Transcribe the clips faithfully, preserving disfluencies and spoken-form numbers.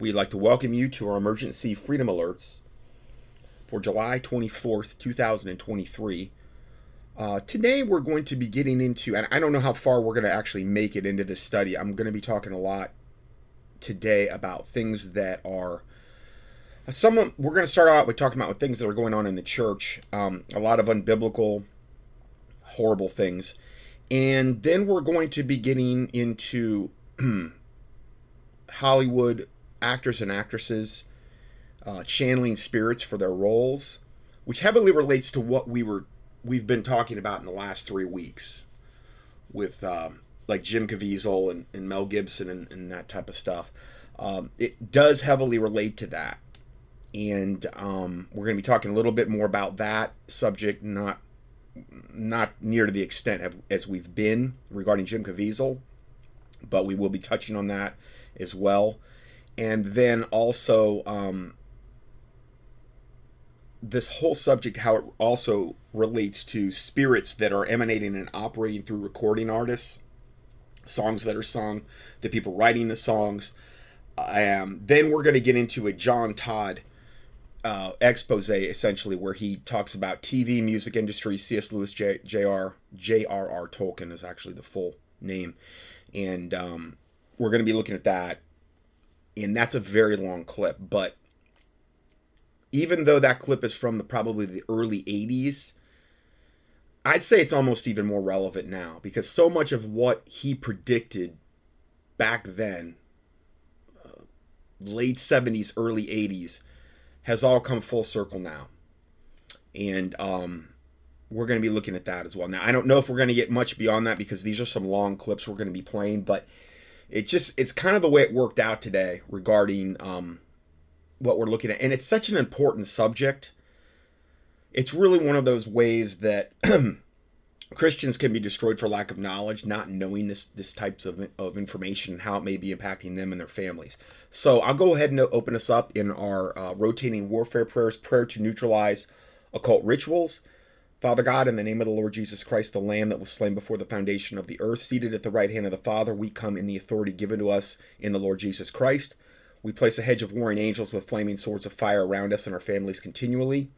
We'd like to welcome you to our emergency freedom alerts for July twenty-fourth, two thousand twenty-three. Uh, today we're going to be getting into, and I don't know how far we're going to actually make it into this study. I'm going to be talking a lot today about things that are, someone, we're going to start out with talking about things that are going on in the church, um, a lot of unbiblical, horrible things. And then we're going to be getting into Hollywood actors and actresses uh, channeling spirits for their roles, which heavily relates to what we were we've been talking about in the last three weeks with um, like Jim Caviezel and, and Mel Gibson and, and that type of stuff. Um, it does heavily relate to that, and um, we're going to be talking a little bit more about that subject, not not near to the extent of, as we've been regarding Jim Caviezel, but we will be touching on that as well. And then also um, this whole subject, how it also relates to spirits that are emanating and operating through recording artists, songs that are sung, the people writing the songs. Um, then we're going to get into a John Todd uh, expose, essentially, where he talks about T V, music industry, C S. Lewis, J R R Tolkien is actually the full name. And um, we're going to be looking at that. And that's a very long clip, but even though that clip is from the, probably the early eighties, I'd say it's almost even more relevant now, because so much of what he predicted back then, uh, late seventies, early eighties, has all come full circle now. And um, we're going to be looking at that as well. Now, I don't know if we're going to get much beyond that, because these are some long clips we're going to be playing, but it just, it's kind of the way it worked out today regarding um, what we're looking at. And it's such an important subject. It's really one of those ways that Christians can be destroyed for lack of knowledge, not knowing this, this types of, of information and how it may be impacting them and their families. So I'll go ahead and open us up in our uh, rotating warfare prayers, prayer to neutralize occult rituals. Father God, in the name of the Lord Jesus Christ, the Lamb that was slain before the foundation of the earth, seated at the right hand of the Father, we come in the authority given to us in the Lord Jesus Christ. We place a hedge of warring angels with flaming swords of fire around us and our families continually.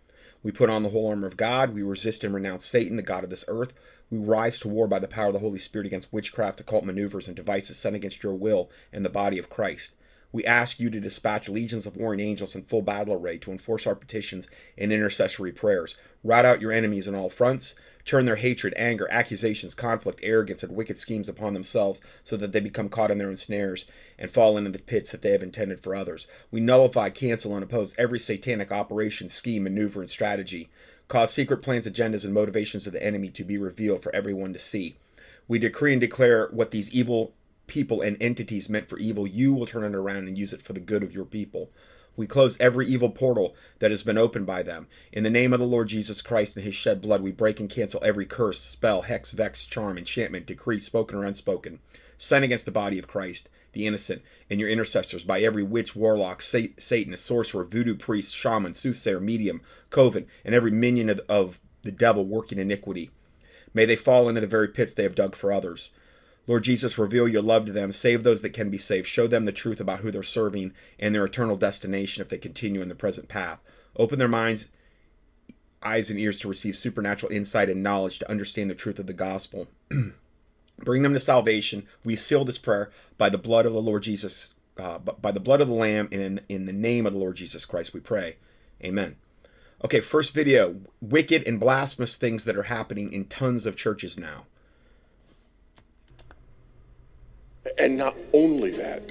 We put on the whole armor of God. We resist and renounce Satan, the god of this earth. We rise to war by the power of the Holy Spirit against witchcraft, occult maneuvers, and devices sent against your will and the body of Christ. We ask you to dispatch legions of warring angels in full battle array to enforce our petitions and intercessory prayers. Rout out your enemies on all fronts. Turn their hatred, anger, accusations, conflict, arrogance, and wicked schemes upon themselves, so that they become caught in their own snares and fall into the pits that they have intended for others. We nullify, cancel, and oppose every satanic operation, scheme, maneuver, and strategy. Cause secret plans, agendas, and motivations of the enemy to be revealed for everyone to see. We decree and declare what these evil people and entities meant for evil, you will turn it around and use it for the good of your people. We close every evil portal that has been opened by them. In the name of the Lord Jesus Christ and his shed blood, we break and cancel every curse, spell, hex, vex, charm, enchantment, decree, spoken or unspoken, sent against the body of Christ, the innocent, and your intercessors by every witch, warlock, sat satanist, sorcerer, voodoo priest, shaman, soothsayer, medium, coven, and every minion of, of the devil working iniquity. May they fall into the very pits they have dug for others. Lord Jesus, reveal your love to them. Save those that can be saved. Show them the truth about who they're serving and their eternal destination if they continue in the present path. Open their minds, eyes, and ears to receive supernatural insight and knowledge to understand the truth of the gospel. Bring them to salvation. We seal this prayer by the blood of the Lord Jesus, uh, by the blood of the Lamb, and in, in the name of the Lord Jesus Christ we pray. Amen. Okay, first video, wicked and blasphemous things that are happening in tons of churches now. And not only that,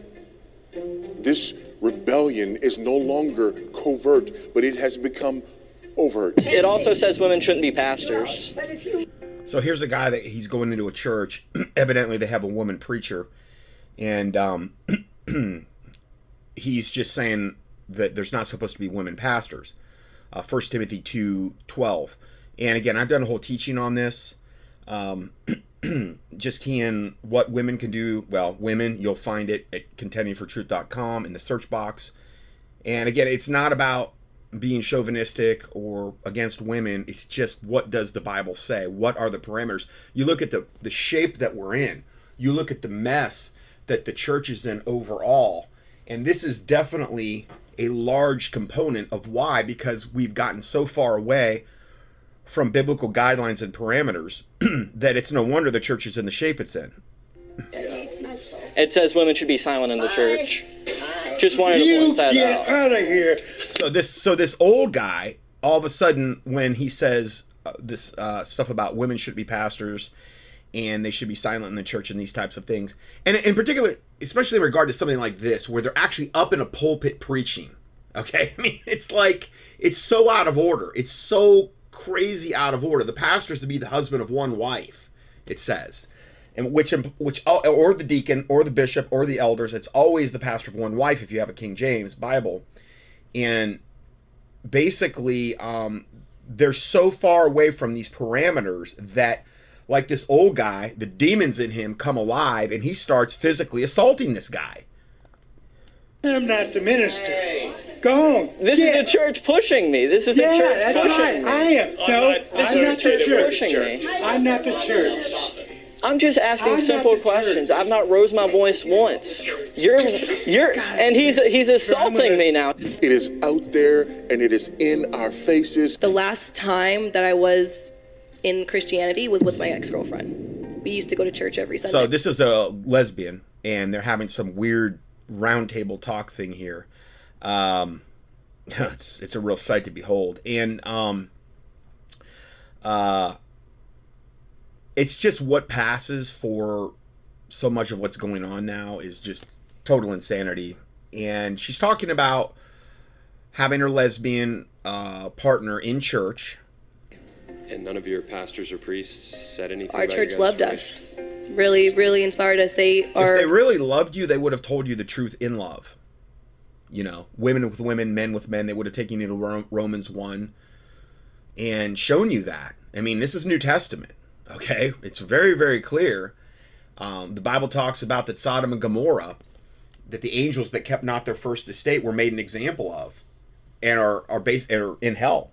this rebellion is no longer covert, but it has become overt. It also says women shouldn't be pastors. So here's a guy that he's going into a church. Evidently, they have a woman preacher. And um, he's just saying that there's not supposed to be women pastors. Uh, First Timothy two twelve. And again, I've done a whole teaching on this. Um... just can what women can do. Well, women, you'll find it at contending for truth dot com in the search box. And again, it's not about being chauvinistic or against women. It's just, what does the Bible say? What are the parameters? You look at the the shape that we're in. You look at the mess that the church is in overall, And this is definitely a large component of why, because we've gotten so far away from biblical guidelines and parameters that it's no wonder the church is in the shape it's in. Yeah. It says women should be silent in the church. Just wanted to point that out. You get out of here. So this, so this old guy, all of a sudden, when he says uh, this uh, stuff about women should be pastors and they should be silent in the church and these types of things, and in particular, especially in regard to something like this, where they're actually up in a pulpit preaching. Okay, I mean, it's like, it's so out of order. It's so crazy out of order. The pastor is to be the husband of one wife, it says. And which, which, or the deacon, or the bishop, or the elders. It's always the pastor of one wife if you have a King James Bible. And basically, um, they're so far away from these parameters that, like this old guy, the demons in him come alive, and he starts physically assaulting this guy. I'm not the minister. Go on. This yeah. is the church pushing me. This is yeah, the church that's pushing right. me. I am. No, I'm not, this I'm not the church pushing church. me. I'm not the church. I'm just asking I'm simple questions. Church. I've not raised my voice once. You're, you're, and he's he's assaulting me now. It is out there and it is in our faces. The last time that I was in Christianity was with my ex-girlfriend. We used to go to church every Sunday. So this is a lesbian, and they're having some weird roundtable talk thing here. Um, it's it's a real sight to behold, and um, uh. It's just what passes for so much of what's going on now is just total insanity. And she's talking about having her lesbian uh, partner in church. And none of your pastors or priests said anything. Our about church loved us. Really, really inspired us. They are. If they really loved you, they would have told you the truth in love. You know, women with women, men with men. They would have taken you to Romans one and shown you that. I mean, this is New Testament. Okay, it's very, very clear. Um, the Bible talks about that Sodom and Gomorrah, that the angels that kept not their first estate were made an example of, and are are based are in hell,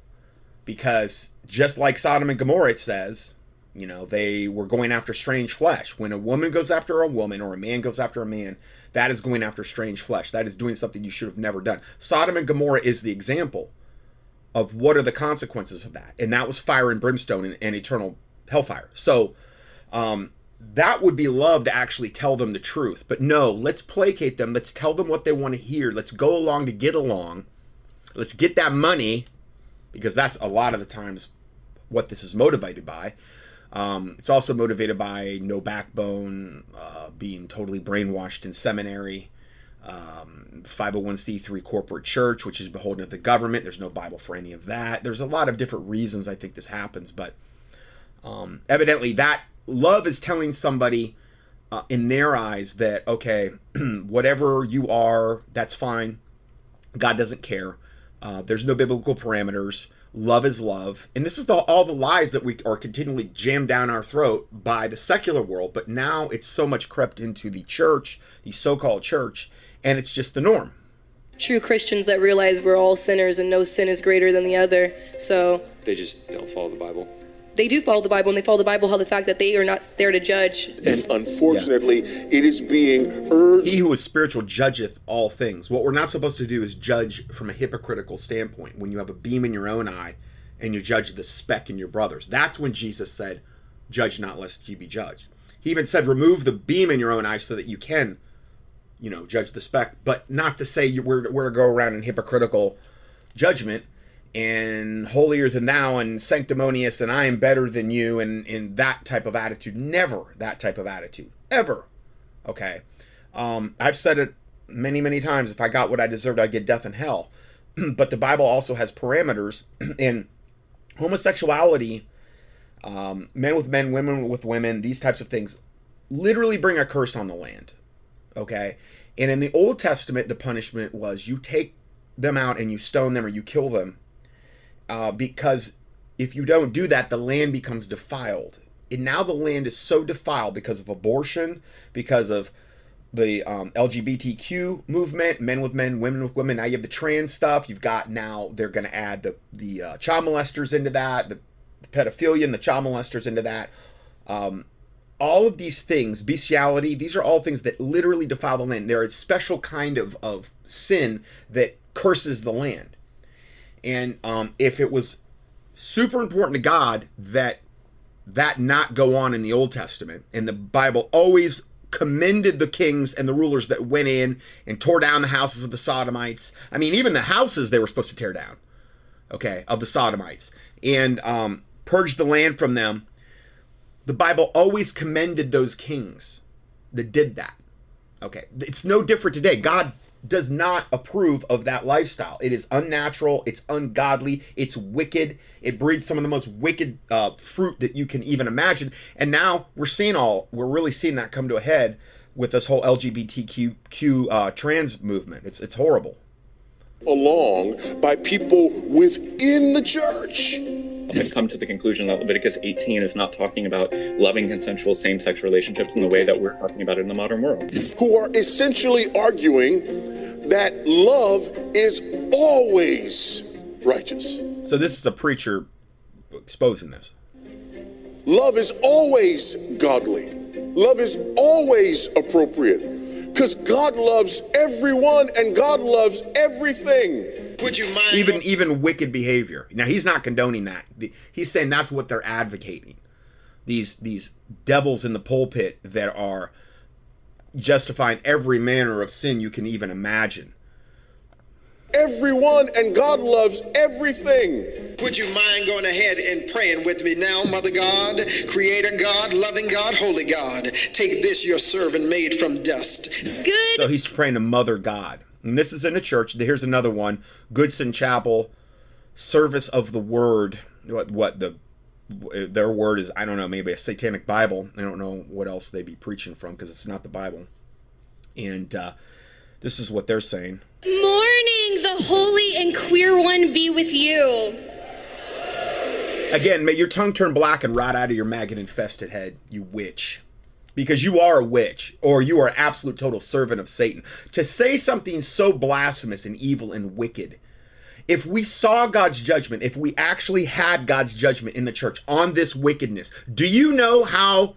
because just like Sodom and Gomorrah, it says, you know, they were going after strange flesh. When a woman goes after a woman or a man goes after a man, that is going after strange flesh. That is doing something you should have never done. Sodom and Gomorrah is the example of what are the consequences of that, and that was fire and brimstone and, and eternal hellfire. So um, that would be love, to actually tell them the truth. But no, let's placate them. Let's tell them what they want to hear. Let's go along to get along. Let's get that money, because that's a lot of the times what this is motivated by. Um, it's also motivated by no backbone, uh, being totally brainwashed in seminary, um, five oh one c three corporate church, which is beholden to the government. There's no Bible for any of that. There's a lot of different reasons I think this happens, but Um, evidently that love is telling somebody uh, in their eyes that, okay, whatever you are, that's fine. God doesn't care. Uh, there's no biblical parameters. Love is love. And this is the, all the lies that we are continually jammed down our throat by the secular world. But now it's so much crept into the church, the so-called church, and it's just the norm. True Christians that realize we're all sinners and no sin is greater than the other. So they just don't follow the Bible. They do follow the Bible, and they follow the Bible how the fact that they are not there to judge. And unfortunately, yeah. it is being urged. He who is spiritual judgeth all things. What we're not supposed to do is judge from a hypocritical standpoint. When you have a beam in your own eye and you judge the speck in your brother's, that's when Jesus said, judge not lest you be judged. He even said, remove the beam in your own eye so that you can, you know, judge the speck, but not to say we're, we're to go around in hypocritical judgment and holier than thou and sanctimonious and I am better than you and in that type of attitude. Never that type of attitude, ever. Okay. Um, I've said it many, many times. If I got what I deserved, I'd get death and hell. But the Bible also has parameters, and homosexuality, um, men with men, women with women, these types of things literally bring a curse on the land. Okay. And in the Old Testament, the punishment was you take them out and you stone them or you kill them. Uh, because if you don't do that, the land becomes defiled. And now the land is so defiled because of abortion, because of the um, L G B T Q movement, men with men, women with women. Now you have the trans stuff. You've got now they're going to add the, the uh, child molesters into that, the, the pedophilia and the child molesters into that. Um, all of these things, bestiality, these are all things that literally defile the land. They're a special kind of, of sin that curses the land. And um, if it was super important to God that that not go on in the Old Testament, and the Bible always commended the kings and the rulers that went in and tore down the houses of the Sodomites. I mean, even the houses they were supposed to tear down, okay, of the Sodomites, and um, purge the land from them. The Bible always commended those kings that did that. Okay, it's no different today. God does not approve of that lifestyle. It is unnatural. It's ungodly. It's wicked. It breeds some of the most wicked uh, fruit that you can even imagine. And now we're seeing all, we're really seeing that come to a head with this whole L G B T Q uh, trans movement. It's, it's horrible. Along by people within the church. Often come to the conclusion that Leviticus eighteen is not talking about loving consensual same-sex relationships in the way that we're talking about it in the modern world. Who are essentially arguing that love is always righteous. So this is a preacher exposing this. Love is always godly. Love is always appropriate. Because God loves everyone and God loves everything. Would you mind even even wicked behavior? Now, he's not condoning that. He's saying that's what they're advocating. These these devils in the pulpit that are justifying every manner of sin you can even imagine. Everyone and God loves everything. Would you mind going ahead and praying with me now, Mother God, Creator God, loving God, Holy God? Take this, your servant made from dust. Good. So he's praying to Mother God. And this is in a church. Here's another one. Goodson Chapel, service of the word. What, what the, their word is, I don't know, maybe a satanic Bible. I don't know what else they'd be preaching from because it's not the Bible. And uh, this is what they're saying. Morning, the holy and queer one be with you. Again, may your tongue turn black and rot out of your maggot-infested head, you witch. Because you are a witch, or you are an absolute total servant of Satan. To say something so blasphemous and evil and wicked, if we saw God's judgment, if we actually had God's judgment in the church on this wickedness, do you know how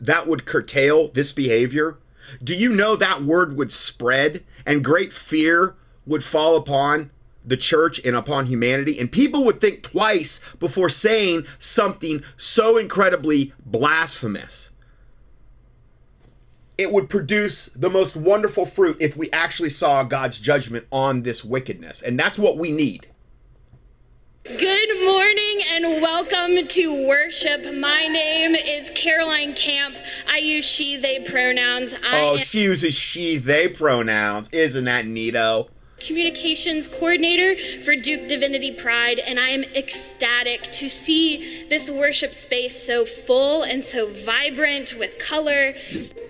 that would curtail this behavior? Do you know that word would spread and great fear would fall upon the church and upon humanity? And people would think twice before saying something so incredibly blasphemous. It would produce the most wonderful fruit if we actually saw God's judgment on this wickedness. And that's what we need. Good morning and welcome to worship. My name is Caroline Camp. I use she, they pronouns. I oh, she uses she, they pronouns. Isn't that neato? Communications coordinator for Duke Divinity Pride, and I am ecstatic to see this worship space so full and so vibrant with color.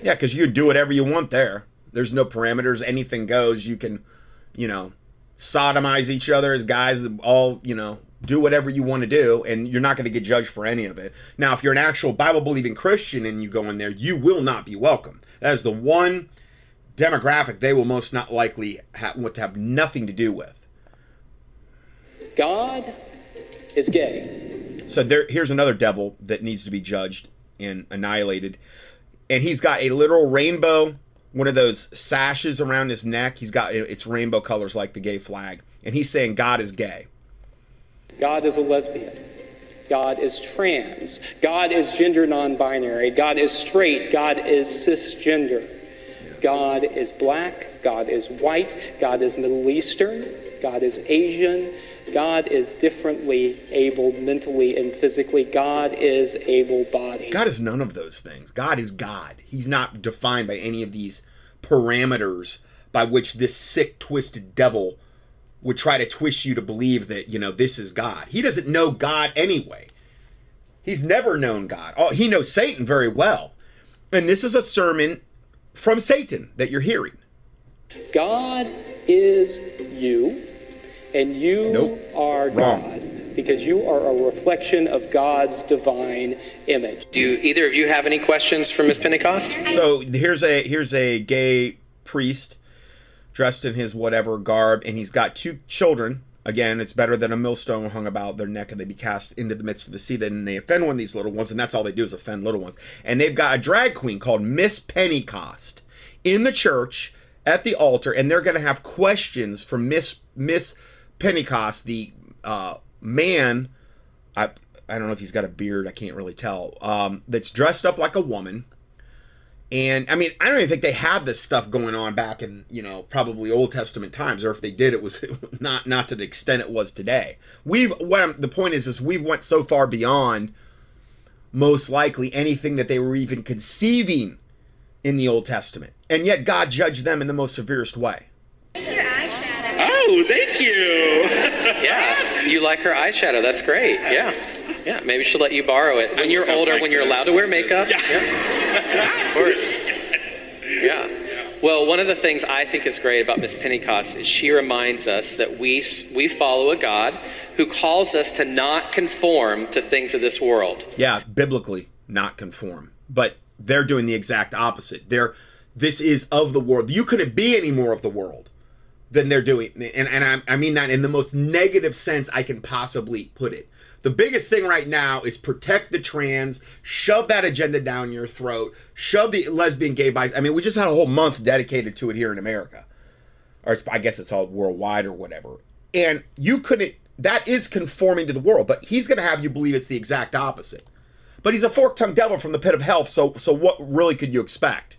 Yeah, because you do whatever you want there. There's no parameters. Anything goes. You can, you know, sodomize each other as guys, all, you know, do whatever you want to do, and you're not going to get judged for any of it. Now, if you're an actual Bible-believing Christian and you go in there, you will not be welcome. That is the one demographic they will most not likely ha- want to have nothing to do with. God is gay. So there, here's another devil that needs to be judged and annihilated. And he's got a literal rainbow, one of those sashes around his neck. He's got, it's rainbow colors like the gay flag. And he's saying God is gay. God is a lesbian. God is trans. God is gender non-binary. God is straight. God is cisgender. God is black, God is white, God is Middle Eastern, God is Asian, God is differently able mentally and physically, God is able-bodied. God is none of those things. God is God. He's not defined by any of these parameters by which this sick, twisted devil would try to twist you to believe that, you know, this is God. He doesn't know God anyway. He's never known God. Oh, he knows Satan very well. And this is a sermon from Satan that you're hearing. God is you, and you nope. are God, Wrong. because you are a reflection of God's divine image. Do you, either of you have any questions for Miss Pentecost? So here's a here's a gay priest dressed in his whatever garb, and he's got two children Again, it's better than a millstone hung about their neck and they be cast into the midst of the sea. Then they offend one of these little ones, and that's all they do is offend little ones. And they've got a drag queen called Miss Pentecost in the church at the altar, and they're going to have questions for Miss Miss Pentecost, the uh, man, I I don't know if he's got a beard, I can't really tell, um, that's dressed up like a woman. And, I mean, I don't even think they had this stuff going on back in, you know, probably Old Testament times. Or if they did, it was not not to the extent it was today. We've, what I'm, the point is, is we've went so far beyond, most likely, anything that they were even conceiving in the Old Testament. And yet God judged them in the most severest way. Your eyeshadow. Oh, thank you. Yeah, you like her eyeshadow. That's great. Yeah. Yeah, maybe she'll let you borrow it. When you're older, like when you're allowed to wear makeup. Yeah. Yeah. Yeah, of course. Yeah. Well, one of the things I think is great about Miss Pentecost is she reminds us that we we follow a God who calls us to not conform to things of this world. Yeah, biblically, not conform. But they're doing the exact opposite. They're, this is of the world. You couldn't be any more of the world than they're doing. And, and I, I mean that in the most negative sense I can possibly put it. The biggest thing right now is protect the trans, shove that agenda down your throat, shove the lesbian, gay, bis. I mean, we just had a whole month dedicated to it here in America. Or it's, I guess it's all worldwide or whatever. And you couldn't, that is conforming to the world, but he's going to have you believe it's the exact opposite. But he's a fork-tongued devil from the pit of hell, so, so what really could you expect?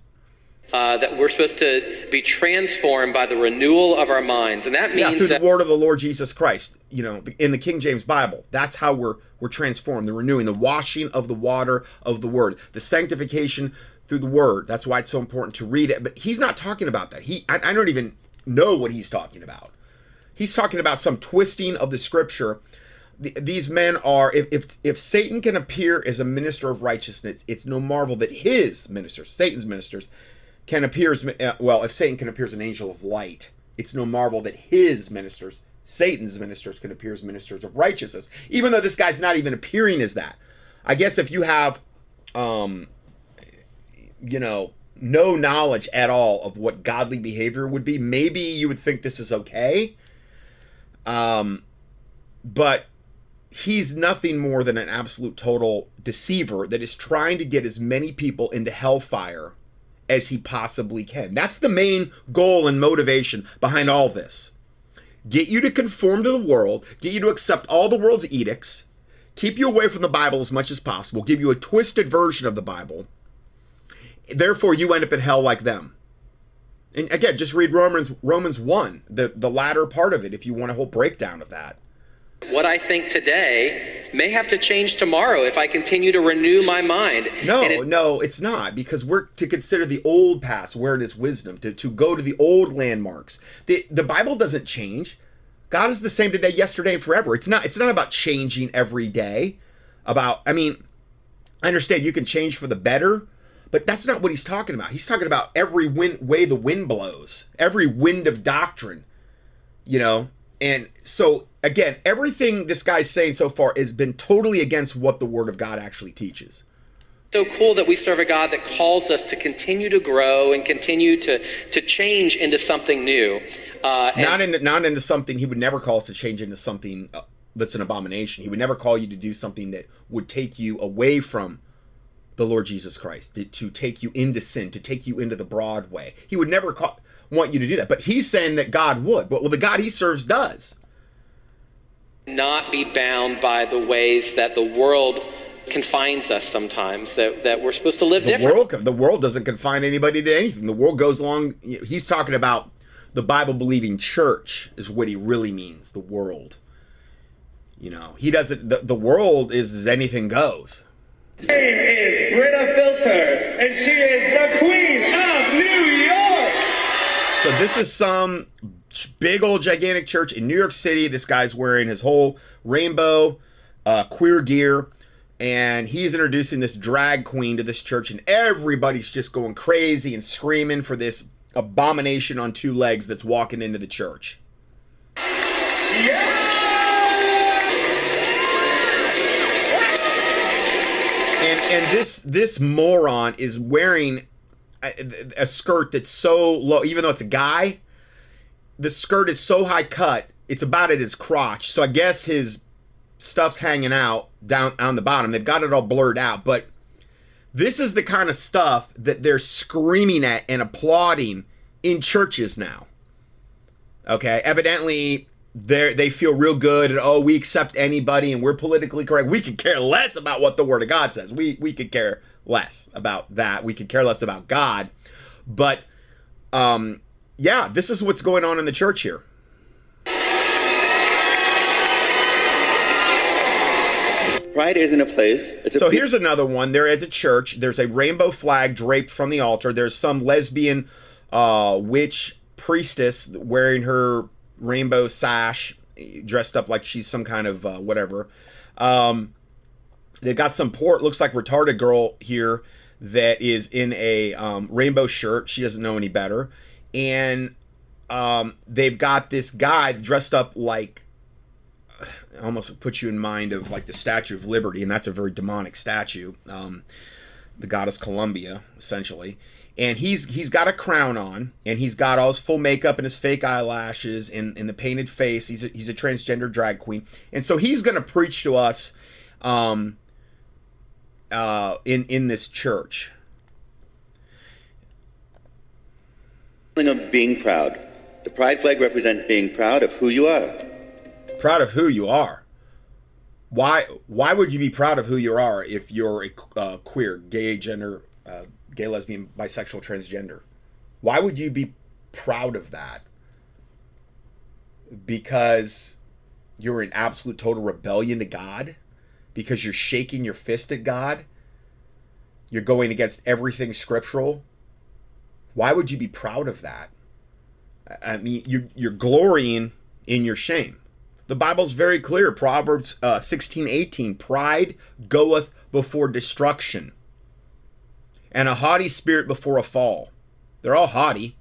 Uh, that we're supposed to be transformed by the renewal of our minds, and that means yeah, through that the word of the Lord Jesus Christ, you know, in the King James Bible. That's how we're we're transformed, the renewing, the washing of the water of the word, the sanctification through the word. That's why it's so important to read it. But he's not talking about that. He, I, I don't even know what he's talking about. He's talking about some twisting of the scripture. These men are, if, if if Satan can appear as a minister of righteousness, it's no marvel that his ministers, Satan's ministers, can appear as, well, if Satan can appear as an angel of light, it's no marvel that his ministers, Satan's ministers, can appear as ministers of righteousness, even though this guy's not even appearing as that. I guess if you have, um, you know, no knowledge at all of what godly behavior would be, maybe you would think this is okay. Um, but he's nothing more than an absolute total deceiver that is trying to get as many people into hellfire as he possibly can. That's the main goal and motivation behind all this. Get you to conform to the world, get you to accept all the world's edicts, keep you away from the Bible as much as possible, give you a twisted version of the Bible. Therefore, you end up in hell like them. And again, just read Romans Romans one, the, the latter part of it, if you want a whole breakdown of that. What I think today may have to change tomorrow if I continue to renew my mind. No, it no, it's not, because we're to consider the old past wherein is wisdom, to, to go to the old landmarks. The, the Bible doesn't change. God is the same today, yesterday, and forever. It's not, it's not about changing every day. About, I mean, I understand you can change for the better, but that's not what he's talking about. He's talking about every wind, way the wind blows, every wind of doctrine, you know? And so, again, everything this guy's saying so far has been totally against what the Word of God actually teaches. So cool that we serve a God that calls us to continue to grow and continue to, to change into something new. Uh, not, into, not into something, he would never call us to change into something that's an abomination. He would never call you to do something that would take you away from the Lord Jesus Christ, to, to take you into sin, to take you into the broad way. He would never call... want you to do that, but he's saying that God would. Well, the God he serves does. Not be bound by the ways that the world confines us sometimes, that, that we're supposed to live differently. The world, the world doesn't confine anybody to anything. The world goes along. He's talking about the Bible-believing church is what he really means, the world. You know, he doesn't, the, the world is, is anything goes. Her name is Greta Filter, and she is the Queen of New York. So this is some big old gigantic church in New York City. This guy's wearing his whole rainbow uh, queer gear, and he's introducing this drag queen to this church, and everybody's just going crazy and screaming for this abomination on two legs that's walking into the church. Yeah! And, and this, this moron is wearing a skirt that's so low, even though it's a guy, the skirt is so high cut, it's about at his crotch. So I guess his stuff's hanging out down on the bottom. They've got it all blurred out, but this is the kind of stuff that they're screaming at and applauding in churches now. Okay, evidently they they feel real good, and oh, we accept anybody, and we're politically correct. We could care less about what the Word of God says. We we could care less about that. We could care less about God. But um, yeah, this is what's going on in the church here. Pride isn't a place. It's a so here's another one. They're at the church. There's a rainbow flag draped from the altar. There's some lesbian uh, witch priestess wearing her rainbow sash, dressed up like she's some kind of uh, whatever. Um, they've got some poor, looks like retarded girl here that is in a um, rainbow shirt. She doesn't know any better. And um, they've got this guy dressed up like, almost puts you in mind of like the Statue of Liberty, and that's a very demonic statue, um, the goddess Columbia, essentially. And he's he's got a crown on, and he's got all his full makeup and his fake eyelashes and, and the painted face. He's a, he's a transgender drag queen, and so he's going to preach to us um, uh, in in this church. Of being proud, the pride flag represents being proud of who you are. Proud of who you are. Why why would you be proud of who you are if you're a uh, queer, gay, gender, uh, gay, lesbian, bisexual, transgender? Why would you be proud of that? Because you're in absolute total rebellion to God? Because you're shaking your fist at God? You're going against everything scriptural? Why would you be proud of that? I mean, you're, you're glorying in your shame. The Bible's very clear. Proverbs uh, sixteen eighteen, pride goeth before destruction, and a haughty spirit before a fall. They're all haughty.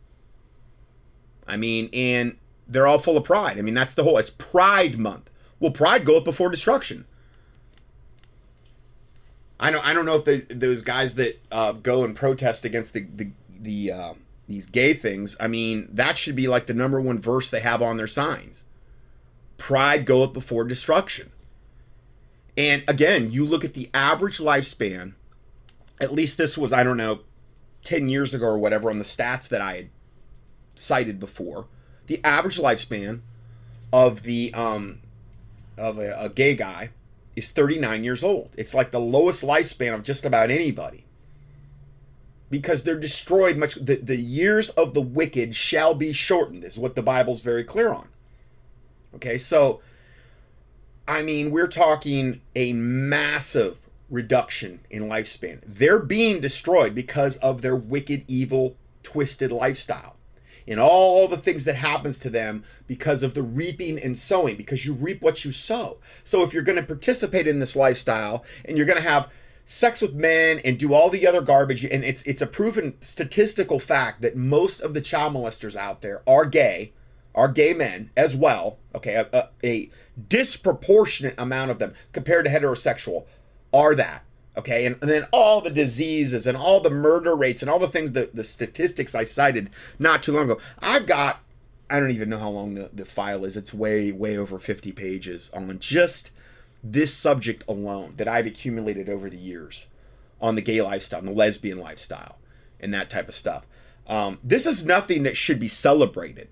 I mean, and they're all full of pride. I mean, that's the whole, it's Pride Month. Well, pride goeth before destruction. I know. I don't know if they, those guys that uh, go and protest against the, the, the uh, these gay things, I mean, that should be like the number one verse they have on their signs. Pride goeth before destruction. And again, you look at the average lifespan, at least this was, I don't know, ten years ago or whatever, on the stats that I had cited before, the average lifespan of the um, of a, a gay guy is thirty-nine years old. It's like the lowest lifespan of just about anybody, because they're destroyed much. The, the years of the wicked shall be shortened is what the Bible's very clear on. Okay, so, I mean, we're talking a massive reduction in lifespan. They're being destroyed because of their wicked, evil, twisted lifestyle and all the things that happens to them because of the reaping and sowing, because you reap what you sow. So if you're going to participate in this lifestyle and you're going to have sex with men and do all the other garbage, and it's, it's a proven statistical fact that most of the child molesters out there are gay, are gay men as well, okay, a, a, a disproportionate amount of them compared to heterosexual are that, okay, and, and then all the diseases and all the murder rates and all the things, that the statistics I cited not too long ago. I've got, I don't even know how long the, the file is, it's way, way over fifty pages on just this subject alone that I've accumulated over the years on the gay lifestyle and the lesbian lifestyle and that type of stuff. Um, this is nothing that should be celebrated.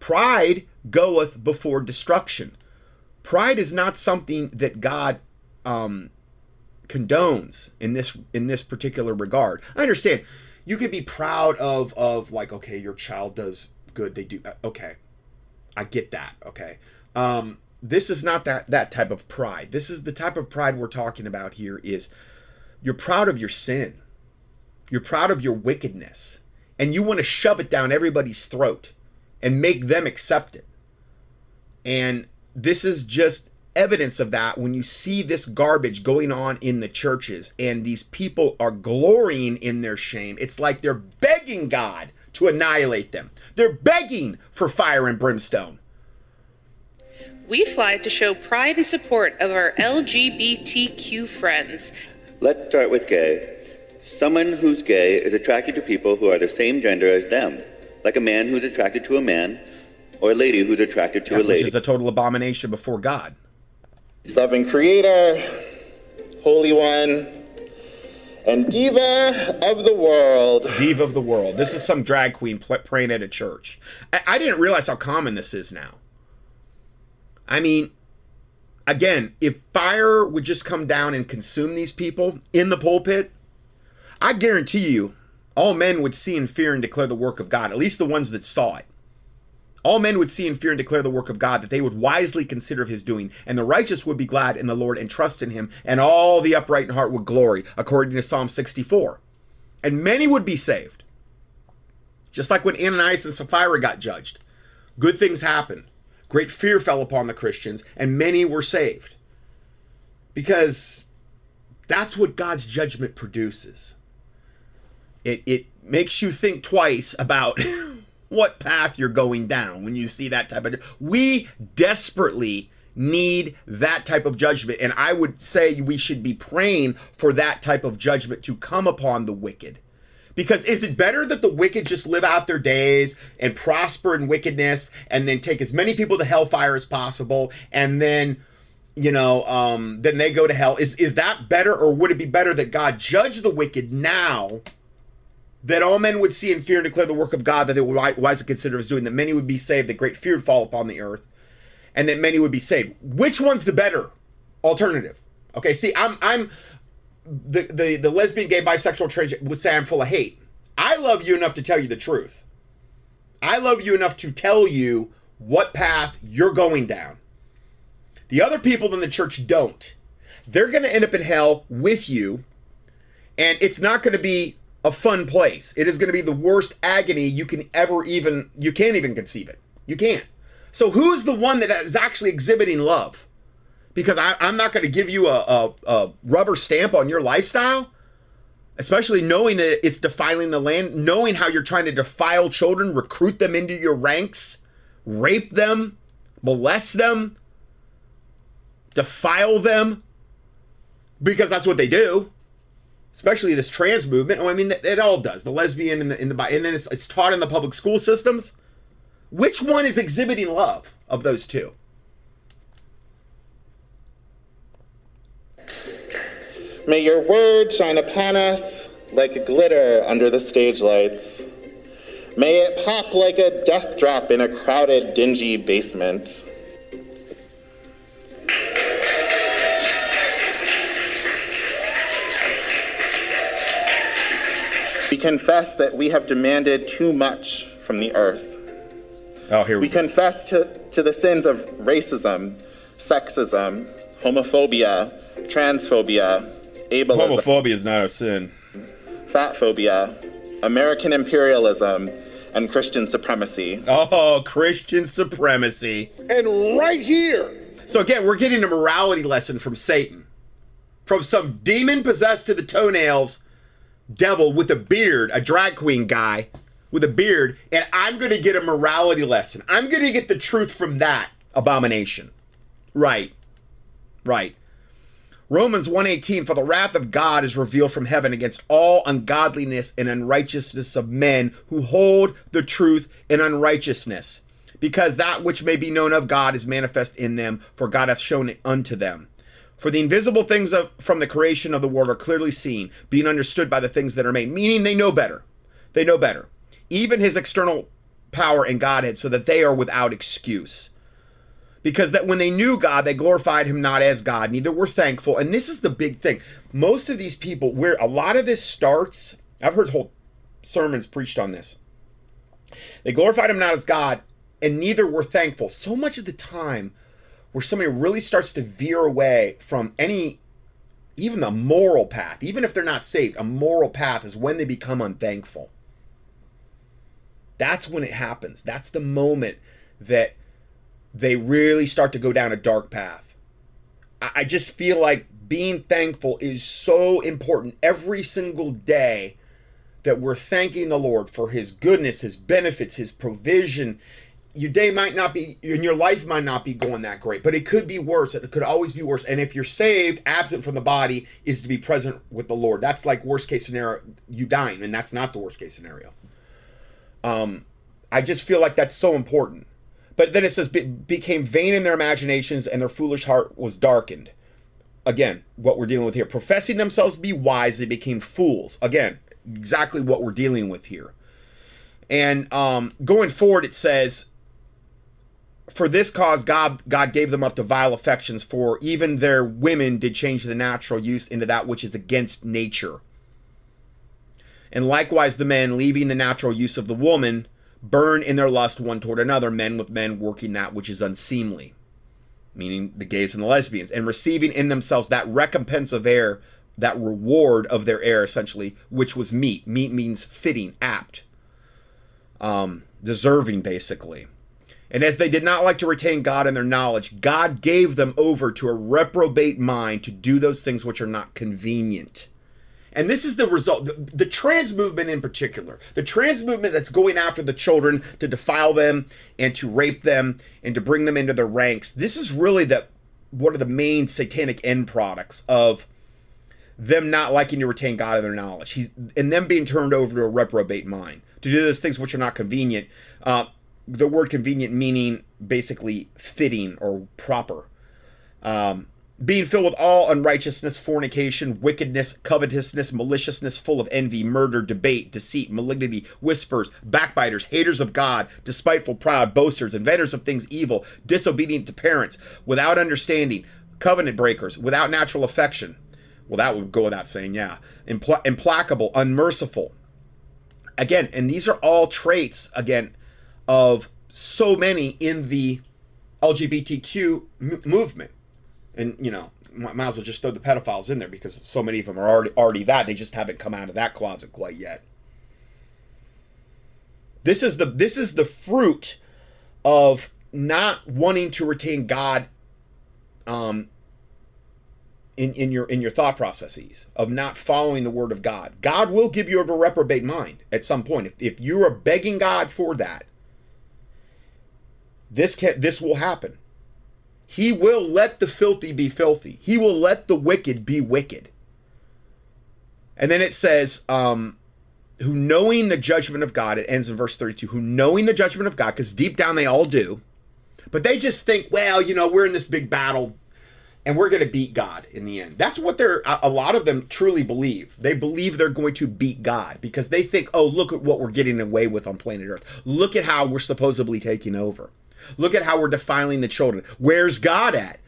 Pride goeth before destruction. Pride is not something that God um, condones in this in this particular regard. I understand you could be proud of of like, okay, your child does good. They do okay. I get that. Okay, um, this is not that that type of pride. This is the type of pride we're talking about here. Is you're proud of your sin, you're proud of your wickedness, and you want to shove it down everybody's throat and make them accept it. And this is just evidence of that when you see this garbage going on in the churches, and these people are glorying in their shame. It's like they're begging God to annihilate them. They're begging for fire and brimstone. We fly to show pride and support of our L G B T Q friends. Let's start with gay. Someone who's gay is attracted to people who are the same gender as them. Like a man who's attracted to a man or a lady who's attracted to yeah, a lady. Which is a total abomination before God. Loving creator, holy one, and diva of the world. Diva of the world. This is some drag queen praying at a church. I, I didn't realize how common this is now. I mean, again, if fire would just come down and consume these people in the pulpit, I guarantee you, all men would see and fear and declare the work of God, at least the ones that saw it. All men would see and fear and declare the work of God, that they would wisely consider of his doing, and the righteous would be glad in the Lord and trust in him, and all the upright in heart would glory, according to Psalm sixty-four. And many would be saved. Just like when Ananias and Sapphira got judged. Good things happened. Great fear fell upon the Christians, and many were saved. Because that's what God's judgment produces. It, it makes you think twice about what path you're going down when you see that type of... We desperately need that type of judgment. And I would say we should be praying for that type of judgment to come upon the wicked. Because is it better that the wicked just live out their days and prosper in wickedness and then take as many people to hellfire as possible and then... you know, um, then they go to hell. Is, is that better, or would it be better that God judge the wicked now, that all men would see and fear and declare the work of God, that they would wisely consider as doing, that many would be saved, that great fear would fall upon the earth, and that many would be saved? Which one's the better alternative? Okay, see, I'm, I'm the, the, the lesbian, gay, bisexual, trans would say I'm full of hate. I love you enough to tell you the truth. I love you enough to tell you what path you're going down. The other people in the church don't. They're going to end up in hell with you, and it's not going to be a fun place. It is going to be the worst agony you can ever even, you can't even conceive it. You can't. So who is the one that is actually exhibiting love? Because I, I'm not going to give you a, a, a rubber stamp on your lifestyle, especially knowing that it's defiling the land, knowing how you're trying to defile children, recruit them into your ranks, rape them, molest them, defile them, because that's what they do, especially this trans movement. Oh, I mean, it all does. The lesbian and the, in the and then it's, it's taught in the public school systems. Which one is exhibiting love of those two? May your word shine upon us like glitter under the stage lights. May it pop like a death drop in a crowded, dingy basement. We confess that we have demanded too much from the earth. Oh, here we, we go. Confess to, to the sins of racism, sexism, homophobia, transphobia, ableism. Homophobia is not a sin. Fatphobia, American imperialism, and Christian supremacy. Oh, Christian supremacy. And right here. So again, we're getting a morality lesson from Satan. From some demon possessed to the toenails devil with a beard, a drag queen guy with a beard, and I'm going to get a morality lesson. I'm going to get the truth from that abomination. Right. Right. Romans one eighteen, for the wrath of God is revealed from heaven against all ungodliness and unrighteousness of men who hold the truth in unrighteousness, because that which may be known of God is manifest in them, for God hath shown it unto them. For the invisible things of, from the creation of the world are clearly seen, being understood by the things that are made. Meaning they know better. They know better. Even his external power and Godhead, so that they are without excuse. Because that when they knew God, they glorified him not as God, neither were thankful. And this is the big thing. Most of these people, where a lot of this starts, I've heard whole sermons preached on this. They glorified him not as God, and neither were thankful. So much of the time, where somebody really starts to veer away from any, even the moral path, even if they're not saved, a moral path is when they become unthankful. That's when it happens. That's the moment that they really start to go down a dark path. I just feel like being thankful is so important every single day, that we're thanking the Lord for his goodness, his benefits, his provision. Your day might not be, and your life might not be going that great, but it could be worse. It could always be worse. And if you're saved, absent from the body is to be present with the Lord. That's like worst case scenario, you dying, and that's not the worst case scenario. Um, I just feel like that's so important. But then it says, Be- became vain in their imaginations, and their foolish heart was darkened. Again, what we're dealing with here. Professing themselves to be wise, they became fools. Again, exactly what we're dealing with here. And um, going forward, it says, for this cause God, God gave them up to vile affections, for even their women did change the natural use into that which is against nature. And likewise the men, leaving the natural use of the woman, burn in their lust one toward another, men with men working that which is unseemly, meaning the gays and the lesbians, and receiving in themselves that recompense of error, that reward of their error, essentially, which was meet. Meet means fitting, apt, um, deserving, basically. And as they did not like to retain God in their knowledge, God gave them over to a reprobate mind to do those things which are not convenient. And this is the result, the, the trans movement in particular, the trans movement that's going after the children to defile them and to rape them and to bring them into their ranks. This is really the one of the main satanic end products of them not liking to retain God in their knowledge. He's, and them being turned over to a reprobate mind to do those things which are not convenient. Uh, the word convenient meaning basically fitting or proper. Um, Being filled with all unrighteousness, fornication, wickedness, covetousness, maliciousness, full of envy, murder, debate, deceit, malignity, whispers, backbiters, haters of God, despiteful, proud, boasters, inventors of things evil, disobedient to parents, without understanding, covenant breakers, without natural affection. Well, that would go without saying, yeah. Impl- implacable, unmerciful. Again, and these are all traits, again, of so many in the L G B T Q m- movement. And, you know, might as well just throw the pedophiles in there because so many of them are already, already that. They just haven't come out of that closet quite yet. This is the this is the fruit of not wanting to retain God um, in, in, your, in your thought processes, of not following the word of God. God will give you a reprobate mind at some point. If, if you are begging God for that, this can, this will happen. He will let the filthy be filthy. He will let the wicked be wicked. And then it says, um, who knowing the judgment of God, it ends in verse thirty-two, who knowing the judgment of God, because deep down they all do, but they just think, well, you know, we're in this big battle and we're going to beat God in the end. That's what they're, a lot of them truly believe. They believe they're going to beat God because they think, oh, look at what we're getting away with on planet Earth. Look at how we're supposedly taking over. Look at how we're defiling the children. Where's God at?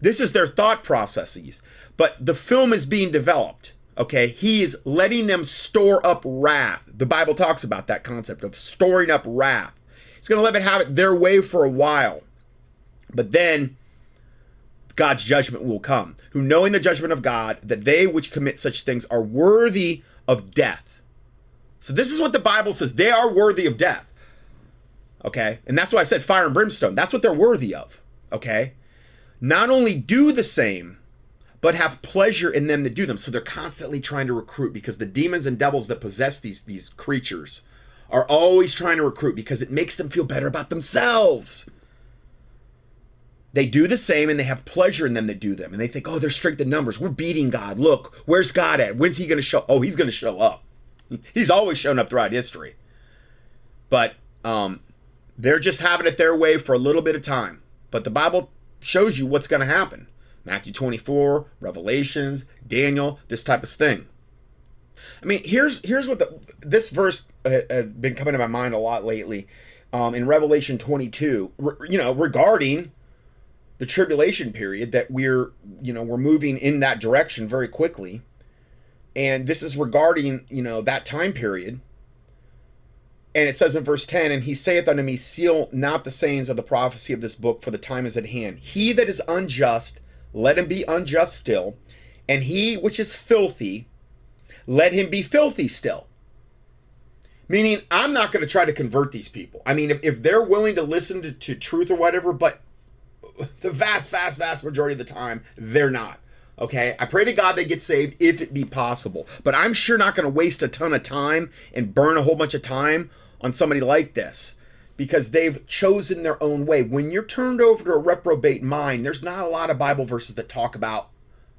This is their thought processes. But the film is being developed, okay? He's letting them store up wrath. The Bible talks about that concept of storing up wrath. He's going to let them have it their way for a while. But then God's judgment will come. Who knowing the judgment of God, that they which commit such things are worthy of death. So this is what the Bible says. They are worthy of death. Okay, and that's why I said fire and brimstone. That's what they're worthy of, okay? Not only do the same, but have pleasure in them to do them. So they're constantly trying to recruit because the demons and devils that possess these, these creatures are always trying to recruit because it makes them feel better about themselves. They do the same and they have pleasure in them to do them. And they think, oh, there's strength in numbers. We're beating God. Look, where's God at? When's he going to show? Oh, he's going to show up. He's always shown up throughout history. But, um... they're just having it their way for a little bit of time. But the Bible shows you what's going to happen. Matthew twenty-four, Revelations, Daniel, this type of thing. I mean, here's here's what the, this verse has uh, uh, been coming to my mind a lot lately. Um, in Revelation twenty-two, re, you know, regarding the tribulation period that we're, you know, we're moving in that direction very quickly. And this is regarding, you know, that time period. And it says in verse ten, and he saith unto me, seal not the sayings of the prophecy of this book, for the time is at hand. He that is unjust, let him be unjust still. And he which is filthy, let him be filthy still. Meaning, I'm not going to try to convert these people. I mean, if, if they're willing to listen to, to truth or whatever, but the vast, vast, vast majority of the time, they're not. Okay, I pray to God they get saved if it be possible. But I'm sure not going to waste a ton of time and burn a whole bunch of time on somebody like this because they've chosen their own way. When you're turned over to a reprobate mind, there's not a lot of Bible verses that talk about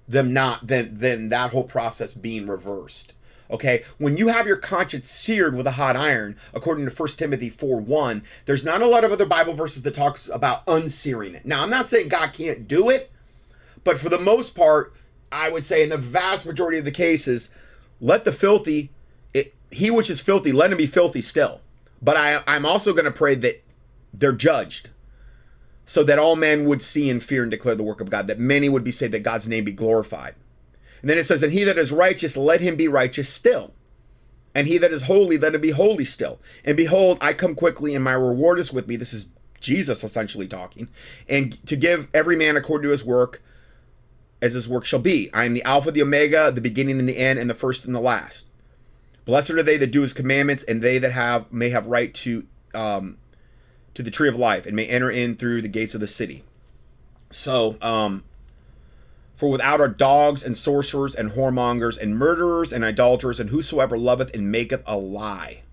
them not, then, then that whole process being reversed. Okay, when you have your conscience seared with a hot iron, according to First Timothy four one, there's not a lot of other Bible verses that talks about unsearing it. Now, I'm not saying God can't do it, but for the most part, I would say in the vast majority of the cases, let the filthy, it, he which is filthy, let him be filthy still. But I, I'm also going to pray that they're judged, so that all men would see and fear and declare the work of God, that many would be saved, that God's name be glorified. And then it says, and he that is righteous, let him be righteous still. And he that is holy, let him be holy still. And behold, I come quickly, and my reward is with me. This is Jesus essentially talking. And to give every man according to his work, as his work shall be. I am the Alpha, the Omega, the beginning and the end, and the first and the last. Blessed are they that do his commandments, and they that have may have right to um, to the tree of life, and may enter in through the gates of the city. So, um... For without are dogs, and sorcerers, and whoremongers, and murderers, and idolaters, and whosoever loveth and maketh a lie.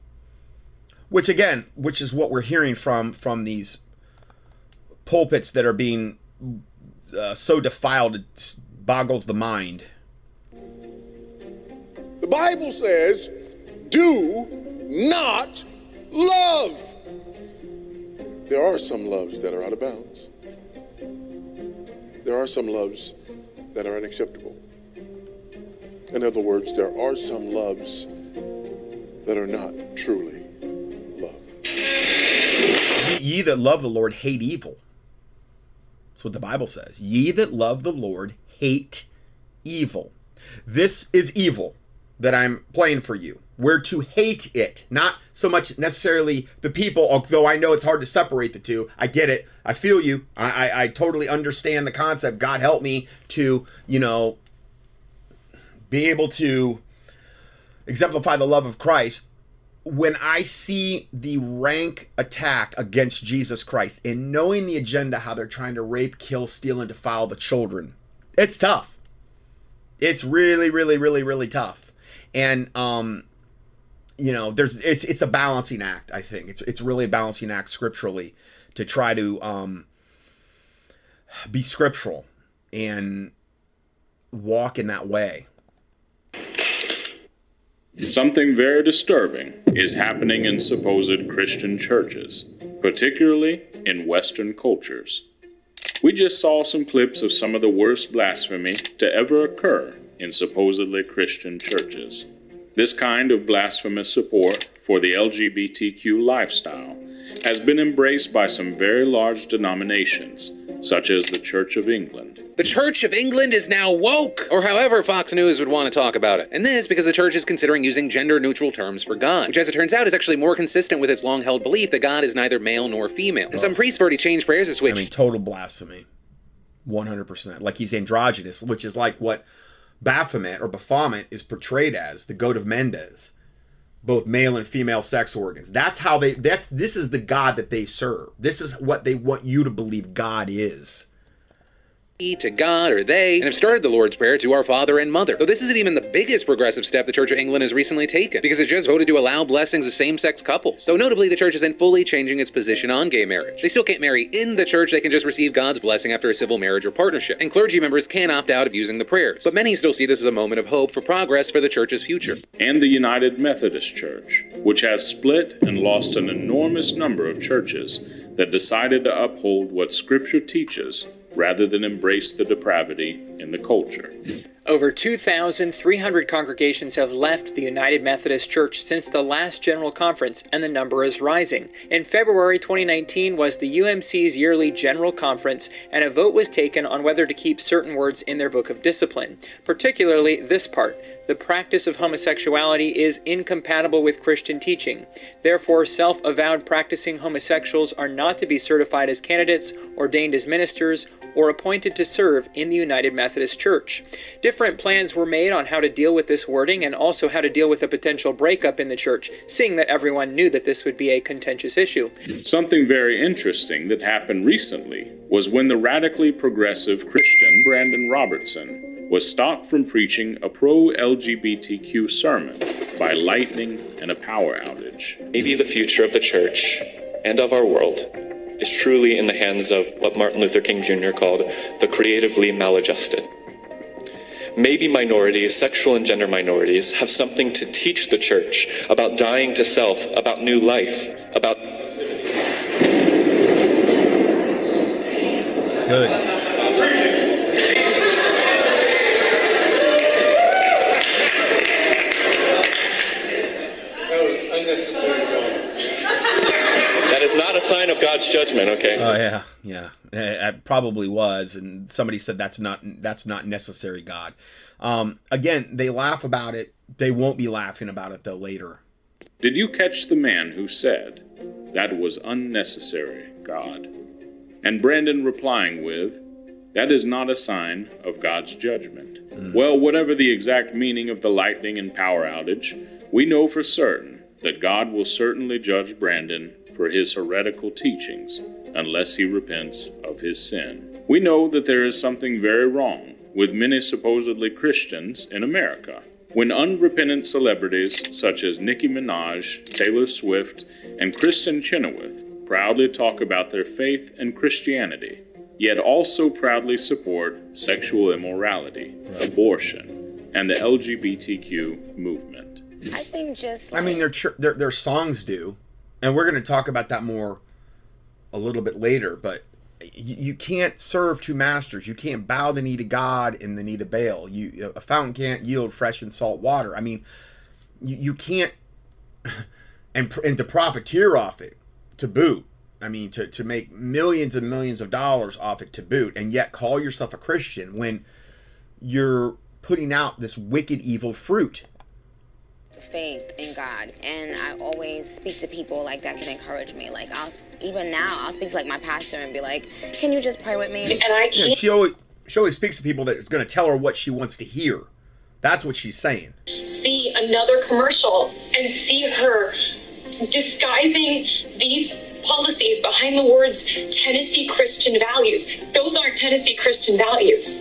Which again, which is what we're hearing from, from these pulpits that are being uh, so defiled it boggles the mind. The Bible says, do not love. There are some loves that are out of bounds. There are some loves that are unacceptable. In other words, there are some loves that are not truly love. Ye that love the Lord hate evil. That's what the Bible says. Ye that love the Lord hate evil. This is evil that I'm playing for you. We're to hate it. Not so much necessarily the people, although I know it's hard to separate the two. I get it. I feel you. I, I, I totally understand the concept. God help me to, you know, be able to exemplify the love of Christ. When I see the rank attack against Jesus Christ and knowing the agenda, how they're trying to rape, kill, steal, and defile the children, it's tough. It's really, really, really, really tough. And, um... you know, there's it's it's a balancing act. I think it's it's really a balancing act scripturally to try to um, be scriptural and walk in that way. Something very disturbing is happening in supposed Christian churches, particularly in Western cultures. We just saw some clips of some of the worst blasphemy to ever occur in supposedly Christian churches. This kind of blasphemous support for the L G B T Q lifestyle has been embraced by some very large denominations, such as the Church of England. The Church of England is now woke, or however Fox News would want to talk about it. And this because the church is considering using gender-neutral terms for God, which as it turns out is actually more consistent with its long-held belief that God is neither male nor female. And oh. Some priests have already changed prayers to switch. I mean, total blasphemy, one hundred percent. Like he's androgynous, which is like what Baphomet or Baphomet is portrayed as, the goat of Mendes, both male and female sex organs. That's how they, that's, this is the God that they serve. This is what they want you to believe God is. He to God or they, and have started the Lord's Prayer to our Father and Mother. Though this isn't even the biggest progressive step the Church of England has recently taken, because it just voted to allow blessings of same-sex couples. Though notably, the Church isn't fully changing its position on gay marriage. They still can't marry in the Church, they can just receive God's blessing after a civil marriage or partnership, and clergy members can opt out of using the prayers. But many still see this as a moment of hope for progress for the Church's future. And the United Methodist Church, which has split and lost an enormous number of churches that decided to uphold what Scripture teaches rather than embrace the depravity in the culture. Over two thousand three hundred congregations have left the United Methodist Church since the last General Conference, and the number is rising. In February twenty nineteen was the U M C's yearly General Conference, and a vote was taken on whether to keep certain words in their Book of Discipline, particularly this part. The practice of homosexuality is incompatible with Christian teaching. Therefore, self-avowed practicing homosexuals are not to be certified as candidates, ordained as ministers, or appointed to serve in the United Methodist Church. Different plans were made on how to deal with this wording and also how to deal with a potential breakup in the church, seeing that everyone knew that this would be a contentious issue. Something very interesting that happened recently was when the radically progressive Christian Brandon Robertson was stopped from preaching a pro-L G B T Q sermon by lightning and a power outage. Maybe the future of the church and of our world is truly in the hands of what Martin Luther King Junior called the creatively maladjusted. maybe minorities, sexual and gender minorities, have something to teach the church about dying to self, about new life, about... Good. A sign of God's judgment, okay? Oh yeah, yeah. It probably was, and somebody said that's not that's not necessary, God. Um, again, they laugh about it. They won't be laughing about it though later. Did you catch the man who said that was unnecessary, God? And Brandon replying with, "That is not a sign of God's judgment." Mm. Well, whatever the exact meaning of the lightning and power outage, we know for certain that God will certainly judge Brandon for his heretical teachings, unless he repents of his sin. We know that there is something very wrong with many supposedly Christians in America. When unrepentant celebrities such as Nicki Minaj, Taylor Swift, and Kristen Chenoweth proudly talk about their faith and Christianity, yet also proudly support sexual immorality, abortion, and the L G B T Q movement. I think just... I mean, their, their, their songs do. And we're going to talk about that more a little bit later, but you, you can't serve two masters. You can't bow the knee to God and the knee to Baal. You, a fountain can't yield fresh and salt water. I mean, you, you can't, and, and to profiteer off it, to boot. I mean, to, to make millions and millions of dollars off it to boot, and yet call yourself a Christian when you're putting out this wicked, evil fruit. Faith in God, and I always speak to people like that can encourage me. Like I'll even now I'll speak to like my pastor and be like, "Can you just pray with me?" And I can't. Yeah, she always she always speaks to people that is going to tell her what she wants to hear. That's what she's saying. See another commercial and see her disguising these policies behind the words Tennessee Christian values. Those aren't Tennessee Christian values.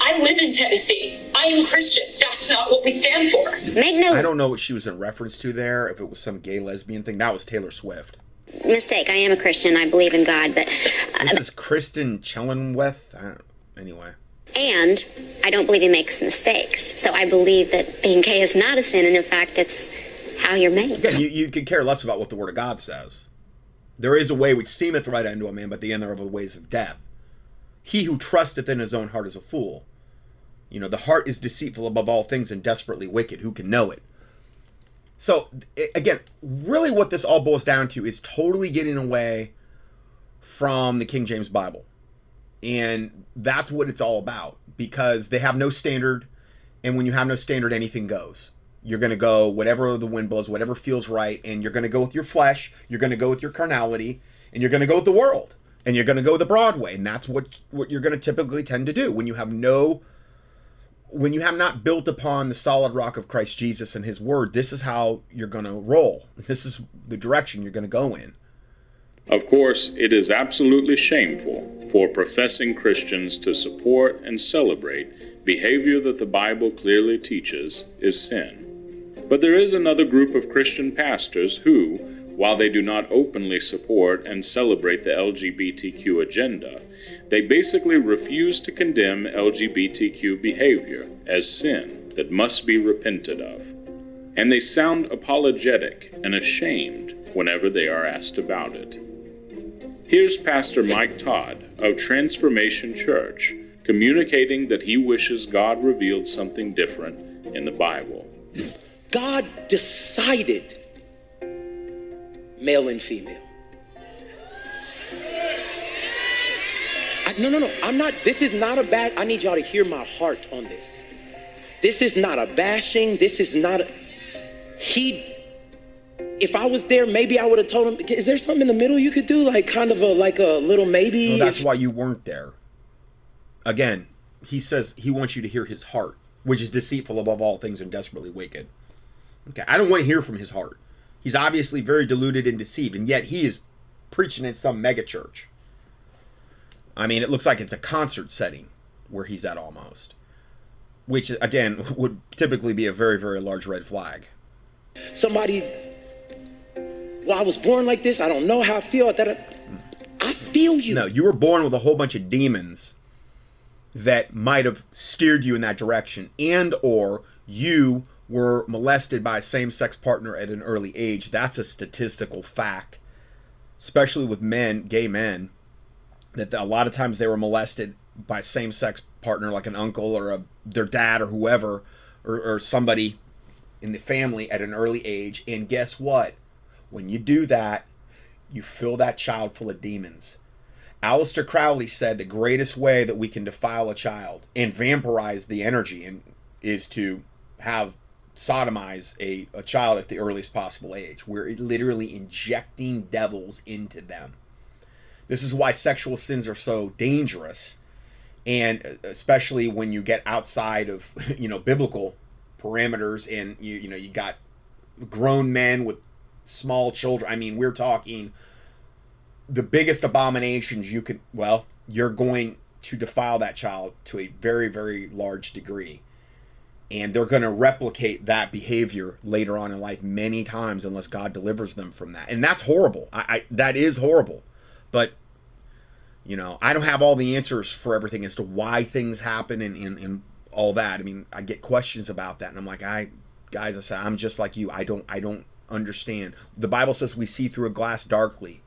I live in Tennessee. I am Christian. That's not what we stand for. Make no... I don't know what she was in reference to there, if it was some gay lesbian thing. That was Taylor Swift. Mistake. I am a Christian. I believe in God, but... Uh, this is Kristen Chenoweth. I don't... Anyway. And I don't believe he makes mistakes. So I believe that being gay is not a sin, and in fact, it's how you're made. Yeah, you, you can care less about what the Word of God says. There is a way which seemeth right unto a man, but the end thereof are the ways of death. He who trusteth in his own heart is a fool. You know, the heart is deceitful above all things and desperately wicked. Who can know it? So, again, really what this all boils down to is totally getting away from the King James Bible. And that's what it's all about, because they have no standard. And when you have no standard, anything goes. You're going to go whatever the wind blows, whatever feels right. And you're going to go with your flesh. You're going to go with your carnality. And you're going to go with the world. And you're going to go the broad way, and that's what what you're going to typically tend to do when you have no, when you have not built upon the solid rock of Christ Jesus and His Word. This is how you're going to roll. This is the direction you're going to go in. Of course, it is absolutely shameful for professing Christians to support and celebrate behavior that the Bible clearly teaches is sin. But there is another group of Christian pastors who, while they do not openly support and celebrate the L G B T Q agenda, they basically refuse to condemn L G B T Q behavior as sin that must be repented of. And they sound apologetic and ashamed whenever they are asked about it. Here's Pastor Mike Todd of Transformation Church communicating that he wishes God revealed something different in the Bible. God decided male and female. I, no, no, no, I'm not, this is not a bad, I need y'all to hear my heart on this. This is not a bashing, this is not a, he, if I was there, maybe I would have told him, is there something in the middle you could do? Like kind of a, like a little maybe? Well, that's if, why you weren't there. Again, he says he wants you to hear his heart, which is deceitful above all things and desperately wicked. Okay, I don't want to hear from his heart. He's obviously very deluded and deceived, and yet he is preaching in some mega church. I mean, it looks like it's a concert setting where he's at almost, which, again, would typically be a very, very large red flag. Somebody, well, I was born like this. I don't know how I feel. I, I feel you. No, you were born with a whole bunch of demons that might have steered you in that direction, and or you were molested by a same-sex partner at an early age. That's a statistical fact, especially with men, gay men, that a lot of times they were molested by same-sex partner, like an uncle or a, their dad or whoever, or, or somebody in the family at an early age. And guess what? When you do that, you fill that child full of demons. Aleister Crowley said the greatest way that we can defile a child and vampirize the energy and is to have sodomize a, a child at the earliest possible age. We're literally injecting devils into them. This is why sexual sins are so dangerous, and especially when you get outside of, you know, biblical parameters, and you you know, you got grown men with small children. I mean, we're talking the biggest abominations you could, well, you're going to defile that child to a very, very large degree. And they're going to replicate that behavior later on in life many times unless God delivers them from that. And that's horrible. I, I that is horrible. But, you know, I don't have all the answers for everything as to why things happen and, and, and all that. I mean, I get questions about that, and I'm like, I, guys, I said, I'm just like you. I don't, I don't understand. The Bible says we see through a glass darkly,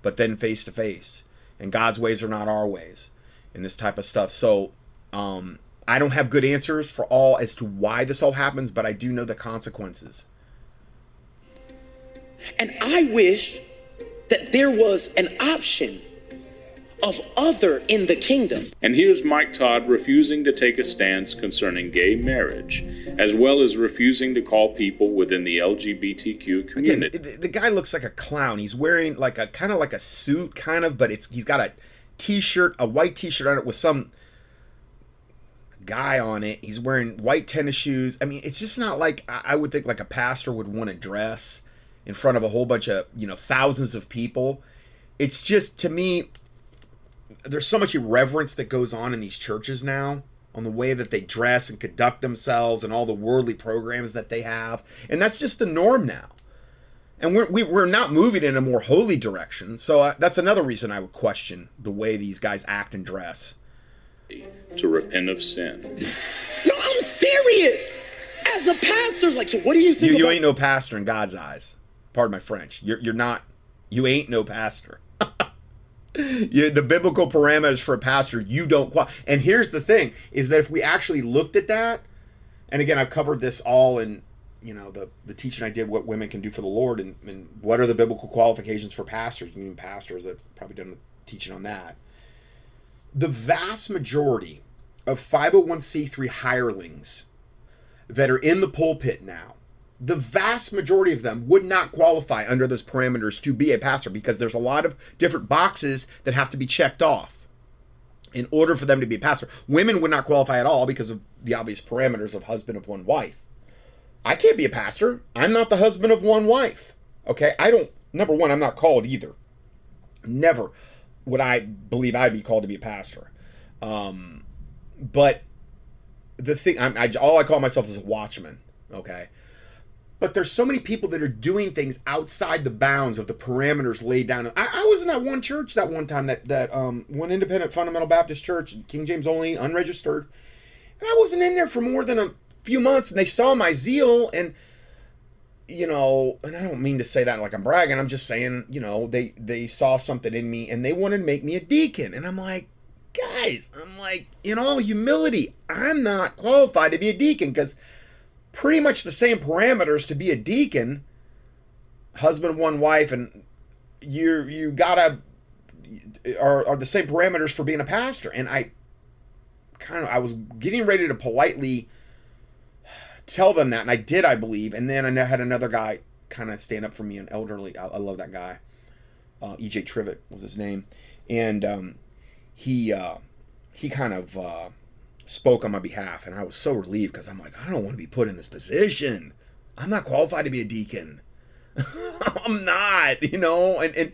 but then face to face. And God's ways are not our ways, and this type of stuff. So, um, I don't have good answers for all as to why this all happens, but I do know the consequences. And I wish that there was an option of other in the kingdom. And here's Mike Todd refusing to take a stance concerning gay marriage, as well as refusing to call people within the L G B T Q community. Again, the, the guy looks like a clown. He's wearing like a kind of like a suit, kind of, but it's he's got a t-shirt, a white t-shirt on it with some guy on it. He's wearing white tennis shoes. I mean, it's just not like I would think like a pastor would want to dress in front of a whole bunch of, you know, thousands of people. It's just, to me, there's so much irreverence that goes on in these churches now on the way that they dress and conduct themselves and all the worldly programs that they have. And that's just the norm now. And we're, we're not moving in a more holy direction. So I, that's another reason I would question the way these guys act and dress. To repent of sin. No, I'm serious. As a pastor, like, so what do you think? You, you about ain't no pastor in God's eyes. Pardon my French. You're you're not. You ain't no pastor. you, the biblical parameters for a pastor, you don't qualify. And here's the thing: is that if we actually looked at that, and again, I've covered this all in, you know, the the teaching I did, what women can do for the Lord, and, and what are the biblical qualifications for pastors? You mean pastors that probably done teaching on that. The vast majority of five oh one c three hirelings that are in the pulpit now, the vast majority of them would not qualify under those parameters to be a pastor, because there's a lot of different boxes that have to be checked off in order for them to be a pastor. Women would not qualify at all because of the obvious parameters of husband of one wife. I can't be a pastor. I'm not the husband of one wife. Okay? I don't, number one, I'm not called either. Never would I believe I'd be called to be a pastor. Um, but the thing, I'm, I, all I call myself is a watchman, okay? But there's so many people that are doing things outside the bounds of the parameters laid down. I, I was in that one church that one time, that, that um, one independent fundamental Baptist church, King James only, unregistered. And I wasn't in there for more than a few months, and they saw my zeal, and, you know, and I don't mean to say that like I'm bragging. I'm just saying, you know, they, they saw something in me and they wanted to make me a deacon. And I'm like, guys, I'm like, in all humility, I'm not qualified to be a deacon, because pretty much the same parameters to be a deacon, husband, one wife, and you, you gotta, are, are the same parameters for being a pastor. And I kind of, I was getting ready to politely tell them that, and I did, I believe. And then I had another guy kind of stand up for me, an elderly, I, I love that guy, uh, E J Trivett was his name, and um, he uh, he kind of uh, spoke on my behalf, and I was so relieved, because I'm like, I don't want to be put in this position. I'm not qualified to be a deacon. I'm not, you know, and, and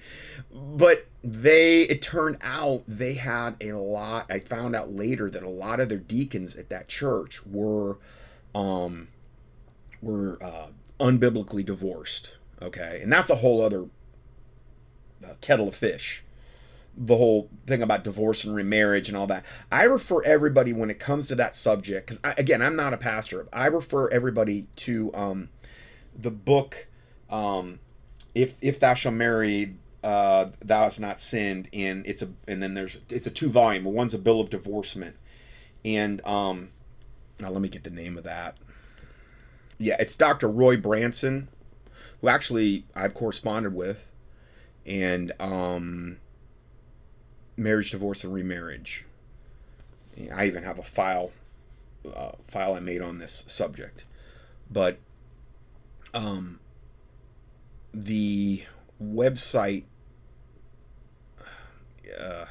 but they, it turned out they had a lot, I found out later that a lot of their deacons at that church were Um, were uh, unbiblically divorced, okay? And that's a whole other uh, kettle of fish. the whole thing about divorce and remarriage and all that. I refer everybody when it comes to that subject, because again, I'm not a pastor. I refer everybody to um, the book, um, if if thou shalt marry, uh, thou hast not sinned, and it's a and then there's it's a two volume. One's a bill of divorcement, and um, now let me get the name of that. Yeah, it's Doctor Roy Branson, who actually I've corresponded with, and um. Marriage, divorce, and remarriage. I even have a file, uh, file I made on this subject. But um, the website, uh,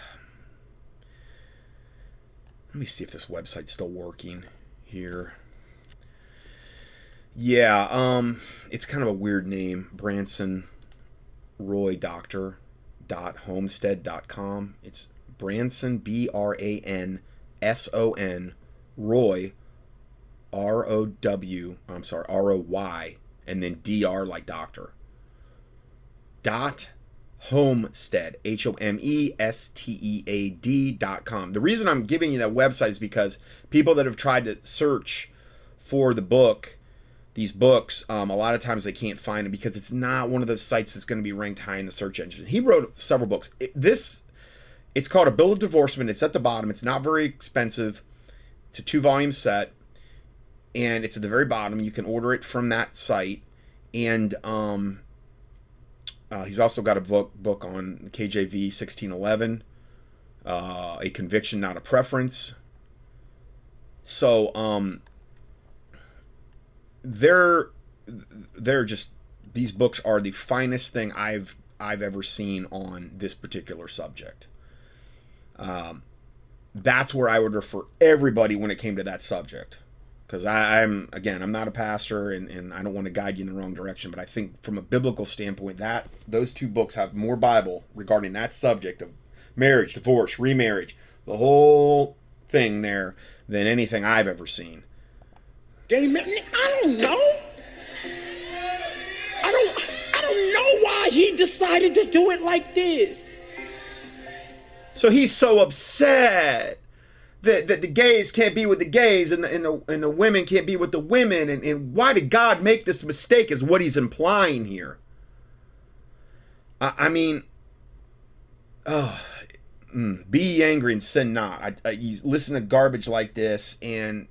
let me see if this website's still working here. Yeah, um, it's kind of a weird name, Branson Roy Doctor. dot homestead dot com. It's Branson, B R A N S O N, Roy, R O W, I'm sorry, R O Y, and then D R like doctor, dot homestead, H O M E S T E A D dot com. The reason I'm giving you that website is because people that have tried to search for the book, these books, um, a lot of times they can't find them because it's not one of those sites that's going to be ranked high in the search engine. He wrote several books. It, this, it's called A Bill of Divorcement. It's at the bottom. It's not very expensive. It's a two-volume set, and it's at the very bottom. You can order it from that site. And um, uh, he's also got a book, book on the K J V sixteen eleven, uh, A Conviction, Not a Preference. So... Um, They're, they're just, these books are the finest thing I've, I've ever seen on this particular subject. Um, that's where I would refer everybody when it came to that subject. Because I'm, again, I'm not a pastor, and, and I don't want to guide you in the wrong direction, but I think from a biblical standpoint, that those two books have more Bible regarding that subject of marriage, divorce, remarriage, the whole thing there, than anything I've ever seen. Damn it, I don't know. I don't, I don't know why he decided to do it like this. So he's so upset that, that the gays can't be with the gays and the, and the, and the women can't be with the women. And, and why did God make this mistake is what he's implying here. I, I mean, oh, mm, be angry and sin not. I, I, you listen to garbage like this and...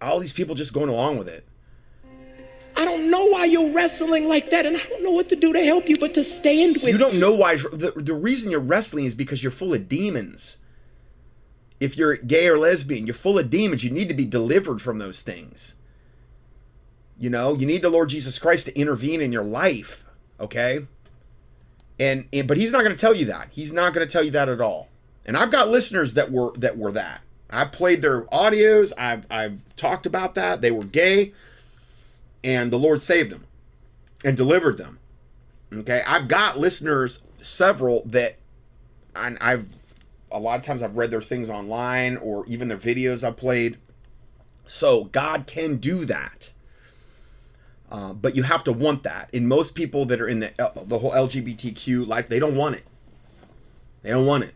all these people just going along with it. I don't know why you're wrestling like that, and I don't know what to do to help you, but to stand with you. You don't know why. The, the reason you're wrestling is because you're full of demons. If you're gay or lesbian, you're full of demons. You need to be delivered from those things. You know, you need the Lord Jesus Christ to intervene in your life, okay? And, and but he's not going to tell you that. He's not going to tell you that at all. And I've got listeners that were that were that. I played their audios. I've, I've talked about that. They were gay, and the Lord saved them and delivered them. Okay. I've got listeners, several that I, I've, a lot of times I've read their things online or even their videos I played. So God can do that. Uh, but you have to want that. And most people that are in the, the whole L G B T Q life, they don't want it. They don't want it.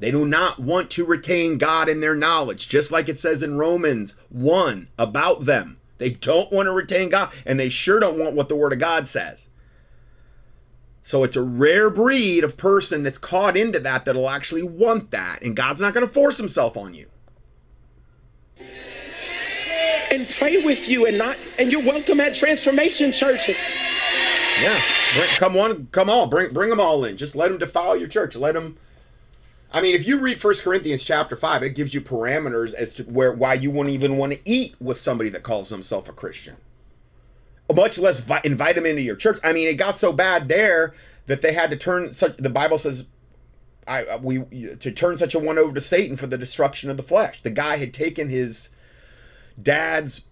They do not want to retain God in their knowledge, just like it says in Romans one about them. They don't want to retain God, and they sure don't want what the Word of God says. So it's a rare breed of person that's caught into that that'll actually want that, and God's not going to force himself on you. And pray with you, and not, and you're welcome at Transformation Church. Yeah, bring, come on, come all, bring, bring them all in. Just let them defile your church. Let them... I mean, if you read First Corinthians chapter five, it gives you parameters as to where why you wouldn't even want to eat with somebody that calls himself a Christian. Much less vi- invite them into your church. I mean, it got so bad there that they had to turn such, the Bible says, I we to turn such a one over to Satan for the destruction of the flesh. The guy had taken his dad's,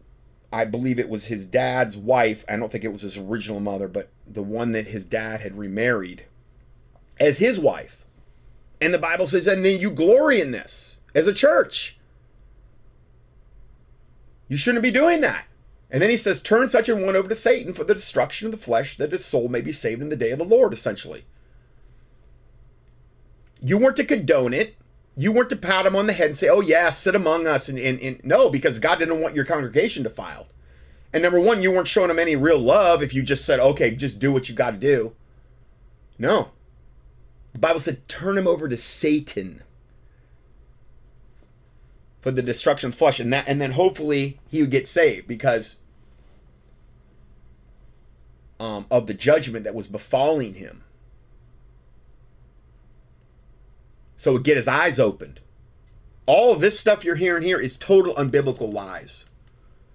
I believe it was his dad's wife. I don't think it was his original mother, but the one that his dad had remarried as his wife. And the Bible says, and then you glory in this as a church. You shouldn't be doing that. And then he says, turn such an one over to Satan for the destruction of the flesh, that his soul may be saved in the day of the Lord, essentially. You weren't to condone it. You weren't to pat him on the head and say, oh, yeah, sit among us. And, and, and no, because God didn't want your congregation defiled. And number one, you weren't showing him any real love if you just said, okay, just do what you got to do. No. The Bible said, turn him over to Satan for the destruction of the flesh. And, that, and then hopefully he would get saved because um, of the judgment that was befalling him. So it would get his eyes opened. All of this stuff you're hearing here is total unbiblical lies.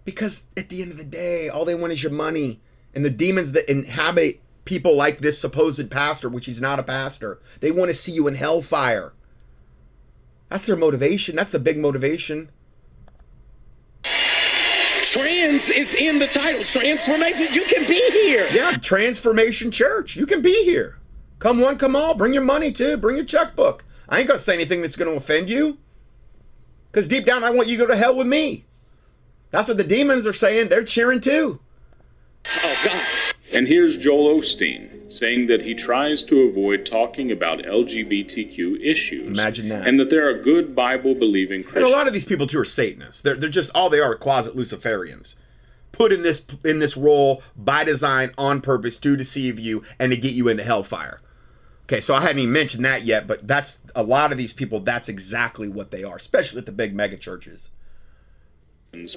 Because at the end of the day, all they want is your money. And the demons that inhabit people like this supposed pastor, which he's not a pastor, they want to see you in hellfire. That's their motivation. That's the big motivation. Trans is in the title. Transformation. You can be here. Yeah, Transformation Church. You can be here. Come one, come all. Bring your money too. Bring your checkbook. I ain't going to say anything that's going to offend you. Because deep down, I want you to go to hell with me. That's what the demons are saying. They're cheering too. Oh, God. And here's Joel Osteen saying that he tries to avoid talking about L G B T Q issues. Imagine that. And that there are good Bible-believing Christians. And a lot of these people too are Satanists. They're, they're just, all they are, closet Luciferians. Put in this, in this role by design, on purpose, to deceive you and to get you into hellfire. Okay, so I hadn't even mentioned that yet, but that's a lot of these people, that's exactly what they are, especially at the big mega churches.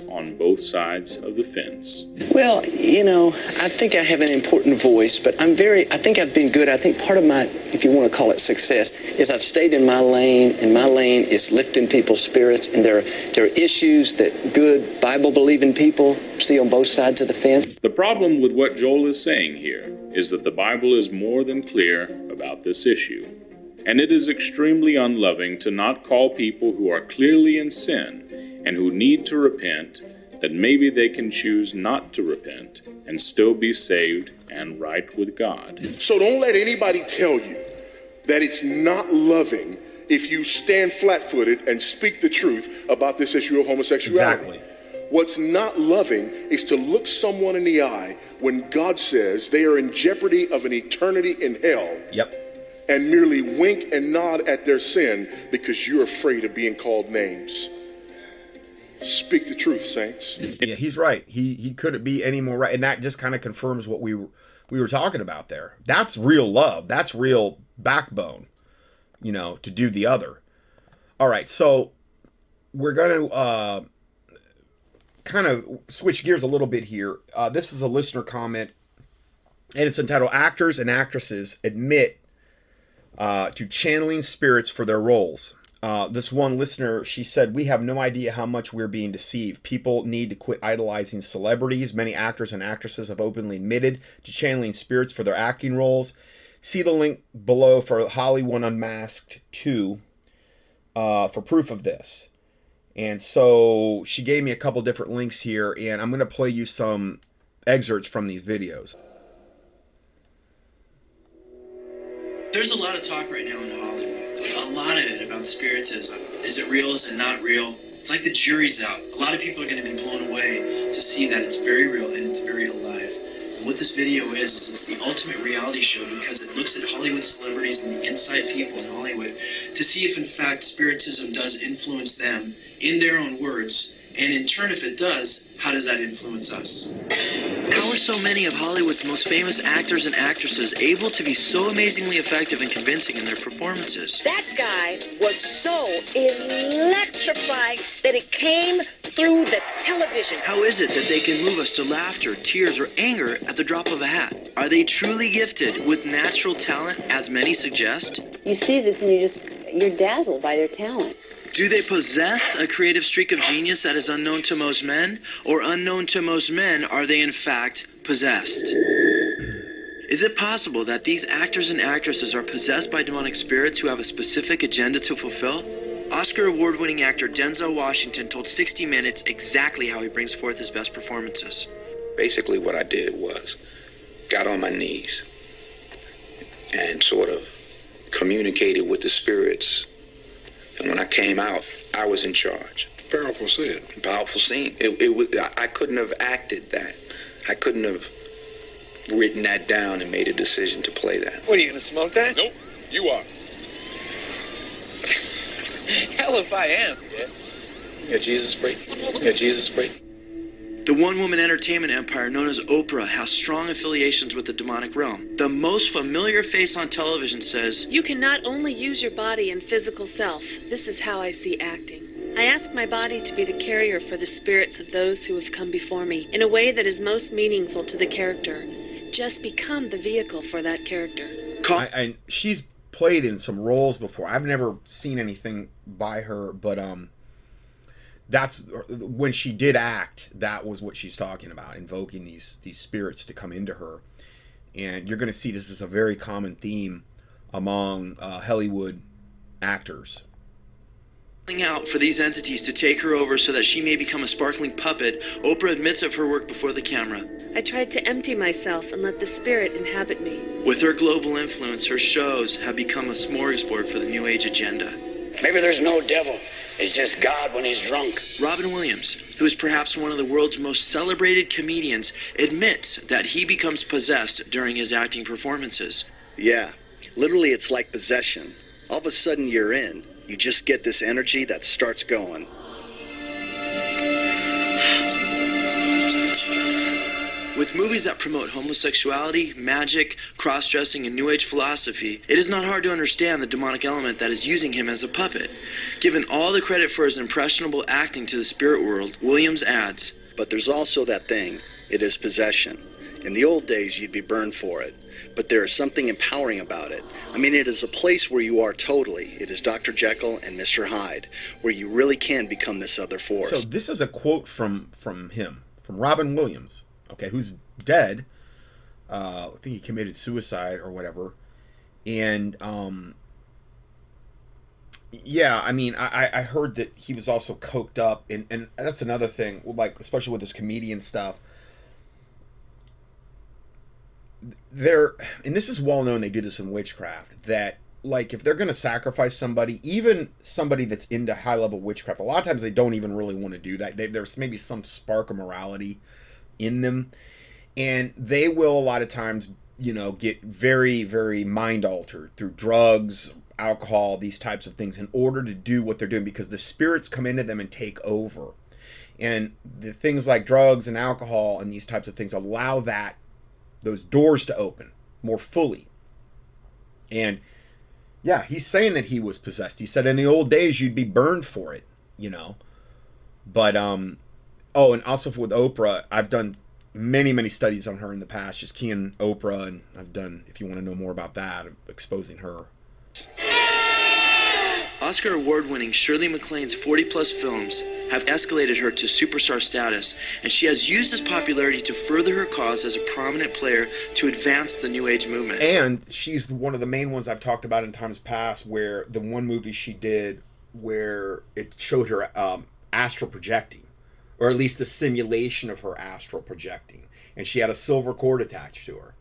On both sides of the fence. Well, you know, I think I have an important voice, but I'm very, I think I've been good. I think part of my, if you want to call it success, is I've stayed in my lane, and my lane is lifting people's spirits, and there, there are issues that good Bible-believing people see on both sides of the fence. The problem with what Joel is saying here is that the Bible is more than clear about this issue, and it is extremely unloving to not call people who are clearly in sin and who need to repent, that maybe they can choose not to repent and still be saved and right with God. So don't let anybody tell you that it's not loving if you stand flat-footed and speak the truth about this issue of homosexuality. Exactly. What's not loving is to look someone in the eye when God says they are in jeopardy of an eternity in hell. Yep. And merely wink and nod at their sin because you're afraid of being called names. Speak the truth, saints. Yeah, he's right. He he couldn't be any more right. And that just kind of confirms what we were, we were talking about there. That's real love. That's real backbone, you know, to do the other. All right, so we're going to uh, kind of switch gears a little bit here. Uh, this is a listener comment, and it's entitled, Actors and Actresses Admit uh, to Channeling Spirits for Their Roles. Uh, this one listener, she said, we have no idea how much we're being deceived. People need to quit idolizing celebrities. Many actors and actresses have openly admitted to channeling spirits for their acting roles. See the link below for Hollywood Unmasked two uh, for proof of this. And so she gave me a couple different links here, and I'm going to play you some excerpts from these videos. There's a lot of talk right now in Hollywood. A lot of it about spiritism. Is it real? Is it not real? It's like the jury's out. A lot of people are going to be blown away to see that it's very real and it's very alive. And what this video is, is it's the ultimate reality show because it looks at Hollywood celebrities and the inside people in Hollywood to see if, in fact, spiritism does influence them in their own words. And in turn, if it does, how does that influence us? How are so many of Hollywood's most famous actors and actresses able to be so amazingly effective and convincing in their performances? That guy was so electrifying that it came through the television. How is it that they can move us to laughter, tears, or anger at the drop of a hat? Are they truly gifted with natural talent, as many suggest? You see this and you just, you're dazzled by their talent. Do they possess a creative streak of genius that is unknown to most men? Or unknown to most men, are they in fact possessed? Is it possible that these actors and actresses are possessed by demonic spirits who have a specific agenda to fulfill? Oscar award-winning actor Denzel Washington told sixty minutes exactly how he brings forth his best performances. Basically what I did was got on my knees and sort of communicated with the spirits. And when I came out, I was in charge. Powerful scene. Powerful scene. It, it was, I couldn't have acted that. I couldn't have written that down and made a decision to play that. What, are you going to smoke that? Nope. You are. Well, if I am, yes. Yeah, Jesus freak. Yeah, Jesus freak. The one-woman entertainment empire known as Oprah has strong affiliations with the demonic realm. The most familiar face on television says, "You can not only use your body and physical self. This is how I see acting. I ask my body to be the carrier for the spirits of those who have come before me in a way that is most meaningful to the character. Just become the vehicle for that character." I, I, she's played in some roles before. I've never seen anything by her, but um. That's when she did act. That was what she's talking about, invoking these these spirits to come into her. And you're going to see this is a very common theme among uh, Hollywood actors. Out for these entities to take her over so that she may become a sparkling puppet. Oprah admits of her work before the camera. I tried to empty myself and let the spirit inhabit me. With her global influence, her shows have become a smorgasbord for the New Age agenda. Maybe there's no devil. It's just God when he's drunk. Robin Williams, who is perhaps one of the world's most celebrated comedians, admits that he becomes possessed during his acting performances. Yeah, literally it's like possession. All of a sudden you're in. You just get this energy that starts going. With movies that promote homosexuality, magic, cross-dressing, and New Age philosophy, it is not hard to understand the demonic element that is using him as a puppet. Given all the credit for his impressionable acting to the spirit world, Williams adds, "But there's also that thing. It is possession. In the old days, you'd be burned for it. But there is something empowering about it. I mean, it is a place where you are totally. It is Doctor Jekyll and Mister Hyde, where you really can become this other force." So this is a quote from, from him, from Robin Williams. Okay, who's dead? Uh, I think he committed suicide or whatever. And um, yeah, I mean, I, I heard that he was also coked up, and and that's another thing. Like, especially with this comedian stuff, they're and this is well known. They do this in witchcraft. That like if they're going to sacrifice somebody, even somebody that's into high level witchcraft, a lot of times they don't even really want to do that. They, there's maybe some spark of morality in them, and they will a lot of times, you know, get very very mind altered through drugs, alcohol, these types of things in order to do what they're doing, because the spirits come into them and take over. And the things like drugs and alcohol and these types of things allow that those doors to open more fully. And yeah, he's saying that he was possessed. He said in the old days you'd be burned for it, you know. But um oh, and also with Oprah, I've done many, many studies on her in the past, just keying Oprah, and I've done, if you want to know more about that, exposing her. Oscar award-winning Shirley MacLaine's forty-plus films have escalated her to superstar status, and she has used this popularity to further her cause as a prominent player to advance the New Age movement. And she's one of the main ones I've talked about in times past, where the one movie she did where it showed her um, astral projecting, or at least the simulation of her astral projecting. And she had a silver cord attached to her.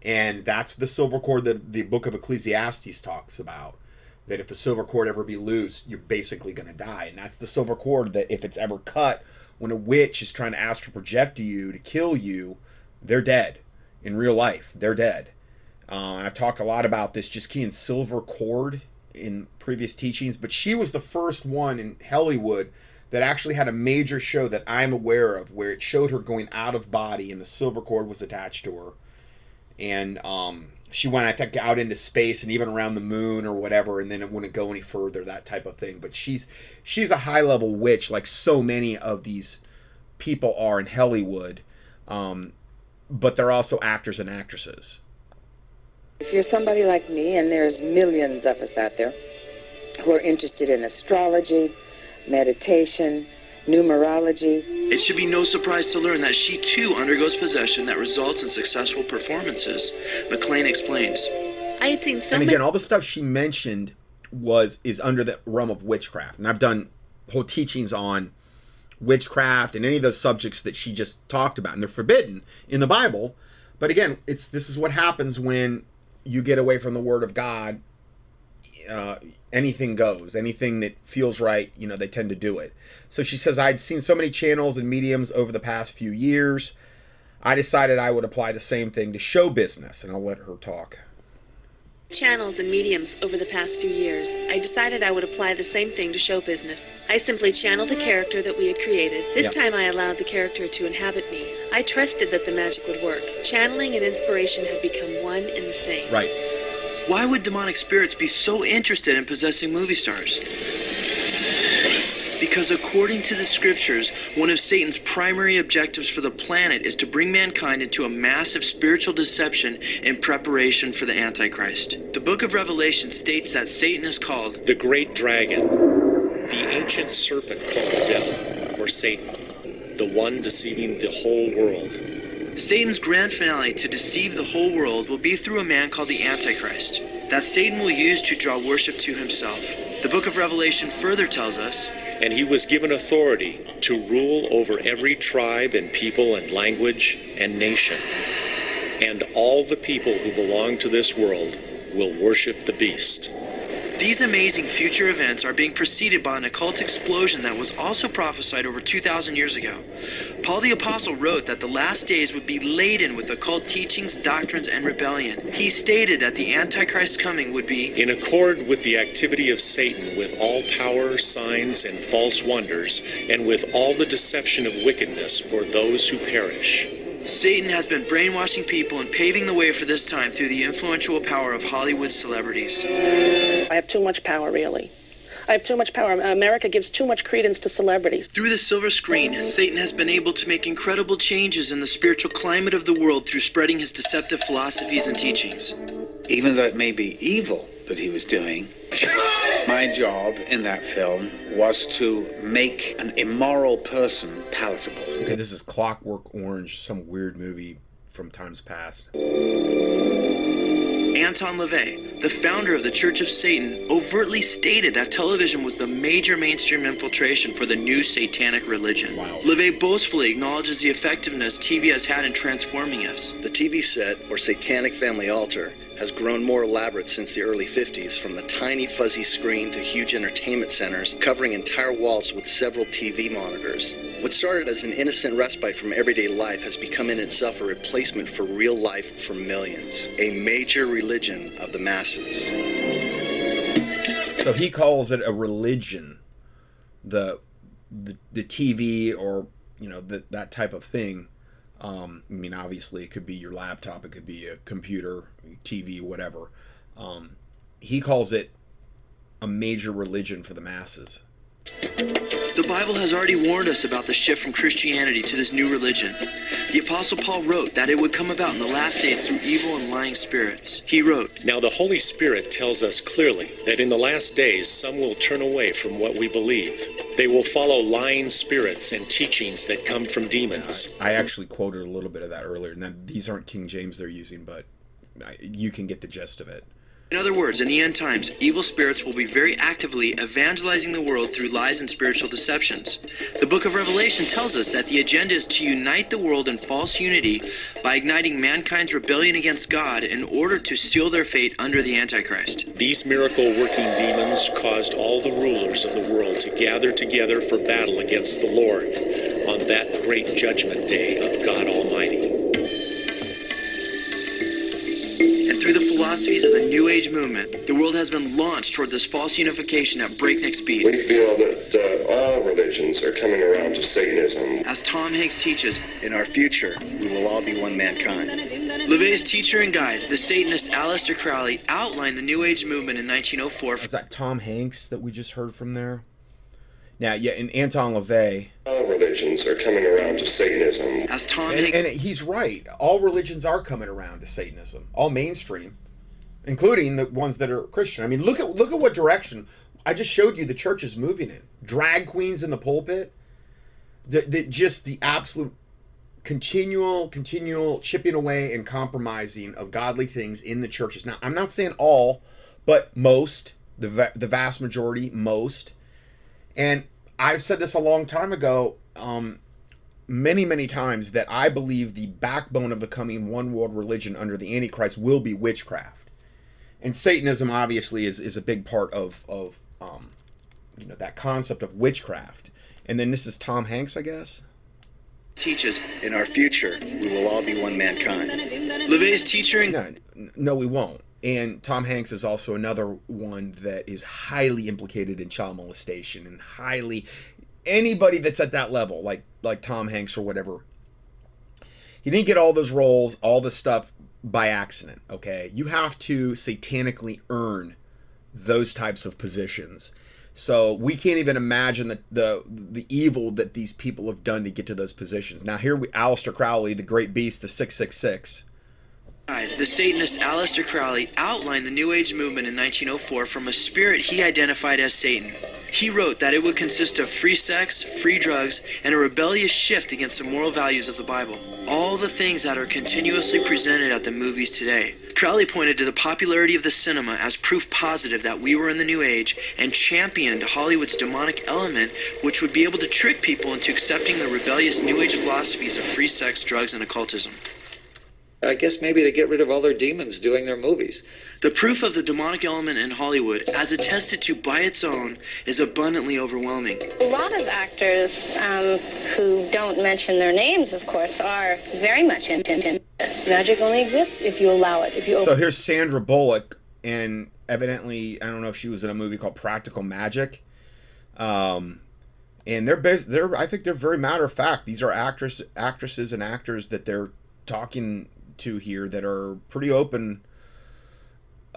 And that's the silver cord that the book of Ecclesiastes talks about. That if the silver cord ever be loose, you're basically going to die. And that's the silver cord that if it's ever cut, when a witch is trying to astral project to you to kill you, they're dead. In real life, they're dead. Uh, I've talked a lot about this, just keying silver cord in previous teachings. But she was the first one in Hollywood that actually had a major show that I'm aware of where it showed her going out of body and the silver cord was attached to her. And um, she went, I think, out into space and even around the moon or whatever, and then it wouldn't go any further, that type of thing. But she's she's a high-level witch, like so many of these people are in Hollywood. Um, but they're also actors and actresses. If you're somebody like me, and there's millions of us out there who are interested in astrology, meditation, numerology. It should be no surprise to learn that she too undergoes possession that results in successful performances. MacLaine explains. I had seen so And again, all the stuff she mentioned was is under the realm of witchcraft. And I've done whole teachings on witchcraft and any of those subjects that she just talked about. And they're forbidden in the Bible. But again, it's this is what happens when you get away from the Word of God. Uh, anything goes. Anything that feels right, you know, they tend to do it. So she says, I'd seen so many channels and mediums over the past few years. I decided I would apply the same thing to show business. And I'll let her talk. Channels and mediums over the past few years, I decided I would apply the same thing to show business. I simply channeled the character that we had created. This yeah. time I allowed the character to inhabit me. I trusted that the magic would work. Channeling and inspiration have become one and the same. Right. Why would demonic spirits be so interested in possessing movie stars? Because according to the scriptures, one of Satan's primary objectives for the planet is to bring mankind into a massive spiritual deception in preparation for the Antichrist. The book of Revelation states that Satan is called the Great Dragon, the ancient serpent called the devil, or Satan, the one deceiving the whole world. Satan's grand finale to deceive the whole world will be through a man called the Antichrist, that Satan will use to draw worship to himself. The book of Revelation further tells us, and he was given authority to rule over every tribe and people and language and nation. And all the people who belong to this world will worship the beast. These amazing future events are being preceded by an occult explosion that was also prophesied over two thousand years ago. Paul the Apostle wrote that the last days would be laden with occult teachings, doctrines, and rebellion. He stated that the Antichrist's coming would be in accord with the activity of Satan, with all power, signs, and false wonders, and with all the deception of wickedness for those who perish. Satan has been brainwashing people and paving the way for this time through the influential power of Hollywood celebrities. I have too much power, really. I have too much power. America gives too much credence to celebrities. Through the silver screen, Satan has been able to make incredible changes in the spiritual climate of the world through spreading his deceptive philosophies and teachings. Even though it may be evil that he was doing, my job in that film was to make an immoral person palatable. Okay, this is Clockwork Orange, some weird movie from times past. Anton LaVey, the founder of the Church of Satan, overtly stated that television was the major mainstream infiltration for the new satanic religion. Wow. LaVey boastfully acknowledges the effectiveness T V has had in transforming us. The T V set, or satanic family altar, has grown more elaborate since the early fifties, from the tiny fuzzy screen to huge entertainment centers covering entire walls with several T V monitors. What started as an innocent respite from everyday life has become in itself a replacement for real life for millions, a major religion of the masses. So he calls it a religion, the the, the T V, or you know, the, that type of thing. Um, I mean, obviously, it could be your laptop, it could be a computer, T V, whatever. Um, he calls it a major religion for the masses. The Bible has already warned us about the shift from Christianity to this new religion. The Apostle Paul wrote that it would come about in the last days through evil and lying spirits. He wrote, "Now the Holy Spirit tells us clearly that in the last days some will turn away from what we believe. They will follow lying spirits and teachings that come from demons." I actually quoted a little bit of that earlier. Now, these aren't King James they're using, but you can get the gist of it. In other words, in the end times, evil spirits will be very actively evangelizing the world through lies and spiritual deceptions. The book of Revelation tells us that the agenda is to unite the world in false unity by igniting mankind's rebellion against God in order to seal their fate under the Antichrist. These miracle-working demons caused all the rulers of the world to gather together for battle against the Lord on that great judgment day of God Almighty. Through the philosophies of the New Age movement, the world has been launched toward this false unification at breakneck speed. We feel that uh, all religions are coming around to Satanism. As Tom Hanks teaches, in our future, we will all be one mankind. LaVey's teacher and guide, the Satanist Aleister Crowley, outlined the New Age movement in nineteen oh four. Is that Tom Hanks that we just heard from there? Now, yeah, and Anton LaVey. All religions are coming around to Satanism. As Tom and, and he's right. All religions are coming around to Satanism. All mainstream, including the ones that are Christian. I mean, look at look at what direction I just showed you the church is moving in. Drag queens in the pulpit. The, the just the absolute continual, continual chipping away and compromising of godly things in the churches. Now, I'm not saying all, but most, the the vast majority, most. And I've said this a long time ago, um, many, many times, that I believe the backbone of the coming one world religion under the Antichrist will be witchcraft. And Satanism, obviously, is, is a big part of, of um, you know, that concept of witchcraft. And then this is Tom Hanks, I guess. Teaches, in our future, we will all be one mankind. LaVey's teacher... No, no, we won't. And Tom Hanks is also another one that is highly implicated in child molestation, and highly, anybody that's at that level, like like Tom Hanks or whatever. He didn't get all those roles, all this stuff by accident, okay? You have to satanically earn those types of positions. So we can't even imagine the, the the evil that these people have done to get to those positions. Now here we, Aleister Crowley, the great beast, the six six six. The Satanist Aleister Crowley outlined the New Age movement in nineteen oh four from a spirit he identified as Satan. He wrote that it would consist of free sex, free drugs, and a rebellious shift against the moral values of the Bible. All the things that are continuously presented at the movies today. Crowley pointed to the popularity of the cinema as proof positive that we were in the New Age, and championed Hollywood's demonic element, which would be able to trick people into accepting the rebellious New Age philosophies of free sex, drugs, and occultism. I guess maybe to get rid of all their demons doing their movies. The proof of the demonic element in Hollywood, as attested to by its own, is abundantly overwhelming. A lot of actors um, who don't mention their names, of course, are very much into this. Magic only exists if you allow it. If you so here's Sandra Bullock, and evidently, I don't know if she was in a movie called Practical Magic. Um... And they're based, they're I think they're very matter of fact. These are actress, actresses and actors that they're talking to here that are pretty open,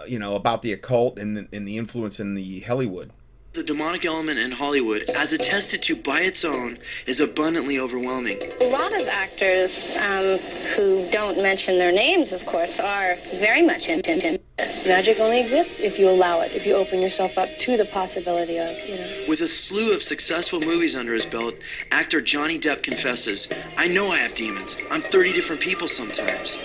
you know, about the occult and the, and the influence in the Hollywood. The demonic element in Hollywood, as attested to by its own, is abundantly overwhelming. A lot of actors um, who don't mention their names, of course, are very much into this. Magic only exists if you allow it, if you open yourself up to the possibility of, you know. With a slew of successful movies under his belt, actor Johnny Depp confesses, I know I have demons. I'm thirty different people sometimes.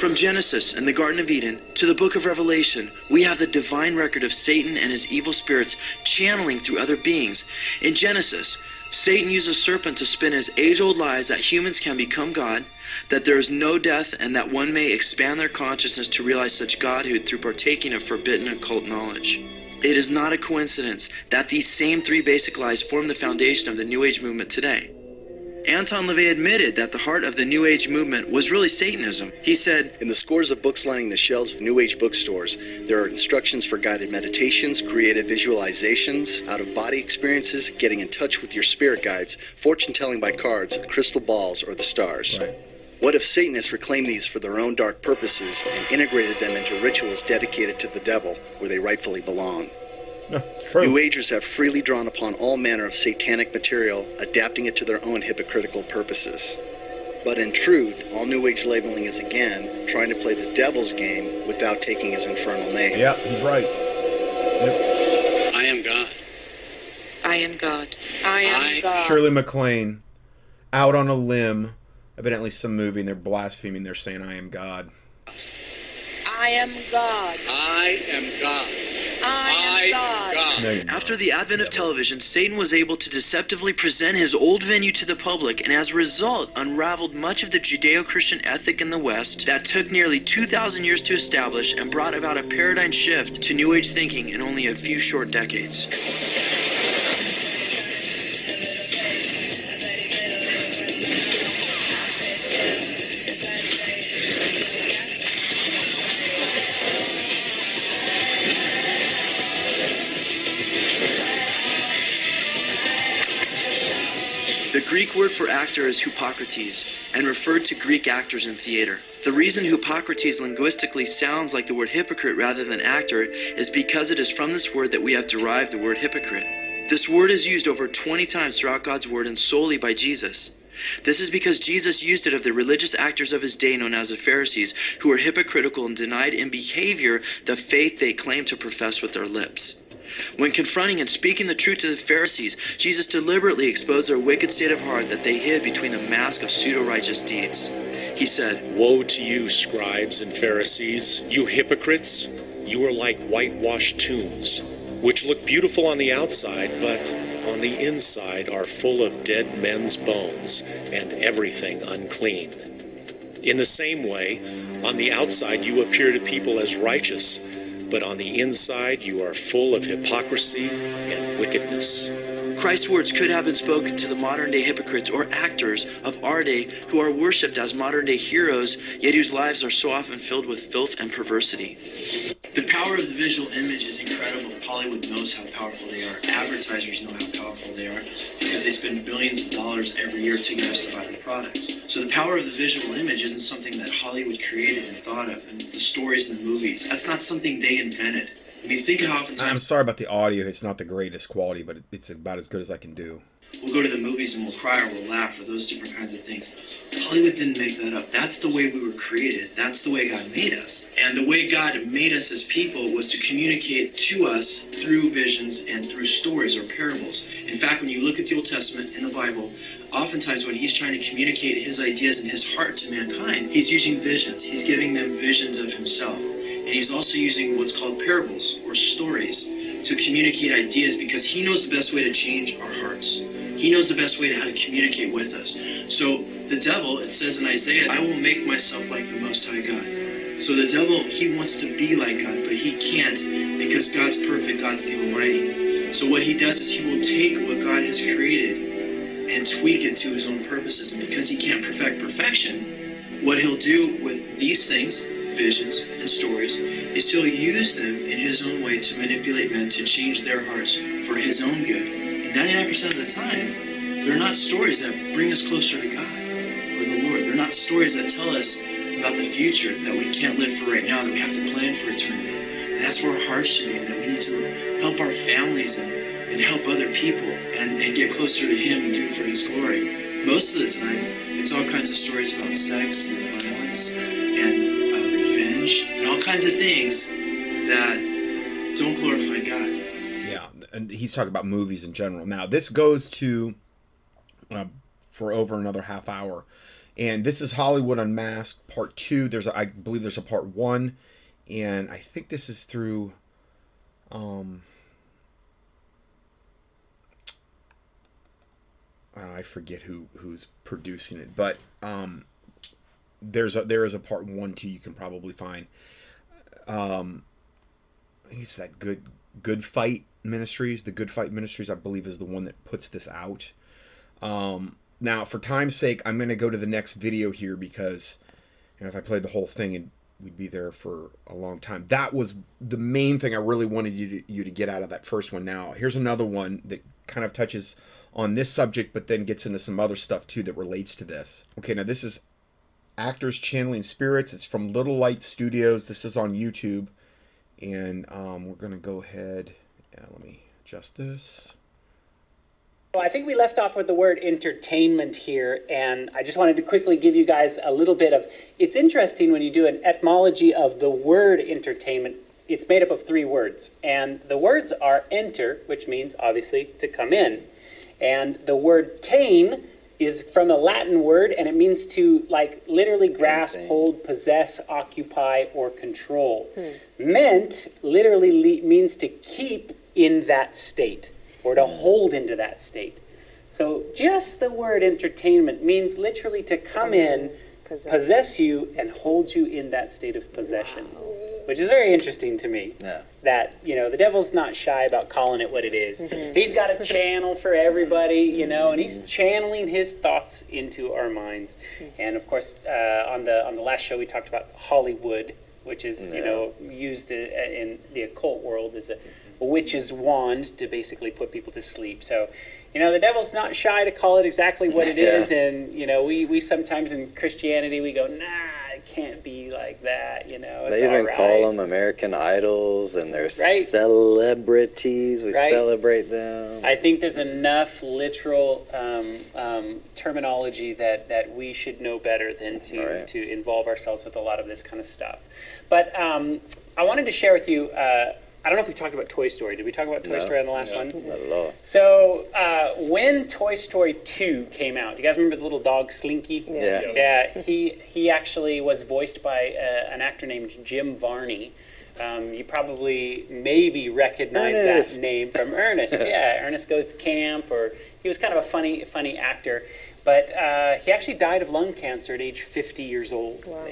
From Genesis and the Garden of Eden to the Book of Revelation, we have the divine record of Satan and his evil spirits channeling through other beings. In Genesis, Satan uses serpent to spin his age-old lies that humans can become God, that there is no death, and that one may expand their consciousness to realize such godhood through partaking of forbidden occult knowledge. It is not a coincidence that these same three basic lies form the foundation of the New Age movement today. Anton LaVey admitted that the heart of the New Age movement was really Satanism. He said, in the scores of books lining the shelves of New Age bookstores, there are instructions for guided meditations, creative visualizations, out-of-body experiences, getting in touch with your spirit guides, fortune-telling by cards, crystal balls, or the stars. Right. What if Satanists reclaimed these for their own dark purposes and integrated them into rituals dedicated to the devil where they rightfully belong? No, New Agers have freely drawn upon all manner of satanic material, adapting it to their own hypocritical purposes. But in truth, all New Age labeling is again trying to play the devil's game without taking his infernal name. Yeah, he's right. Yep. I am God. I am God. I am I... God. Shirley MacLaine, out on a limb, evidently some movie, and they're blaspheming, they're saying, I am God. I am God. I am God. I am God. I am God. After the advent of television, Satan was able to deceptively present his old venue to the public, and as a result, unraveled much of the Judeo-Christian ethic in the West that took nearly two thousand years to establish and brought about a paradigm shift to New Age thinking in only a few short decades. The Greek word for actor is Hippocrates, and referred to Greek actors in theater. The reason Hippocrates linguistically sounds like the word hypocrite rather than actor is because it is from this word that we have derived the word hypocrite. This word is used over twenty times throughout God's word, and solely by Jesus. This is because Jesus used it of the religious actors of his day known as the Pharisees, who were hypocritical and denied in behavior the faith they claimed to profess with their lips. When confronting and speaking the truth to the Pharisees, Jesus deliberately exposed their wicked state of heart that they hid between the mask of pseudo-righteous deeds. He said, Woe to you, scribes and Pharisees, you hypocrites! You are like whitewashed tombs, which look beautiful on the outside, but on the inside are full of dead men's bones and everything unclean. In the same way, on the outside you appear to people as righteous, but on the inside you are full of hypocrisy and wickedness. Christ's words could have been spoken to the modern-day hypocrites or actors of our day who are worshipped as modern-day heroes, yet whose lives are so often filled with filth and perversity. The power of the visual image is incredible. Hollywood knows how powerful they are. Advertisers know how powerful they are because they spend billions of dollars every year to get us to buy their products. So the power of the visual image isn't something that Hollywood created and thought of, and the stories and the movies, that's not something they invented. I mean, think how oftentimes... I'm sorry about the audio. It's not the greatest quality, but it's about as good as I can do. We'll go to the movies and we'll cry or we'll laugh or those different kinds of things. Hollywood didn't make that up. That's the way we were created. That's the way God made us. And the way God made us as people was to communicate to us through visions and through stories or parables. In fact, when you look at the Old Testament in the Bible, oftentimes when he's trying to communicate his ideas and his heart to mankind, he's using visions. He's giving them visions of himself. And he's also using what's called parables or stories to communicate ideas because he knows the best way to change our hearts. He knows the best way to how to communicate with us. So the devil, it says in Isaiah, I will make myself like the Most High God. So the devil, he wants to be like God, but he can't because God's perfect, God's the Almighty. So what he does is he will take what God has created and tweak it to his own purposes. And because he can't perfect perfection, what he'll do with these things, visions and stories, is he'll use them in his own way to manipulate men to change their hearts for his own good. And ninety-nine percent of the time, they're not stories that bring us closer to God or the Lord. They're not stories that tell us about the future that we can't live for right now, that we have to plan for eternity. And that's where our hearts should be, and that we need to help our families and, and help other people and, and get closer to him and do it for his glory. Most of the time, it's all kinds of stories about sex and violence and and all kinds of things that don't glorify God. Yeah, and he's talking about movies in general. Now, this goes to uh, for over another half hour, and this is Hollywood Unmasked Part Two. There's, a, I believe, there's a Part One, and I think this is through. Um, I forget who who's producing it, but um. There's a, there is a part one too you can probably find. Um, he's that good Good Fight Ministries. The Good Fight Ministries, I believe, is the one that puts this out. Um, now, for time's sake, I'm going to go to the next video here because, you know, if I played the whole thing, and we'd be there for a long time. That was the main thing I really wanted you to, you to get out of that first one. Now, here's another one that kind of touches on this subject, but then gets into some other stuff too that relates to this. Okay, now this is Actors Channeling Spirits. It's from Little Light Studios. This is on YouTube, and um, we're going to go ahead. Yeah, let me adjust this. Well, I think we left off with the word entertainment here, and I just wanted to quickly give you guys a little bit of... It's interesting when you do an etymology of the word entertainment. It's made up of three words, and the words are enter, which means, obviously, to come in, and the word tain is from a Latin word, and it means to, like, literally grasp, hold, possess, occupy, or control. Hmm. Meant literally means to keep in that state, or to hold into that state. So just the word entertainment means literally to come in, possess, possess you, and hold you in that state of possession. Wow. Which is very interesting to me. Yeah. That, you know, the devil's not shy about calling it what it is. Mm-hmm. He's got a channel for everybody, you know, and he's channeling his thoughts into our minds. Mm-hmm. And of course, uh, on the on the last show we talked about Hollywood, which is, yeah, you know, used to, in the occult world as a witch's wand to basically put people to sleep. So, you know, the devil's not shy to call it exactly what it yeah. is. And, you know, we, we sometimes in Christianity we go, nah, it can't be like that, you know. It's they even all right. call them American Idols, and they're right? celebrities. We right? celebrate them. I think there's enough literal um, um, terminology that, that we should know better than to, right. to involve ourselves with a lot of this kind of stuff. But um, I wanted to share with you... Uh, I don't know if we talked about Toy Story. Did we talk about Toy no, Story on the last no, one? Not at all. So uh, when Toy Story two came out, you guys remember the little dog Slinky? Yes. Yeah. yeah. He he actually was voiced by uh, an actor named Jim Varney. Um, you probably maybe recognize Ernest. that name from Ernest. Yeah, Ernest Goes to Camp, or he was kind of a funny funny actor. But uh, he actually died of lung cancer at age fifty years old. Wow.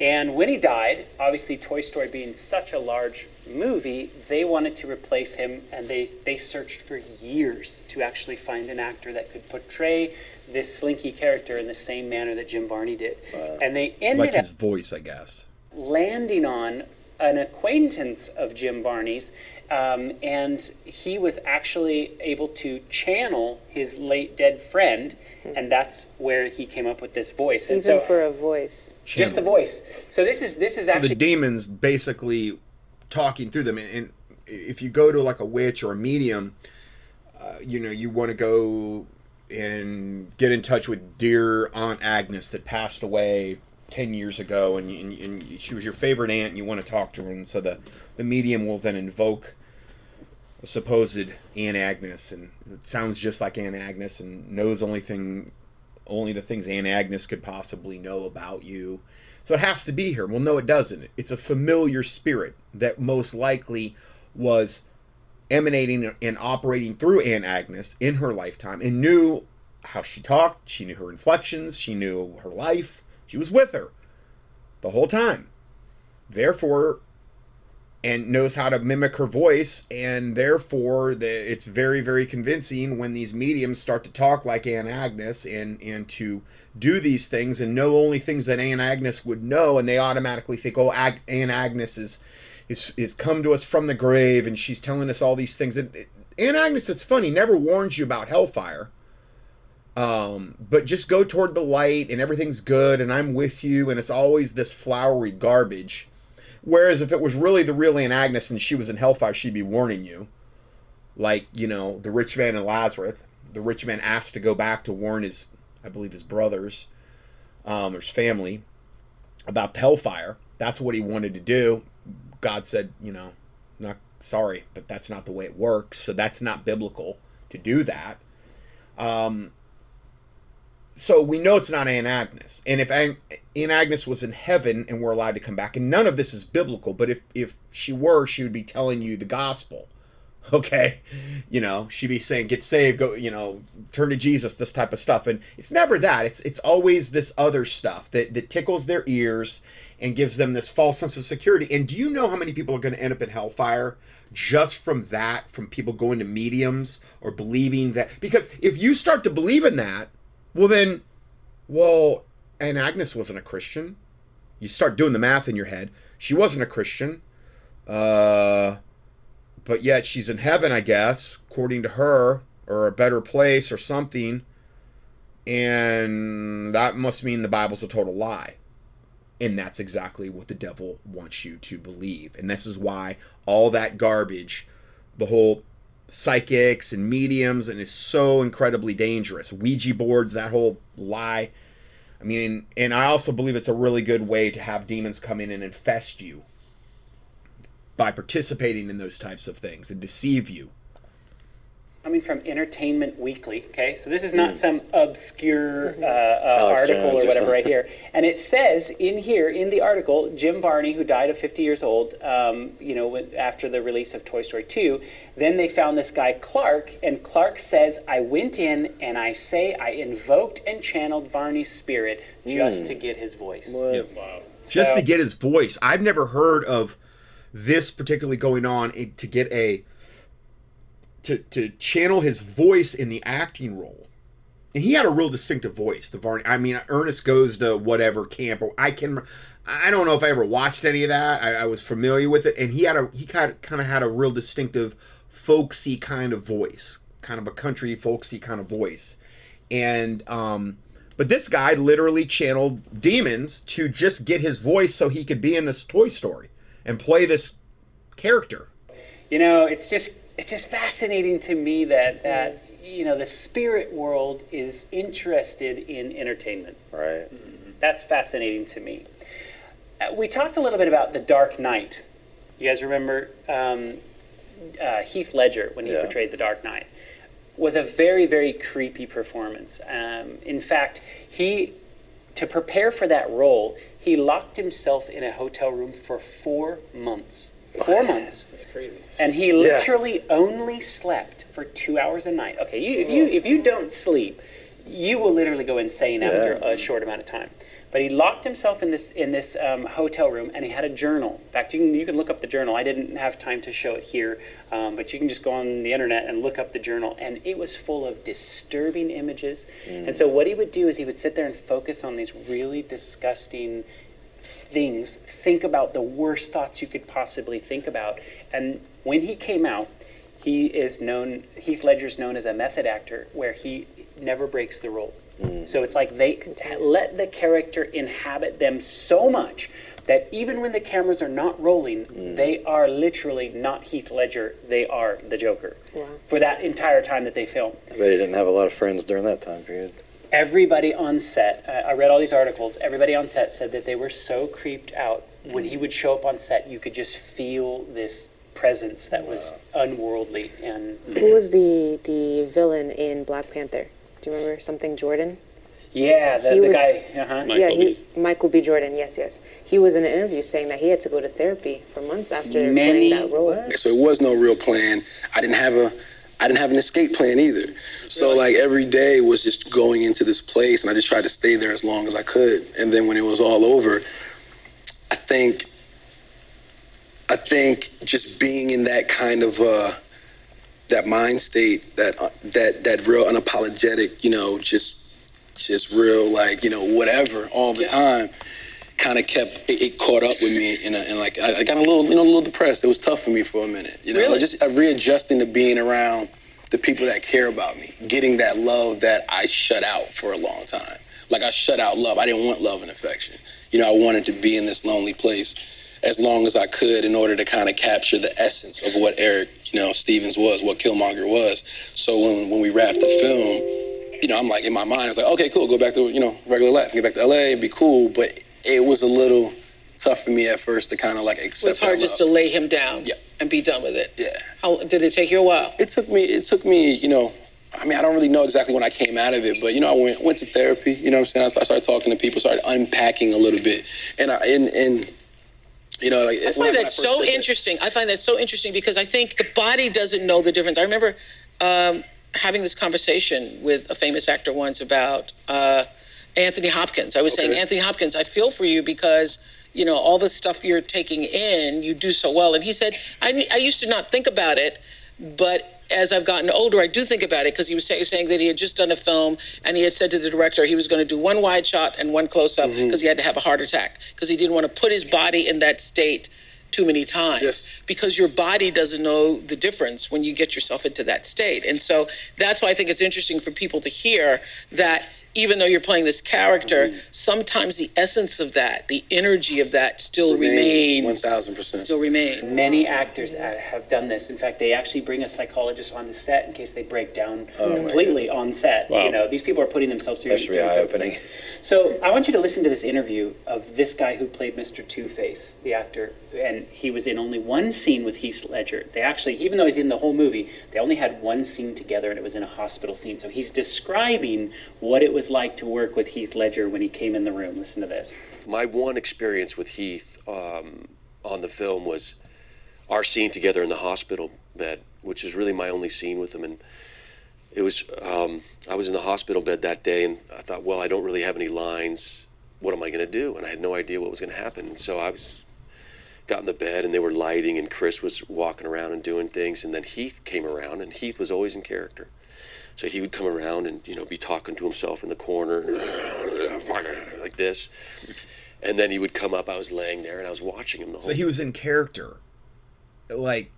And when he died, obviously Toy Story being such a large movie, they wanted to replace him, and they, they searched for years to actually find an actor that could portray this Slinky character in the same manner that Jim Varney did. Wow. And they ended like his up voice, I guess. landing on an acquaintance of Jim Varney's, um, and he was actually able to channel his late dead friend, mm-hmm. and that's where he came up with this voice. Even and so, for a voice, channel. just the voice. So this is this is so actually the demons basically talking through them. And, and if you go to like a witch or a medium, uh, you know, you want to go and get in touch with dear Aunt Agnes that passed away ten years ago, and, and, and she was your favorite aunt, and you want to talk to her, and so the, the medium will then invoke a supposed Aunt Agnes, and it sounds just like Aunt Agnes, and knows only thing, only the things Aunt Agnes could possibly know about you. So it has to be here. Well, no, it doesn't. It's a familiar spirit that most likely was emanating and operating through Aunt Agnes in her lifetime, and knew how she talked, she knew her inflections, she knew her life. She was with her the whole time, therefore, and knows how to mimic her voice, and therefore the, it's very, very convincing when these mediums start to talk like Aunt Agnes and, and to do these things and know only things that Aunt Agnes would know, and they automatically think, oh, Ag Aunt Agnes is, is, is come to us from the grave, and she's telling us all these things. That Aunt Agnes, it's funny, never warns you about hellfire. Um, but just go toward the light and everything's good and I'm with you, and it's always this flowery garbage. Whereas if it was really the real Aunt Agnes and she was in hellfire, she'd be warning you. Like, you know, the rich man and Lazarus. The rich man asked to go back to warn his, I believe his brothers, um, or his family, about the hellfire. That's what he wanted to do. God said, you know, not sorry, but that's not the way it works. So that's not biblical to do that. Um... So we know it's not Aunt Agnes. And if Aunt Agnes was in heaven and were allowed to come back, and none of this is biblical, but if, if she were, she would be telling you the gospel. Okay? You know, she'd be saying, get saved, go, you know, turn to Jesus, this type of stuff. And it's never that. It's it's always this other stuff that, that tickles their ears and gives them this false sense of security. And do you know how many people are going to end up in hellfire just from that, from people going to mediums or believing that? Because if you start to believe in that, well then, well, Aunt Agnes wasn't a Christian. You start doing the math in your head. She wasn't a Christian. Uh, but yet she's in heaven, I guess, according to her, or a better place or something. And that must mean the Bible's a total lie. And that's exactly what the devil wants you to believe. And this is why all that garbage, the whole psychics and mediums, and is so incredibly dangerous. Ouija boards, that whole lie. I mean, and, and I also believe it's a really good way to have demons come in and infest you by participating in those types of things and deceive you. Coming from Entertainment Weekly, okay? So this is not mm. some obscure uh, uh, article or whatever right here. And it says in here, in the article, Jim Varney, who died at fifty years old, um, you know, after the release of Toy Story two, then they found this guy Clark, and Clark says, I went in and I say I invoked and channeled Varney's spirit just mm. to get his voice. Yeah. Wow. So, just to get his voice. I've never heard of this particularly going on to get a... To, to channel his voice in the acting role. And he had a real distinctive voice, the Varney. I mean, Ernest Goes to Whatever Camp. Or I can, I don't know if I ever watched any of that. I, I was familiar with it. And he had a, he kind of, kind of had a real distinctive folksy kind of voice. Kind of a country folksy kind of voice. And, um, but this guy literally channeled demons to just get his voice so he could be in this Toy Story and play this character. You know, it's just... It's just fascinating to me that, that you know, the spirit world is interested in entertainment. Right. That's fascinating to me. Uh, we talked a little bit about The Dark Knight. You guys remember um, uh, Heath Ledger when he yeah. portrayed The Dark Knight? Was a very, very creepy performance. Um, in fact, he, to prepare for that role, he locked himself in a hotel room for four months. Four months. That's crazy. And he literally yeah. only slept for two hours a night. Okay, you, if you if you don't sleep, you will literally go insane yeah. after a short amount of time. But he locked himself in this in this um, hotel room, and he had a journal. In fact, you can, you can look up the journal. I didn't have time to show it here, um, but you can just go on the internet and look up the journal. And it was full of disturbing images. Mm. And so what he would do is he would sit there and focus on these really disgusting things, think about the worst thoughts you could possibly think about. And when he came out, he is known, Heath Ledger's known as a method actor, where he never breaks the rule. Mm. So it's like they let the character inhabit them so much that even when the cameras are not rolling, mm. they are literally not Heath Ledger, they are the Joker. Yeah. For that entire time that they film. I bet he didn't have a lot of friends during that time period. Everybody on set, uh, I read all these articles, everybody on set said that they were so creeped out. Mm. When he would show up on set, you could just feel this presence that wow. was unworldly. And who was the, the villain in Black Panther? Do you remember something Jordan? Yeah, the, the was, guy. Uh-huh. Michael yeah, he, B. Michael B. Jordan. Yes, yes. He was in an interview saying that he had to go to therapy for months after Many, playing that role. What? So it was no real plan. I didn't have a, I didn't have an escape plan either. So really? Like every day was just going into this place, and I just tried to stay there as long as I could. And then when it was all over, I think, I think just being in that kind of. Uh, that mind state, that uh, that that real unapologetic, you know, just just real, like, you know, whatever all the yeah. time, kind of kept it, it caught up with me, and and like I, I got a little, you know, a little depressed. It was tough for me for a minute, you know. Really? Like just uh, readjusting to being around the people that care about me, getting that love that I shut out for a long time. Like I shut out love. I didn't want love and affection. You know, I wanted to be in this lonely place as long as I could in order to kind of capture the essence of what Eric, you know, Stevens was, what Killmonger was. So when when we wrapped the film, you know, I'm like, in my mind, I was like, okay, cool, go back to, you know, regular life, get back to L A, it'd be cool. But it was a little tough for me at first to kind of like accept. It was hard just to lay him down yeah. and be done with it. Yeah. How did it take you a while? It took me, it took me, you know, I mean, I don't really know exactly when I came out of it, but, you know, I went went to therapy, you know what I'm saying? I started talking to people, started unpacking a little bit. And I, and, and, you know, like, I find that so interesting. I find that so interesting because I think the body doesn't know the difference. I remember um, having this conversation with a famous actor once about uh, Anthony Hopkins. I was okay. saying, Anthony Hopkins, I feel for you because, you know, all the stuff you're taking in, you do so well. And he said, I, I used to not think about it, but as I've gotten older, I do think about it, because he was say, saying that he had just done a film and he had said to the director he was going to do one wide shot and one close-up because mm-hmm. he had to have a heart attack because he didn't want to put his body in that state too many times. Yes. Because your body doesn't know the difference when you get yourself into that state. And so that's why I think it's interesting for people to hear that even though you're playing this character, mm-hmm. sometimes the essence of that, the energy of that still remains. one thousand percent. Still remains. Many actors have done this. In fact, they actually bring a psychologist on the set in case they break down oh completely on set. Wow. You know, these people are putting themselves through. That's really eye-opening. So I want you to listen to this interview of this guy who played Mister Two-Face, the actor, and he was in only one scene with Heath Ledger. They actually, even though he's in the whole movie, they only had one scene together, and it was in a hospital scene. So he's describing what it was like to work with Heath Ledger when he came in the room. Listen to this. My one experience with Heath um, on the film was our scene together in the hospital bed, which is really my only scene with him. And it was, um, I was in the hospital bed that day, and I thought, well, I don't really have any lines. What am I going to do? And I had no idea what was going to happen. And so I was got in the bed, and they were lighting, and Chris was walking around and doing things. And then Heath came around, and Heath was always in character. So he would come around and, you know, be talking to himself in the corner, like this. And then he would come up. I was laying there, and I was watching him the whole time. So he was in character. Like,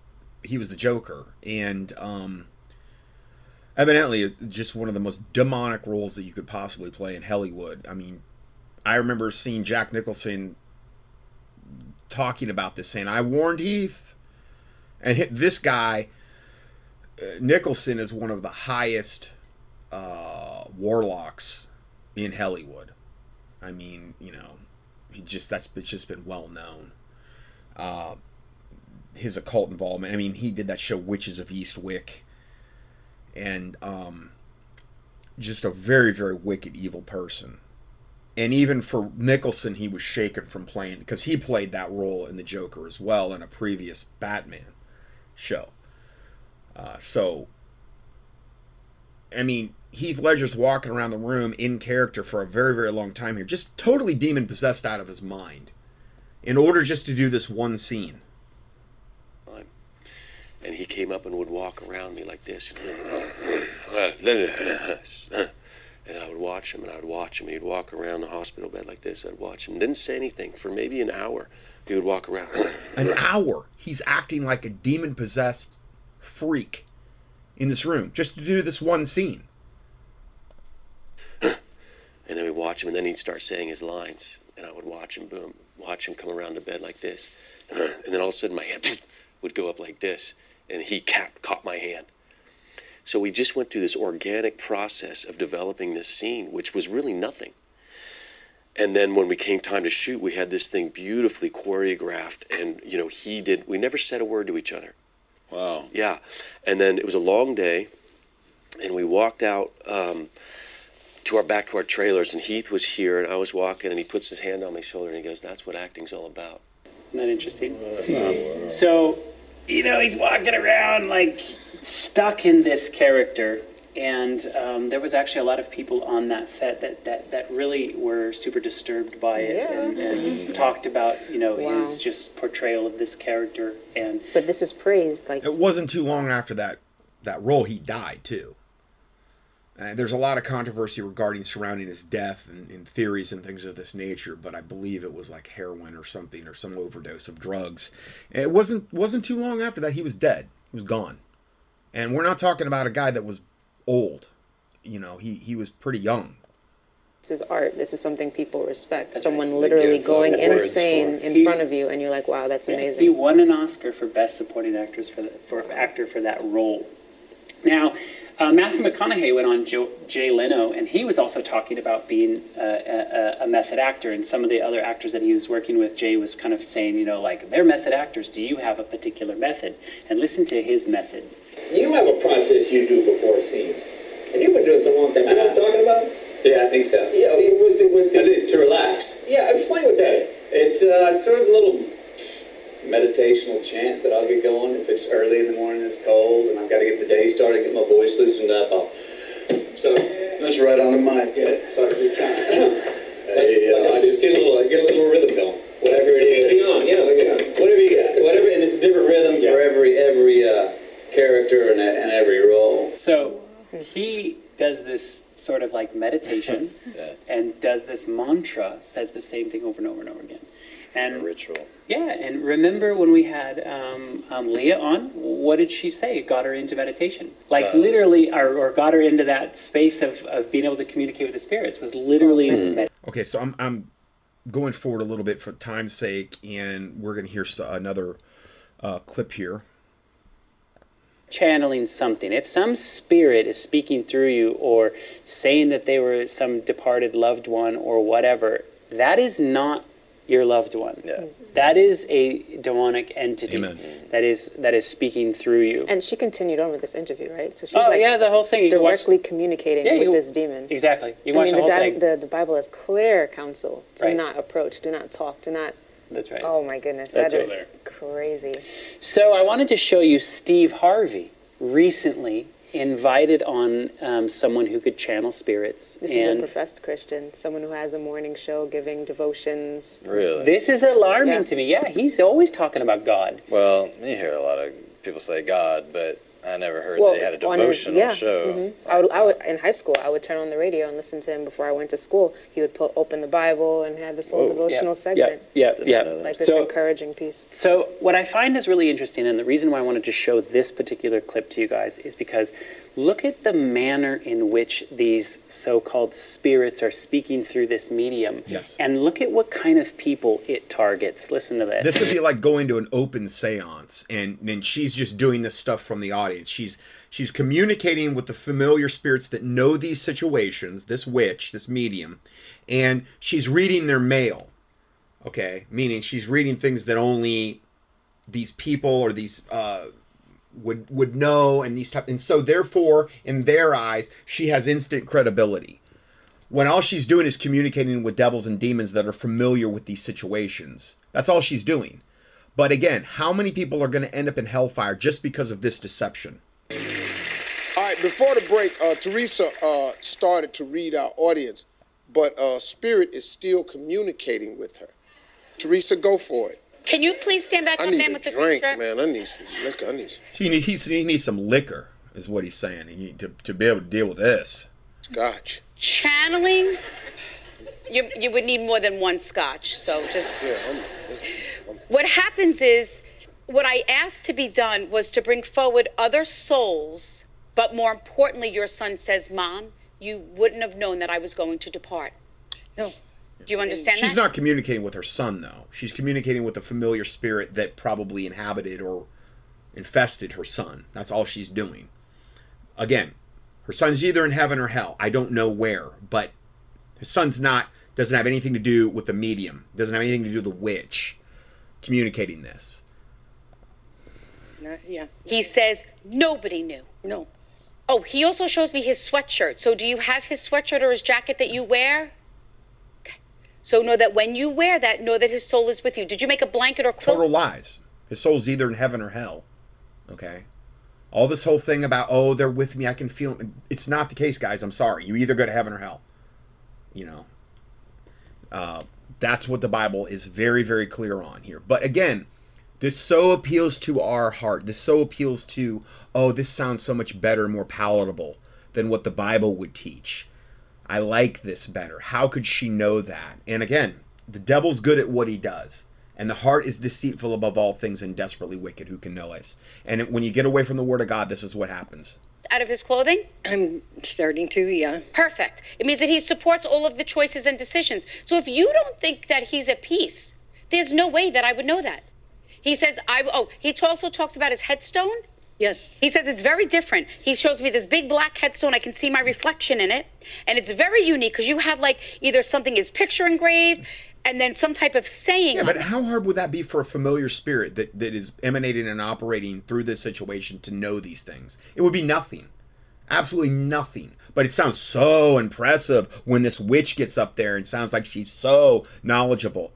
he was the Joker. And um, evidently, it's just one of the most demonic roles that you could possibly play in Hollywood. I mean, I remember seeing Jack Nicholson talking about this, saying, I warned Heath. And hit this guy... Nicholson is one of the highest uh, warlocks in Hollywood. I mean, you know, he just that's it's just been well known. Uh, his occult involvement. I mean, he did that show Witches of Eastwick, and um, just a very, very wicked, evil person. And even for Nicholson, he was shaken from playing because he played that role in the Joker as well in a previous Batman show. Uh, so, I mean, Heath Ledger's walking around the room in character for a very, very long time here, just totally demon possessed out of his mind, in order just to do this one scene. And he came up and would walk around me like this, and I would watch him, and I would watch him, and he'd walk around the hospital bed like this. I'd watch him, didn't say anything for maybe an hour. He would walk around. An hour? He's acting like a demon-possessed freak in this room, just to do this one scene. And then we'd watch him, and then he'd start saying his lines, and I would watch him, boom, watch him come around the bed like this, and then all of a sudden my head would go up like this, and he capped, caught my hand. So we just went through this organic process of developing this scene, which was really nothing. And then when we came time to shoot, we had this thing beautifully choreographed, and you know, he did, we never said a word to each other. Wow. Yeah. And then it was a long day, and we walked out um, to our, back to our trailers, and Heath was here, and I was walking, and he puts his hand on my shoulder, and he goes, "That's what acting's all about." Isn't that interesting? No. So, you know, he's walking around like stuck in this character, and um, there was actually a lot of people on that set that that, that really were super disturbed by it, yeah. and, and talked about, you know, wow. his just portrayal of this character. And but this is praised. Like, it wasn't too long after that that role he died too. Uh, there's a lot of controversy regarding surrounding his death and, and theories and things of this nature, but I believe it was like heroin or something, or some overdose of drugs. And it wasn't wasn't too long after that he was dead. He was gone. And we're not talking about a guy that was old. You know, he, he was pretty young. This is art. This is something people respect. That's Someone right. literally going insane in he, front of you, and you're like, wow, that's yeah, amazing. He won an Oscar for Best Supporting Actress for, the, for actor for that role. Now, uh, Matthew McConaughey went on jo Jay Leno, and he was also talking about being a, a, a method actor, and some of the other actors that he was working with, Jay was kind of saying, you know, like, they're method actors. Do you have a particular method? And listen to his method. You have a process you do before scenes, and you've been doing some long time. You know what I'm talking about? Yeah, I think so. Yeah, with the, with the, I did, to relax. Yeah, explain what that is. It's uh, sort of a little meditational chant that I'll get going. If it's early in the morning, it's cold, and I've got to get the day started, get my voice loosened up. I'll so that's right on the mic. Yeah, so I just kind of hey, like, like I just get a little, I get a little rhythm going. Whatever it is, on, yeah, look it on. Whatever you got, whatever, and it's different rhythm yeah. for every every uh, character and, and every role. So he does this sort of like meditation, yeah. and does this mantra, says the same thing over and over and over again. And a ritual. Yeah, and remember when we had um, um, Leah on? What did she say? It got her into meditation. Like uh, literally, or, or got her into that space of, of being able to communicate with the spirits was literally. Mm. Okay, so I'm, I'm going forward a little bit for time's sake, and we're going to hear another uh, clip here. Channeling something. If some spirit is speaking through you or saying that they were some departed loved one or whatever, that is not your loved one. Yeah. That is a demonic entity. Amen. that is that is speaking through you. And she continued on with this interview, right? So she's oh, like yeah, the whole thing. You directly watch, communicating yeah, with you, this demon. Exactly. You watch I mean, the, the whole thing. The, the Bible has clear counsel. Do right. not approach, do not talk, do not... That's right. Oh my goodness, That's that right is there. crazy. So I wanted to show you Steve Harvey recently invited on um, someone who could channel spirits. This and is a professed Christian, someone who has a morning show giving devotions. Really? This is alarming yeah. to me. Yeah, he's always talking about God. Well, you hear a lot of people say God, but I never heard well, that he had a devotional his, yeah. show. Mm-hmm. I would, I would, in high school, I would turn on the radio and listen to him before I went to school. He would pull, open the Bible and have this whole Whoa. devotional yeah. segment. Yeah, yeah, yeah. Like this so, encouraging piece. So what I find is really interesting, and the reason why I wanted to show this particular clip to you guys is because look at the manner in which these so-called spirits are speaking through this medium. Yes. And look at what kind of people it targets. Listen to this. This would be like going to an open seance, and then she's just doing this stuff from the audience. She's she's communicating with the familiar spirits that know these situations, this witch, this medium, and she's reading their mail, okay? Meaning she's reading things that only these people or these uh, would would know, and these type, and so therefore, in their eyes, she has instant credibility. When all she's doing is communicating with devils and demons that are familiar with these situations. That's all she's doing. But again, how many people are going to end up in hellfire just because of this deception? All right, before the break, uh, Teresa uh, started to read our audience, but uh, Spirit is still communicating with her. Teresa, go for it. Can you please stand back I up, man, with drink, the picture? I need a drink, man. I need some liquor. I need some. He need, he's, he needs some liquor, is what he's saying, he, to, to be able to deal with this. Scotch. Channeling? You, you would need more than one scotch, so just... Yeah, I'm, I'm, I'm... What happens is, what I asked to be done was to bring forward other souls, but more importantly, your son says, Mom, you wouldn't have known that I was going to depart. No. Do you understand that? She's not communicating with her son, though. She's communicating with a familiar spirit that probably inhabited or infested her son. That's all she's doing. Again, her son's either in heaven or hell. I don't know where, but his son's not, doesn't have anything to do with the medium. Doesn't have anything to do with the witch communicating this. No, yeah. He says, nobody knew. No. Oh, he also shows me his sweatshirt. So do you have his sweatshirt or his jacket that you wear? So know that when you wear that, know that his soul is with you. Did you make a blanket or quilt? Total lies. His soul's either in heaven or hell. Okay? All this whole thing about, oh, they're with me, I can feel it. It's not the case, guys. I'm sorry. You either go to heaven or hell. You know? Uh, that's what the Bible is very, very clear on here. But again, this so appeals to our heart. This so appeals to, oh, this sounds so much better, more palatable than what the Bible would teach. I like this better. How could she know that? And again, the devil's good at what he does. And the heart is deceitful above all things and desperately wicked. Who can know it? And when you get away from the word of God, this is what happens. Out of his clothing? I'm starting to, yeah. Perfect. It means that he supports all of the choices and decisions. So if you don't think that he's at peace, there's no way that I would know that. He says, I, oh, he also talks about his headstone. Yes. He says it's very different. He shows me this big black headstone. I can see my reflection in it. And it's very unique because you have like either something is picture engraved and then some type of saying. Yeah, but it. How hard would that be for a familiar spirit that, that is emanating and operating through this situation to know these things? It would be nothing. Absolutely nothing. But it sounds so impressive when this witch gets up there and sounds like she's so knowledgeable.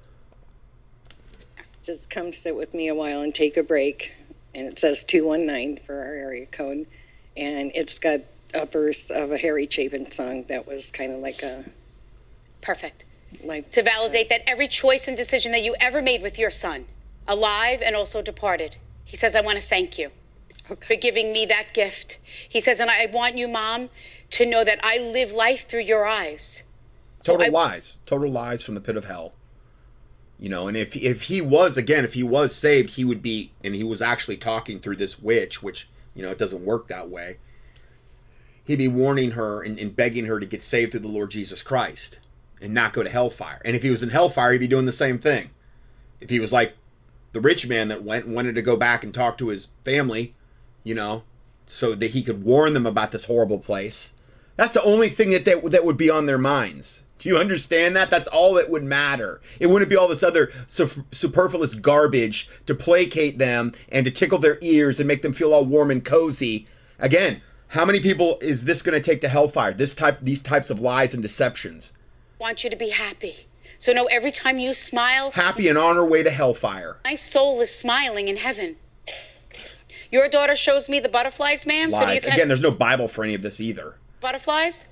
Just come sit with me a while and take a break. And it says two one nine for our area code. And it's got a verse of a Harry Chapin song that was kind of like a... Perfect. Like to validate that every choice and decision that you ever made with your son, alive and also departed, he says, I want to thank you okay. for giving me that gift. He says, and I want you, Mom, to know that I live life through your eyes. Total so lies. Total lies from the pit of hell. You know, and if, if he was, again, if he was saved, he would be, and he was actually talking through this witch, which, you know, it doesn't work that way. He'd be warning her and, and begging her to get saved through the Lord Jesus Christ and not go to hellfire. And if he was in hellfire, he'd be doing the same thing. If he was like the rich man that went and wanted to go back and talk to his family, you know, so that he could warn them about this horrible place. That's the only thing that, they, that would be on their minds. Do you understand that? That's all that would matter. It wouldn't be all this other superfluous garbage to placate them and to tickle their ears and make them feel all warm and cozy. Again, how many people is this going to take to hellfire? This type, these types of lies and deceptions. I want you to be happy. So know every time you smile. Happy and on our way to hellfire. My soul is smiling in heaven. Your daughter shows me the butterflies, ma'am. Lies. So again, there's no Bible for any of this either. Butterflies?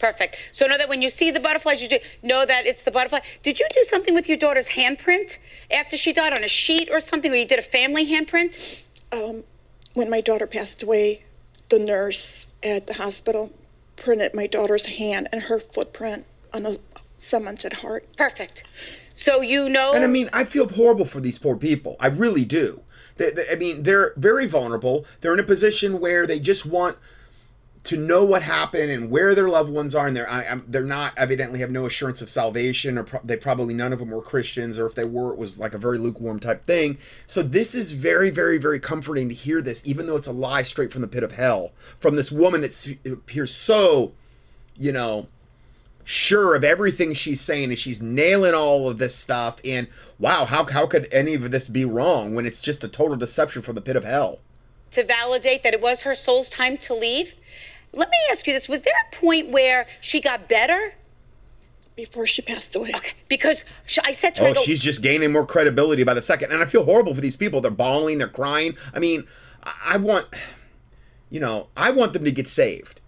Perfect. So know that when you see the butterflies, you do know that it's the butterfly. Did you do something with your daughter's handprint after she died on a sheet or something, or you did a family handprint? Um, when my daughter passed away, the nurse at the hospital printed my daughter's hand and her footprint on a, someone's at heart. Perfect. So you know... And I mean, I feel horrible for these poor people. I really do. They, they, I mean, they're very vulnerable. They're in a position where they just want... to know what happened and where their loved ones are, and they're I, I'm, they're not evidently have no assurance of salvation, or pro they probably none of them were Christians, or if they were, it was like a very lukewarm type thing. So this is very, very, very comforting to hear this, even though it's a lie straight from the pit of hell, from this woman that appears so, you know, sure of everything she's saying, and she's nailing all of this stuff. And wow, how how could any of this be wrong when it's just a total deception from the pit of hell? To validate that it was her soul's time to leave. Let me ask you this. Was there a point where she got better? Before she passed away. Okay. Because I said to her... Oh, she's just gaining more credibility by the second. And I feel horrible for these people. They're bawling. They're crying. I mean, I want... You know, I want them to get saved.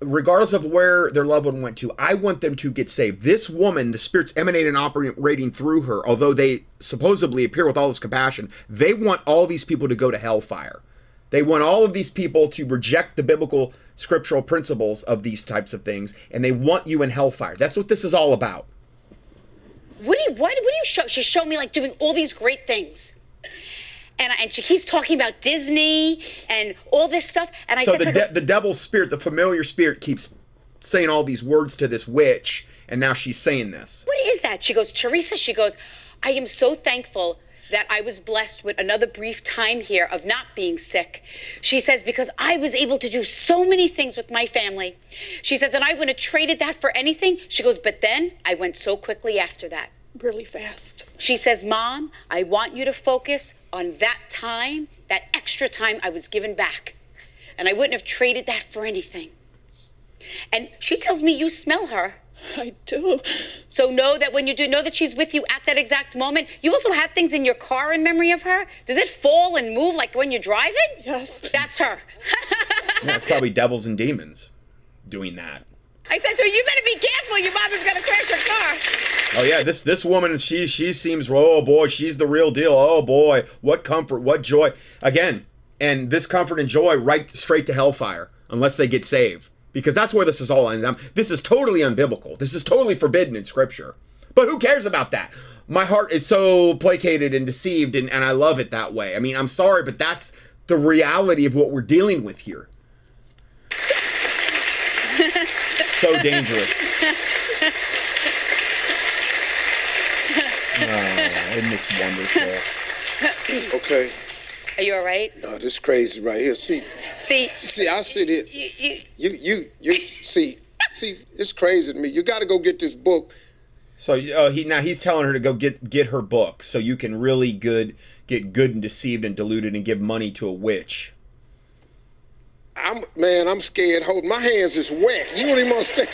Regardless of where their loved one went to, I want them to get saved. This woman, the spirits emanating and operating through her, although they supposedly appear with all this compassion, they want all these people to go to hellfire. They want all of these people to reject the biblical scriptural principles of these types of things, and they want you in hellfire. That's what this is all about. What do you, why, what do you show, show me, like, doing all these great things? And, and she keeps talking about Disney and all this stuff. And I so said the, to her, de the devil's spirit, the familiar spirit, keeps saying all these words to this witch, and now she's saying this. What is that? She goes, Teresa, she goes, I am so thankful that I was blessed with another brief time here of not being sick. She says, because I was able to do so many things with my family. She says, and I wouldn't have traded that for anything. She goes, but then I went so quickly after that. Really fast. She says, Mom, I want you to focus on that time, that extra time I was given back. And I wouldn't have traded that for anything. And she tells me you smell her. I do. So know that when you do, know that she's with you at that exact moment. You also have things in your car in memory of her. Does it fall and move like when you're driving? Yes. That's her. That's probably devils and demons doing that. I said to her, you better be careful. Your mom is going to crash your car. Oh, yeah. This this woman, she she seems, oh, boy, she's the real deal. Oh, boy. What comfort. What joy. Again, and this comfort and joy right straight to hellfire unless they get saved. Because that's where this is all ends. This is totally unbiblical. This is totally forbidden in Scripture. But who cares about that? My heart is so placated and deceived, and, and I love it that way. I mean, I'm sorry, but that's the reality of what we're dealing with here. So dangerous. Oh, isn't this wonderful? Okay. Are you all right? No, this is crazy right here. See, see, see, I sit here. You, you, you, you see, see, it's crazy to me. You got to go get this book. So uh, he now he's telling her to go get get her book, so you can really good get good and deceived and deluded and give money to a witch. I'm man, I'm scared. Hold my hands is wet. You don't even understand.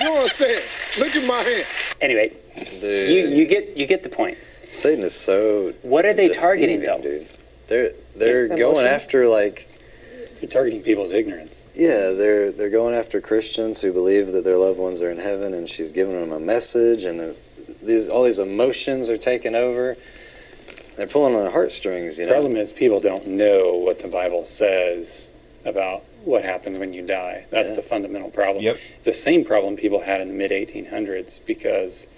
You don't understand. Look at my hand. Anyway, dude. you you get you get the point. Satan is so. What are they targeting though? Dude? They're they're yeah, going after like they're targeting people's ignorance. Yeah, they're they're going after Christians who believe that their loved ones are in heaven, and she's giving them a message, and these all these emotions are taking over. They're pulling on the heartstrings. You know. The problem is people don't know what the Bible says about what happens when you die. That's yeah. the fundamental problem. Yep. It's the same problem people had in the mid eighteen hundreds, because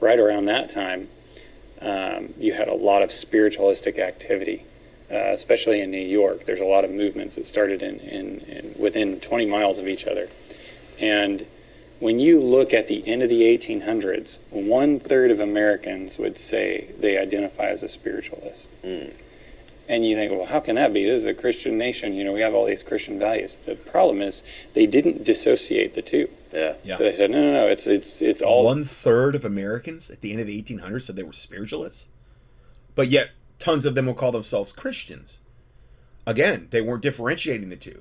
right around that time, um, you had a lot of spiritualistic activity, uh, especially in New York. There's a lot of movements that started in, in, in within twenty miles of each other. And when you look at the end of the eighteen hundreds, one-third of Americans would say they identify as a spiritualist. Mm. And you think, well, how can that be? This is a Christian nation. You know, we have all these Christian values. The problem is they didn't dissociate the two. Yeah. yeah. So they said, no, no, no, it's it's it's all. One third of Americans at the end of the eighteen hundreds said they were spiritualists, but yet tons of them will call themselves Christians. Again, they weren't differentiating the two.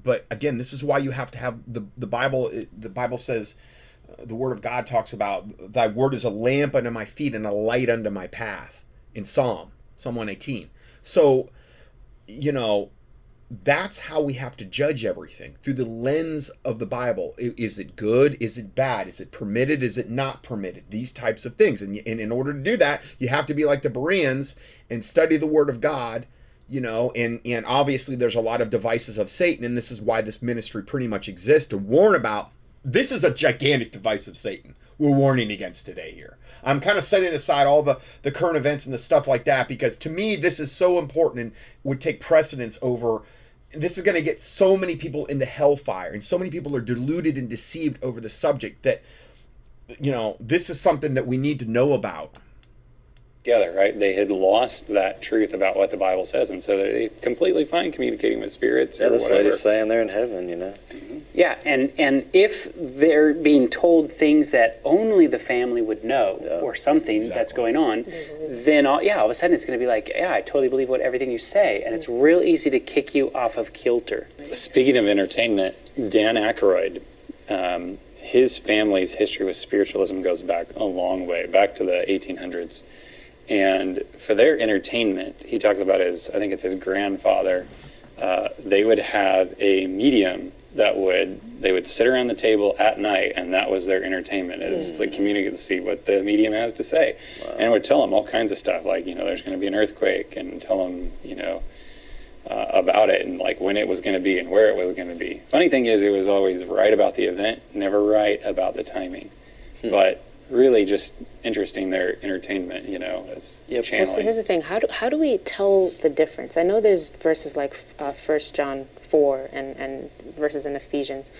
But again, this is why you have to have the the Bible. The Bible says, uh, the Word of God talks about, "Thy word is a lamp unto my feet and a light unto my path." In Psalm Psalm one eighteen. So, you know, that's how we have to judge everything, through the lens of the Bible. Is it good? Is it bad? Is it permitted? Is it not permitted? These types of things. And in order to do that, you have to be like the Bereans and study the Word of God, you know, and, and obviously there's a lot of devices of Satan, and this is why this ministry pretty much exists, to warn about. This is a gigantic device of Satan we're warning against today here. I'm kind of setting aside all the, the current events and the stuff like that, because to me, this is so important and would take precedence over, this is going to get so many people into hellfire, and so many people are deluded and deceived over the subject that, you know, this is something that we need to know about. Together, right? They had lost that truth about what the Bible says, and so they're completely fine communicating with spirits. Yeah, the lady's saying they're in heaven, you know. Mm-hmm. Yeah, and and if they're being told things that only the family would know, yeah, or something exactly. that's going on, mm-hmm. then all, yeah, all of a sudden it's going to be like, yeah, I totally believe what everything you say, and it's real easy to kick you off of kilter. Speaking of entertainment, Dan Aykroyd. Um, his family's history with spiritualism goes back a long way, back to the eighteen hundreds. And for their entertainment, he talks about his, I think it's his grandfather, uh, they would have a medium that would, they would sit around the table at night, and that was their entertainment, is mm. the community to see what the medium has to say. Wow. And it would tell them all kinds of stuff, like, you know, there's going to be an earthquake, and tell them, you know, uh, about it, and like when it was going to be and where it was going to be. Funny thing is, it was always right about the event, never right about the timing. Hmm. But really just interesting, their entertainment, you know, as yep. channeling. Well, so here's the thing, how do, how do we tell the difference? I know there's verses like uh, First John four and, and verses in Ephesians,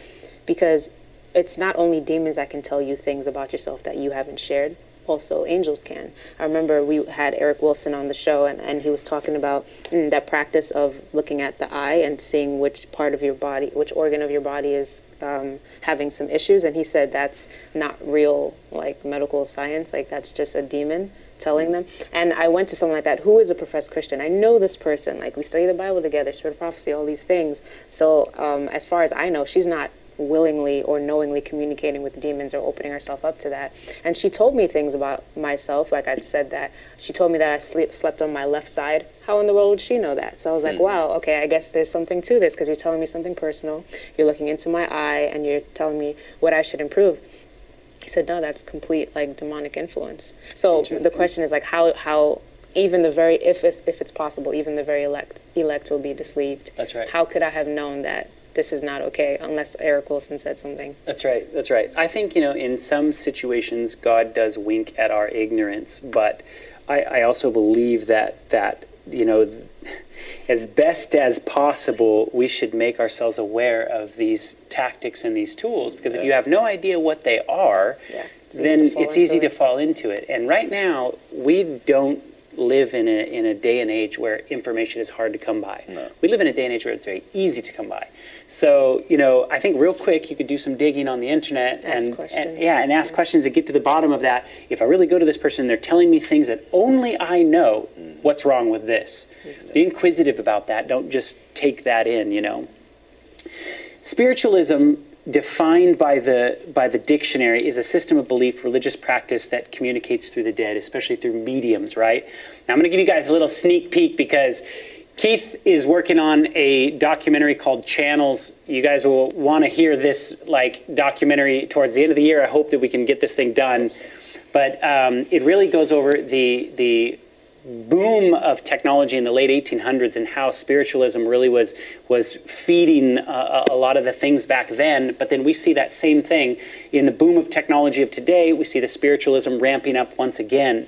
because it's not only demons that can tell you things about yourself that you haven't shared, also angels can. I remember we had Eric Wilson on the show, and, and he was talking about mm, that practice of looking at the eye and seeing which part of your body, which organ of your body is um, having some issues, and he said that's not real, like, medical science, like that's just a demon telling them. And I went to someone like that who is a professed Christian. I know this person, like we study the Bible together, spirit of prophecy, all these things. So um, as far as I know, she's not willingly or knowingly communicating with demons or opening herself up to that. And she told me things about myself, like I'd said that. She told me that I sleep, slept on my left side. How in the world would she know that? So I was like, mm. wow, okay, I guess there's something to this, because you're telling me something personal. You're looking into my eye, and you're telling me what I should improve. He said, no, that's complete, like, demonic influence. So the question is, like, how, how even the very, if it's, if it's possible, even the very elect, elect will be deceived. That's right. How could I have known that this is not okay, unless Eric Wilson said something? That's right, that's right. I think, you know, in some situations, God does wink at our ignorance, but I, I also believe that, that, you know, as best as possible, we should make ourselves aware of these tactics and these tools, because yeah. if you have no idea what they are, yeah. it's then it's easy to fall into it. And right now, we don't live in a, in a day and age where information is hard to come by. No. We live in a day and age where it's very easy to come by. So, you know, I think real quick you could do some digging on the internet ask and, questions. and yeah, and ask yeah. questions and get to the bottom of that. If I really go to this person, they're telling me things that only I know. Mm. What's wrong with this? Mm-hmm. Be inquisitive about that. Don't just take that in, you know. Spiritualism, defined by the by the dictionary, is a system of belief, religious practice that communicates through the dead, especially through mediums, right? Now I'm going to give you guys a little sneak peek, because Keith is working on a documentary called Channels. You guys will want to hear this, like, documentary towards the end of the year. I hope that we can get this thing done. But um, it really goes over the the boom of technology in the late eighteen hundreds and how spiritualism really was was feeding uh, a lot of the things back then. But then we see that same thing in the boom of technology of today. We see the spiritualism ramping up once again.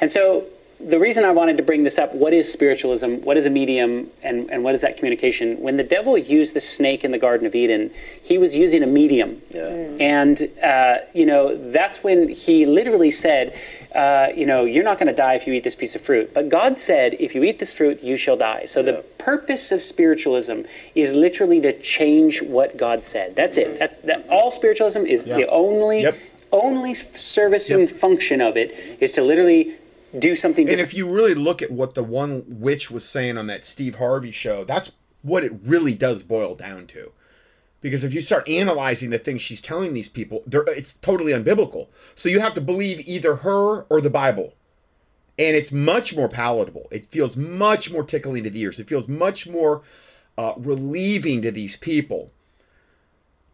And so the reason I wanted to bring this up, what is spiritualism, what is a medium, and, and what is that communication? When the devil used the snake in the Garden of Eden, he was using a medium. Yeah. Mm. And, uh, you know, that's when he literally said, uh, you know, you're not going to die if you eat this piece of fruit. But God said, if you eat this fruit, you shall die. So yeah. the purpose of spiritualism is literally to change what God said. That's it. That, that, all spiritualism is yeah. the only, yep. only servicing yep. function of it is to literally do something different. And if you really look at what the one witch was saying on that Steve Harvey show, that's what it really does boil down to. Because if you start analyzing the things she's telling these people, it's totally unbiblical. So you have to believe either her or the Bible. And it's much more palatable. It feels much more tickling to the ears. It feels much more uh, relieving to these people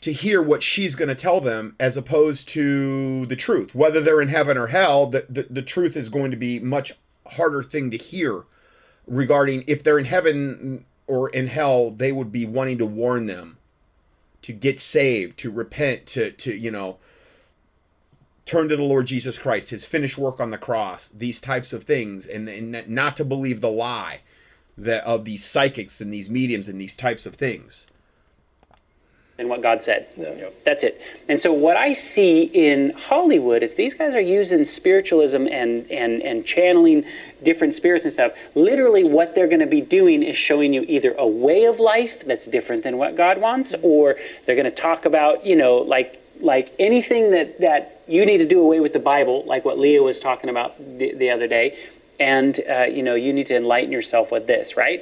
to hear what she's going to tell them, as opposed to the truth. Whether they're in heaven or hell, the, the, the truth is going to be much harder thing to hear regarding if they're in heaven or in hell. They would be wanting to warn them to get saved, to repent, to, to you know, turn to the Lord Jesus Christ, his finished work on the cross, these types of things, and, and not to believe the lie that of these psychics and these mediums and these types of things. And what God said. Yeah. That's it. And so what I see in Hollywood is these guys are using spiritualism and, and, and channeling different spirits and stuff. Literally what they're going to be doing is showing you either a way of life that's different than what God wants, or they're going to talk about, you know, like like anything that, that you need to do away with the Bible, like what Leah was talking about the, the other day. And, uh, you know, you need to enlighten yourself with this, right?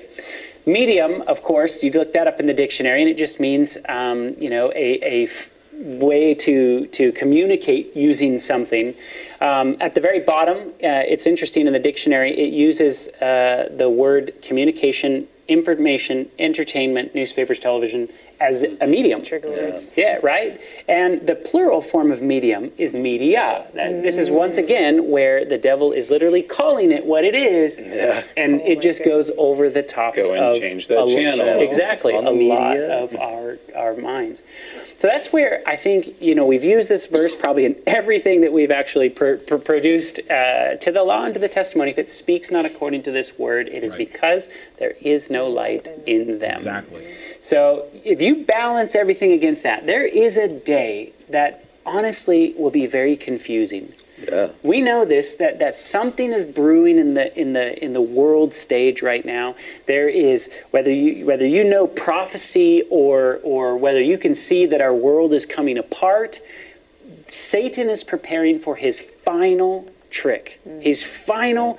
Medium, of course, you look that up in the dictionary, and it just means, um, you know, a, a f way to, to communicate using something. Um, at the very bottom, uh, it's interesting in the dictionary, it uses uh, the word communication information, entertainment, newspapers, television as a medium. Trigger words. Yeah, right? And the plural form of medium is media. Mm. This is once again where the devil is literally calling it what it is, yeah. and oh it just goodness. goes over the tops Go and of change that a, channel. Exactly, a media. lot of our, our minds. So that's where I think, you know, we've used this verse probably in everything that we've actually pr pr produced uh, to the law and to the testimony. If it speaks not according to this word, it is right. because there is no light in them. Exactly. So if you balance everything against that, there is a day that honestly will be very confusing. Yeah. We know this, that, that something is brewing in the in the in the world stage right now. There is, whether you whether you know prophecy or or whether you can see that our world is coming apart, Satan is preparing for his final trick, mm. his final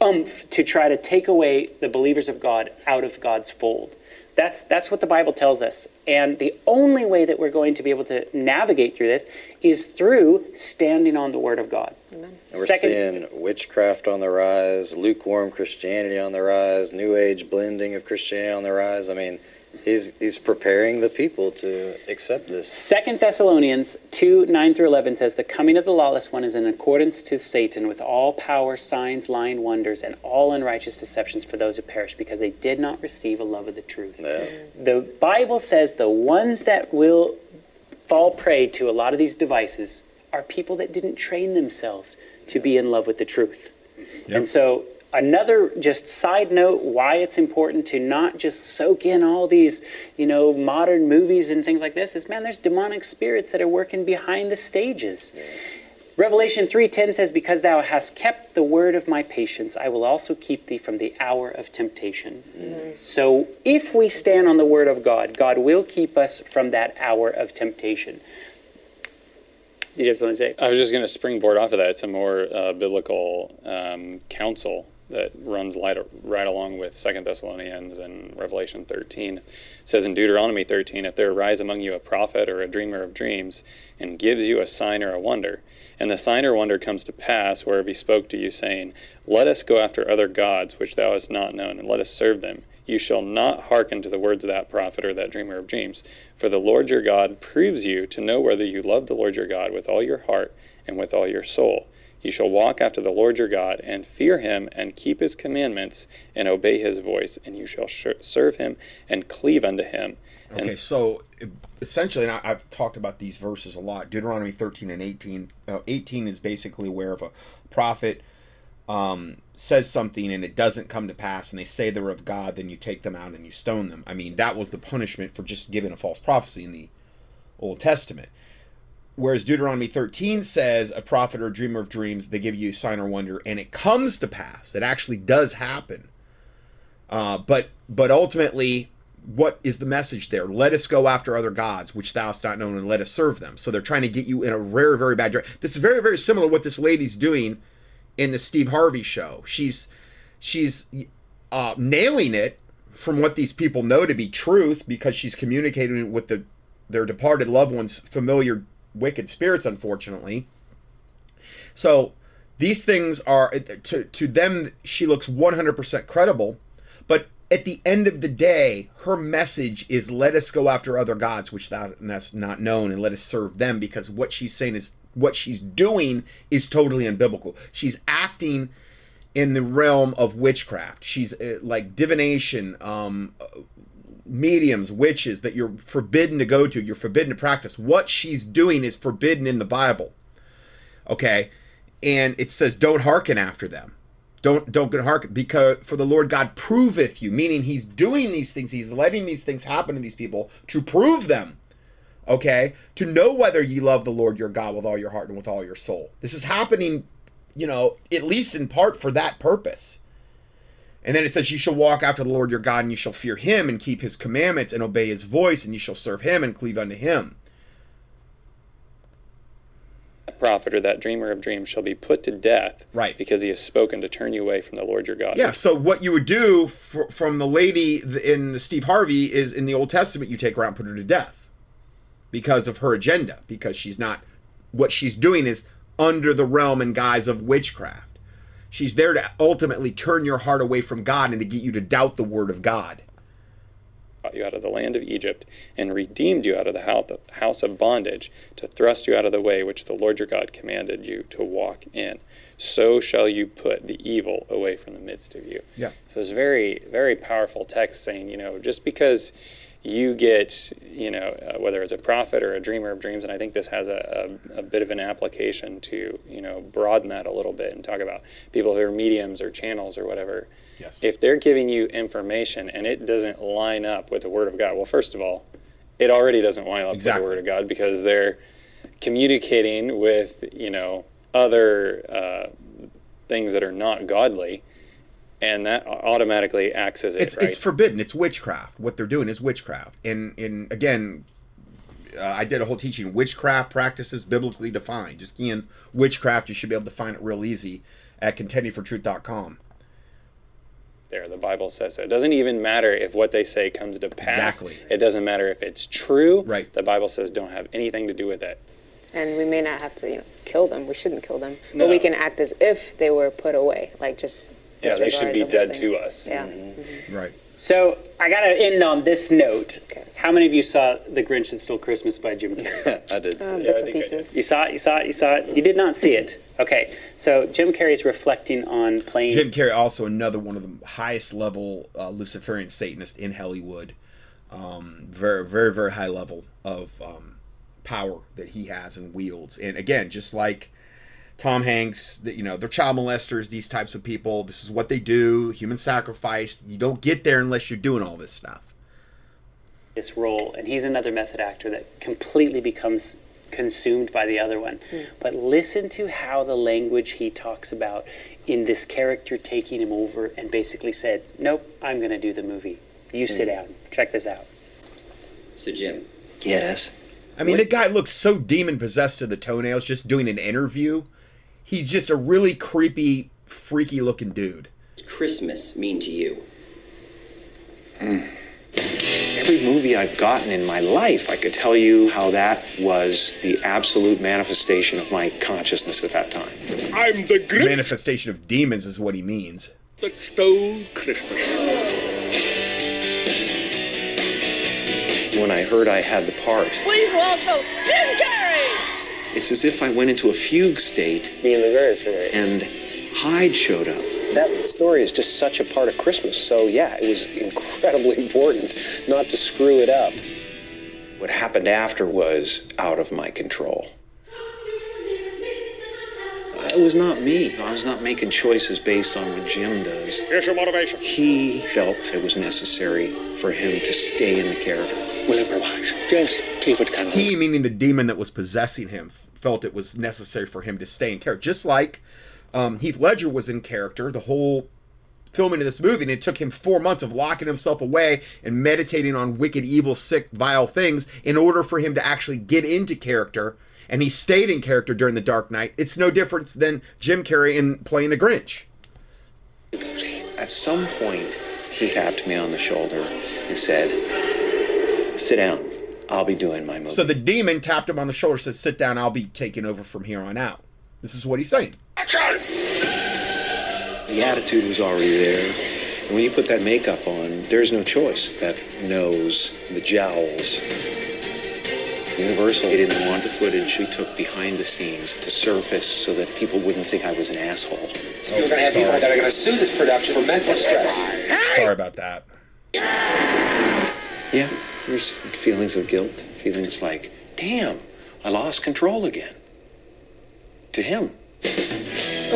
umph to try to take away the believers of God out of God's fold. That's, that's what the Bible tells us. And the only way that we're going to be able to navigate through this is through standing on the Word of God. Amen. We're Second, seeing witchcraft on the rise, lukewarm Christianity on the rise, New Age blending of Christianity on the rise. I mean, he's, he's preparing the people to accept this. Second Thessalonians two, nine through eleven says, "The coming of the lawless one is in accordance to Satan with all power, signs, lying wonders, and all unrighteous deceptions for those who perish, because they did not receive a love of the truth." No. The Bible says the ones that will fall prey to a lot of these devices are people that didn't train themselves to be in love with the truth. Yep. And so... another just side note why it's important to not just soak in all these, you know, modern movies and things like this is, man, there's demonic spirits that are working behind the stages. Yeah. Revelation three ten says, "Because thou hast kept the word of my patience, I will also keep thee from the hour of temptation." Mm. So if we stand on the word of God, God will keep us from that hour of temptation. Did you have something to say? I was just going to springboard off of that. Some more uh, biblical um, counsel that runs light, right along with Second Thessalonians and Revelation thirteen. It says in Deuteronomy thirteen, "If there arise among you a prophet or a dreamer of dreams and gives you a sign or a wonder, and the sign or wonder comes to pass wherever he spoke to you, saying, Let us go after other gods which thou hast not known, and let us serve them. You shall not hearken to the words of that prophet or that dreamer of dreams. For the Lord your God proves you to know whether you love the Lord your God with all your heart and with all your soul. You shall walk after the Lord your God, and fear him, and keep his commandments, and obey his voice, and you shall serve him, and cleave unto him." And okay, so essentially, and I've talked about these verses a lot, Deuteronomy thirteen and eighteen. Uh, eighteen is basically where if a prophet um, says something and it doesn't come to pass, and they say they're of God, then you take them out and you stone them. I mean, that was the punishment for just giving a false prophecy in the Old Testament. Whereas Deuteronomy thirteen says a prophet or a dreamer of dreams, they give you a sign or wonder, and it comes to pass. It actually does happen. Uh, but but ultimately, what is the message there? Let us go after other gods, which thou hast not known, and let us serve them. So they're trying to get you in a very, very bad direction. This is very, very similar to what this lady's doing in the Steve Harvey show. She's, she's uh, nailing it from what these people know to be truth, because she's communicating with the their departed loved ones, familiar wicked spirits, unfortunately. So these things are, to, to them, she looks one hundred percent credible. But at the end of the day, her message is, let us go after other gods, which thou hast not known, and let us serve them. Because what she's saying is, what she's doing is totally unbiblical. She's acting in the realm of witchcraft. She's uh, like divination, um, mediums, witches that you're forbidden to go to, you're forbidden to practice. What she's doing is forbidden in the Bible. Okay? And it says, don't hearken after them. Don't don't hearken, because for the Lord God proveth you, meaning he's doing these things, he's letting these things happen to these people to prove them. Okay? To know whether ye love the Lord your God with all your heart and with all your soul. This is happening, you know, at least in part for that purpose. And then it says, you shall walk after the Lord your God, and you shall fear him, and keep his commandments, and obey his voice, and you shall serve him, and cleave unto him. That prophet or that dreamer of dreams shall be put to death, right? Because he has spoken to turn you away from the Lord your God. Yeah, so what you would do for, from the lady in the Steve Harvey is, in the Old Testament, you take her out and put her to death because of her agenda, because she's not, what she's doing is under the realm and guise of witchcraft. She's there to ultimately turn your heart away from God and to get you to doubt the word of God. brought you out of the land of Egypt, and redeemed you out of the house of bondage, to thrust you out of the way which the Lord your God commanded you to walk in. So shall you put the evil away from the midst of you. Yeah. So it's very, very powerful text saying, you know, just because you get, you know, uh, whether it's a prophet or a dreamer of dreams, and I think this has a, a, a bit of an application to, you know, broaden that a little bit and talk about people who are mediums or channels or whatever. Yes. If they're giving you information and it doesn't line up with the Word of God, well, first of all, it already doesn't line up exactly. with the Word of God, because they're communicating with, you know, other uh, things that are not godly. And that automatically acts as it, it's, right? It's forbidden. It's witchcraft. What they're doing is witchcraft. And, and again, uh, I did a whole teaching, witchcraft practices biblically defined. Just key in witchcraft, you should be able to find it real easy at contending for truth dot com. There, the Bible says so. It doesn't even matter if what they say comes to pass. Exactly. It doesn't matter if it's true. Right. The Bible says don't have anything to do with it. And we may not have to, you know, kill them. We shouldn't kill them. No. But we can act as if they were put away, like just... Yeah, they should be dead to us. Yeah. Mm-hmm. Right. So I got to end on this note. Okay. How many of you saw The Grinch That Stole Christmas by Jim Carrey? I did. Um, yeah, bits I and pieces. You saw it, you saw it, you saw it. You did not see it. Okay. So Jim Carrey's reflecting on playing... Jim Carrey, also another one of the highest level uh, Luciferian Satanists in Hollywood. Um, very, very, very high level of um, power that he has and wields. And again, just like... Tom Hanks, you know, they're child molesters, these types of people. This is what they do, human sacrifice. You don't get there unless you're doing all this stuff. This role, and he's another method actor that completely becomes consumed by the other one. Mm. But listen to how the language he talks about in this character taking him over and basically said, nope, I'm going to do the movie. You mm. sit down. Check this out. So, Jim. Yes? I mean, what? The guy looks so demon-possessed to the toenails just doing an interview. He's just a really creepy, freaky-looking dude. What does Christmas mean to you? Mm. Every movie I've gotten in my life, I could tell you how that was the absolute manifestation of my consciousness at that time. I'm the Grinch. Manifestation of demons is what he means. That stole Christmas. When I heard I had the part. Please welcome Jim Carrey! It's as if I went into a fugue state. Me and the Grinch, right? And Hyde showed up. That story is just such a part of Christmas, so yeah, it was incredibly important not to screw it up. What happened after was out of my control. It was not me. I was not making choices based on what Jim does. Here's your motivation. He felt it was necessary for him to stay in the character. Whatever it was. Just keep it coming. He, meaning the demon that was possessing him, felt it was necessary for him to stay in character. Just like um, Heath Ledger was in character the whole filming of this movie, and it took him four months of locking himself away and meditating on wicked, evil, sick, vile things in order for him to actually get into character. And he stayed in character during The Dark Knight. It's no different than Jim Carrey in playing the Grinch. At some point, he tapped me on the shoulder and said, sit down, I'll be doing my movie. So the demon tapped him on the shoulder, said, sit down, I'll be taking over from here on out. This is what he's saying. Action! The attitude was already there. And when you put that makeup on, there's no choice. That nose, the jowls. Universal, they didn't want the footage we took behind the scenes to surface so that people wouldn't think I was an asshole. Oh, You're going to have sorry. people that are going to sue this production for mental stress. Sorry about that. Yeah, there's feelings of guilt, feelings like, damn, I lost control again. To him. Oh,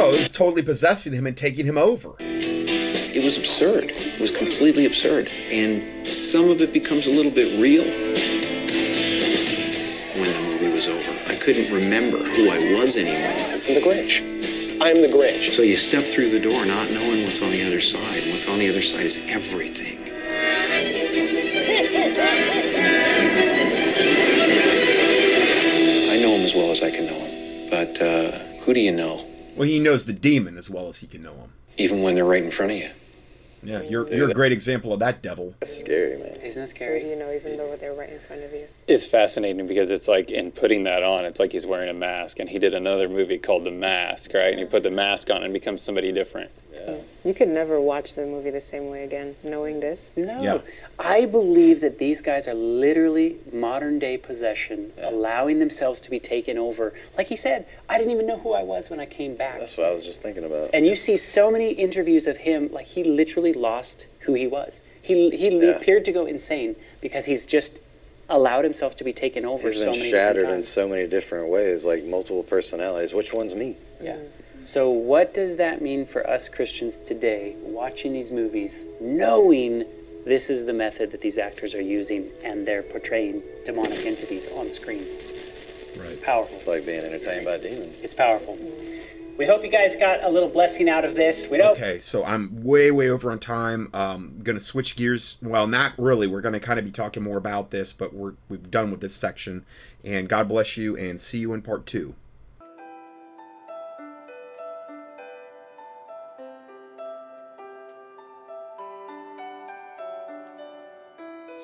it was totally possessing him and taking him over. It was absurd. It was completely absurd. And some of it becomes a little bit real. Was over. I couldn't remember who I was anymore. I'm the Grinch. I'm the Grinch. So you step through the door not knowing what's on the other side. And what's on the other side is everything. I know him as well as I can know him. But uh, who do you know? Well, he knows the demon as well as he can know him. Even when they're right in front of you. Yeah, you're, you're a great example of that devil. That's scary, man. Isn't that scary? You know, even though they're right in front of you. It's fascinating because it's like in putting that on, it's like he's wearing a mask. And he did another movie called The Mask, right? And he put the mask on and becomes somebody different. Yeah. You could never watch the movie the same way again, knowing this. No. Yeah. I believe that these guys are literally modern-day possession, yeah. allowing themselves to be taken over. Like he said, I didn't even know who I was when I came back. That's what I was just thinking about. And yeah. you see so many interviews of him, like he literally lost who he was. He, he yeah. appeared to go insane because he's just allowed himself to be taken over so many times. He's been shattered in so many different ways, like multiple personalities. Which one's me? Yeah. So what does that mean for us Christians today, watching these movies, knowing this is the method that these actors are using and they're portraying demonic entities on screen? Right. It's powerful. It's like being entertained by demons. It's powerful. We hope you guys got a little blessing out of this. We don't. Okay, so I'm way, way over on time. Um, going to switch gears. Well, not really. We're going to kind of be talking more about this, but we're, we've done with this section. And God bless you, and see you in part two.